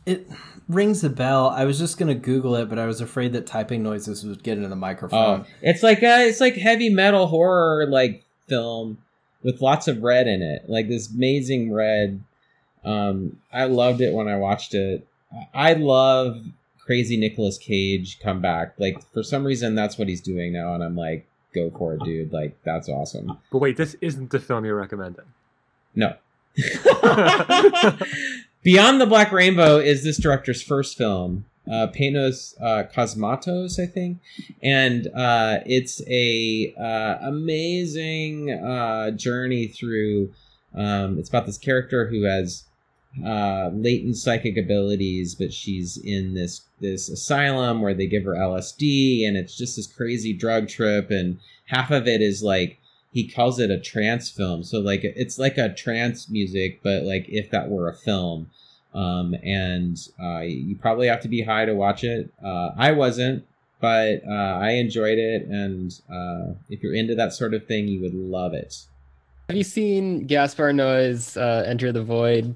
It rings a bell. I was just gonna Google it, but I was afraid that typing noises would get into the microphone. Oh, it's like a, it's like heavy metal horror like film with lots of red in it, like this amazing red. Um, I loved it when I watched it. I love crazy Nicolas Cage comeback. Like for some reason, that's what he's doing now, and I'm like, go for it, dude! Like that's awesome. But wait, this isn't the film you're recommending. No. Beyond the Black Rainbow is this director's first film, uh, Panos uh, Cosmatos, I think. And uh, it's a uh, amazing uh, journey through, um, it's about this character who has uh, latent psychic abilities, but she's in this, this asylum where they give her L S D, and it's just this crazy drug trip. And half of it is like, he calls it a trance film. So like, it's like a trance music, but like if that were a film, um, and, uh, you probably have to be high to watch it. Uh, I wasn't, but, uh, I enjoyed it. And, uh, if you're into that sort of thing, you would love it. Have you seen Gaspar Noé's, uh, Enter the Void?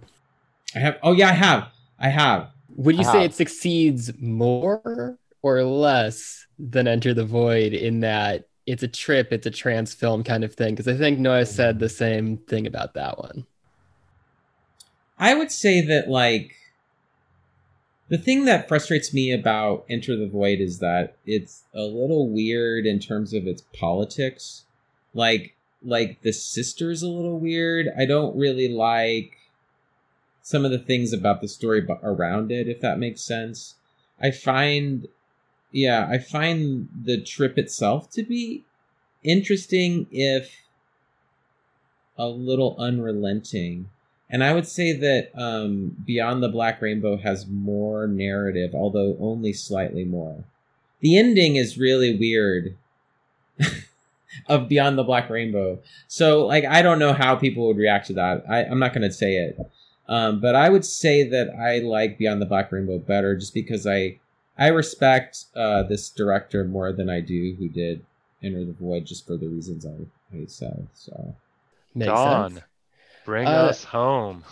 I have. Oh yeah, I have. I have. Would you I say have. It succeeds more or less than Enter the Void in that it's a trip, it's a trance film kind of thing? Because I think Noah said the same thing about that one. I would say that, like, the thing that frustrates me about Enter the Void is that it's a little weird in terms of its politics. Like, like the sister's a little weird. I don't really like some of the things about the story around it, if that makes sense. I find... Yeah, I find the trip itself to be interesting, if a little unrelenting. And I would say that um, Beyond the Black Rainbow has more narrative, although only slightly more. The ending is really weird of Beyond the Black Rainbow. So, like, I don't know how people would react to that. I, I'm not going to say it. Um, but I would say that I like Beyond the Black Rainbow better just because I... I respect uh, this director more than I do who did Enter the Void, just for the reasons I, I said. So, makes Don, sense. Bring uh, us home.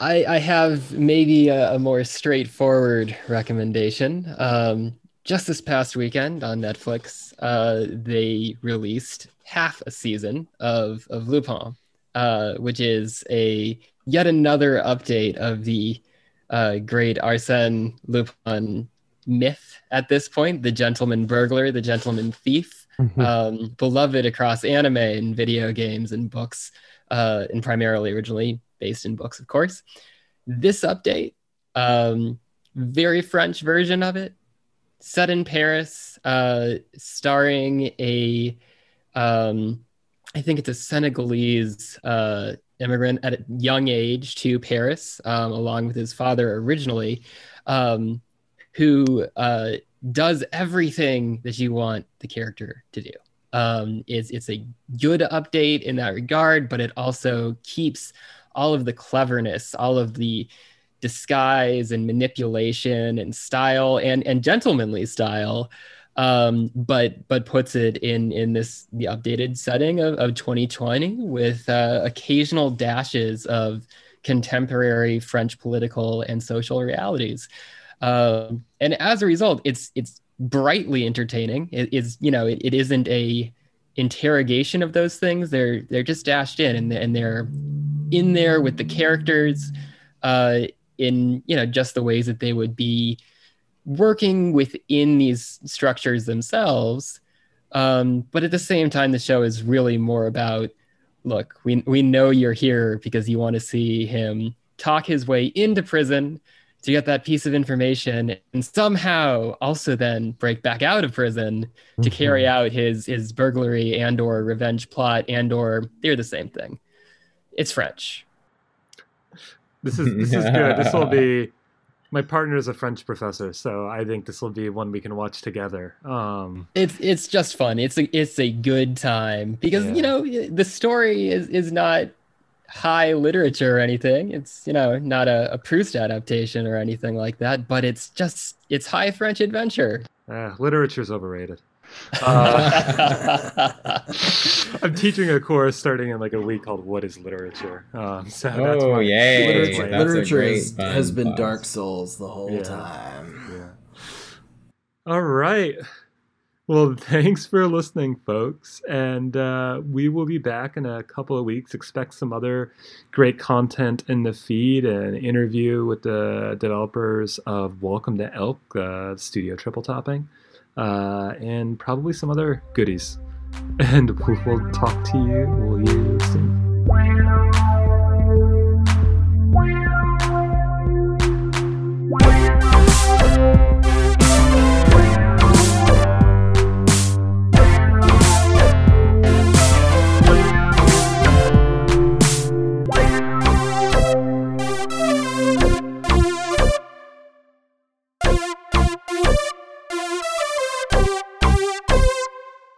I, I have maybe a, a more straightforward recommendation. Um, just this past weekend on Netflix, uh, they released half a season of, of Lupin, uh, which is a yet another update of the uh, great Arsène Lupin myth at this point, the gentleman burglar, the gentleman thief, mm-hmm. um, beloved across anime and video games and books, uh, and primarily originally based in books, of course. This update, um, very French version of it, set in Paris, uh, starring a, um, I think it's a Senegalese uh, immigrant at a young age to Paris, um, along with his father originally, um, who uh, does everything that you want the character to do. Um, it's, it's a good update in that regard, but it also keeps all of the cleverness, all of the disguise and manipulation and style and, and gentlemanly style, um, but but puts it in in this the updated setting of, of twenty twenty with uh, occasional dashes of contemporary French political and social realities. Um, and as a result, it's it's brightly entertaining. It is, you know, it, it isn't a interrogation of those things. They're they're just dashed in and, and they're in there with the characters, uh, in, you know, just the ways that they would be working within these structures themselves. Um, but at the same time, the show is really more about, look, we we know you're here because you want to see him talk his way into prison to get that piece of information and somehow also then break back out of prison to carry out his his burglary and or revenge plot, and or they're the same thing. It's French. This is this is good. This will be, my partner is a French professor, so I think this will be one we can watch together. Um, it's it's just fun. It's a it's a good time because yeah. you know the story is is not high literature or anything. It's, you know, not a, a Proust adaptation or anything like that, but it's just, it's high French adventure. Uh, literature's overrated. Uh, I'm teaching a course starting in like a week called What is Literature? Um, so oh, that's my yay. Literature, that's literature great, is, has been box. Dark Souls the whole yeah. time. Yeah. All right. Well, thanks for listening, folks. And uh, we will be back in a couple of weeks. Expect some other great content in the feed, an interview with the developers of Welcome to Elk, uh, Studio Triple Topping, uh, and probably some other goodies. And we'll talk to you, we'll hear you soon.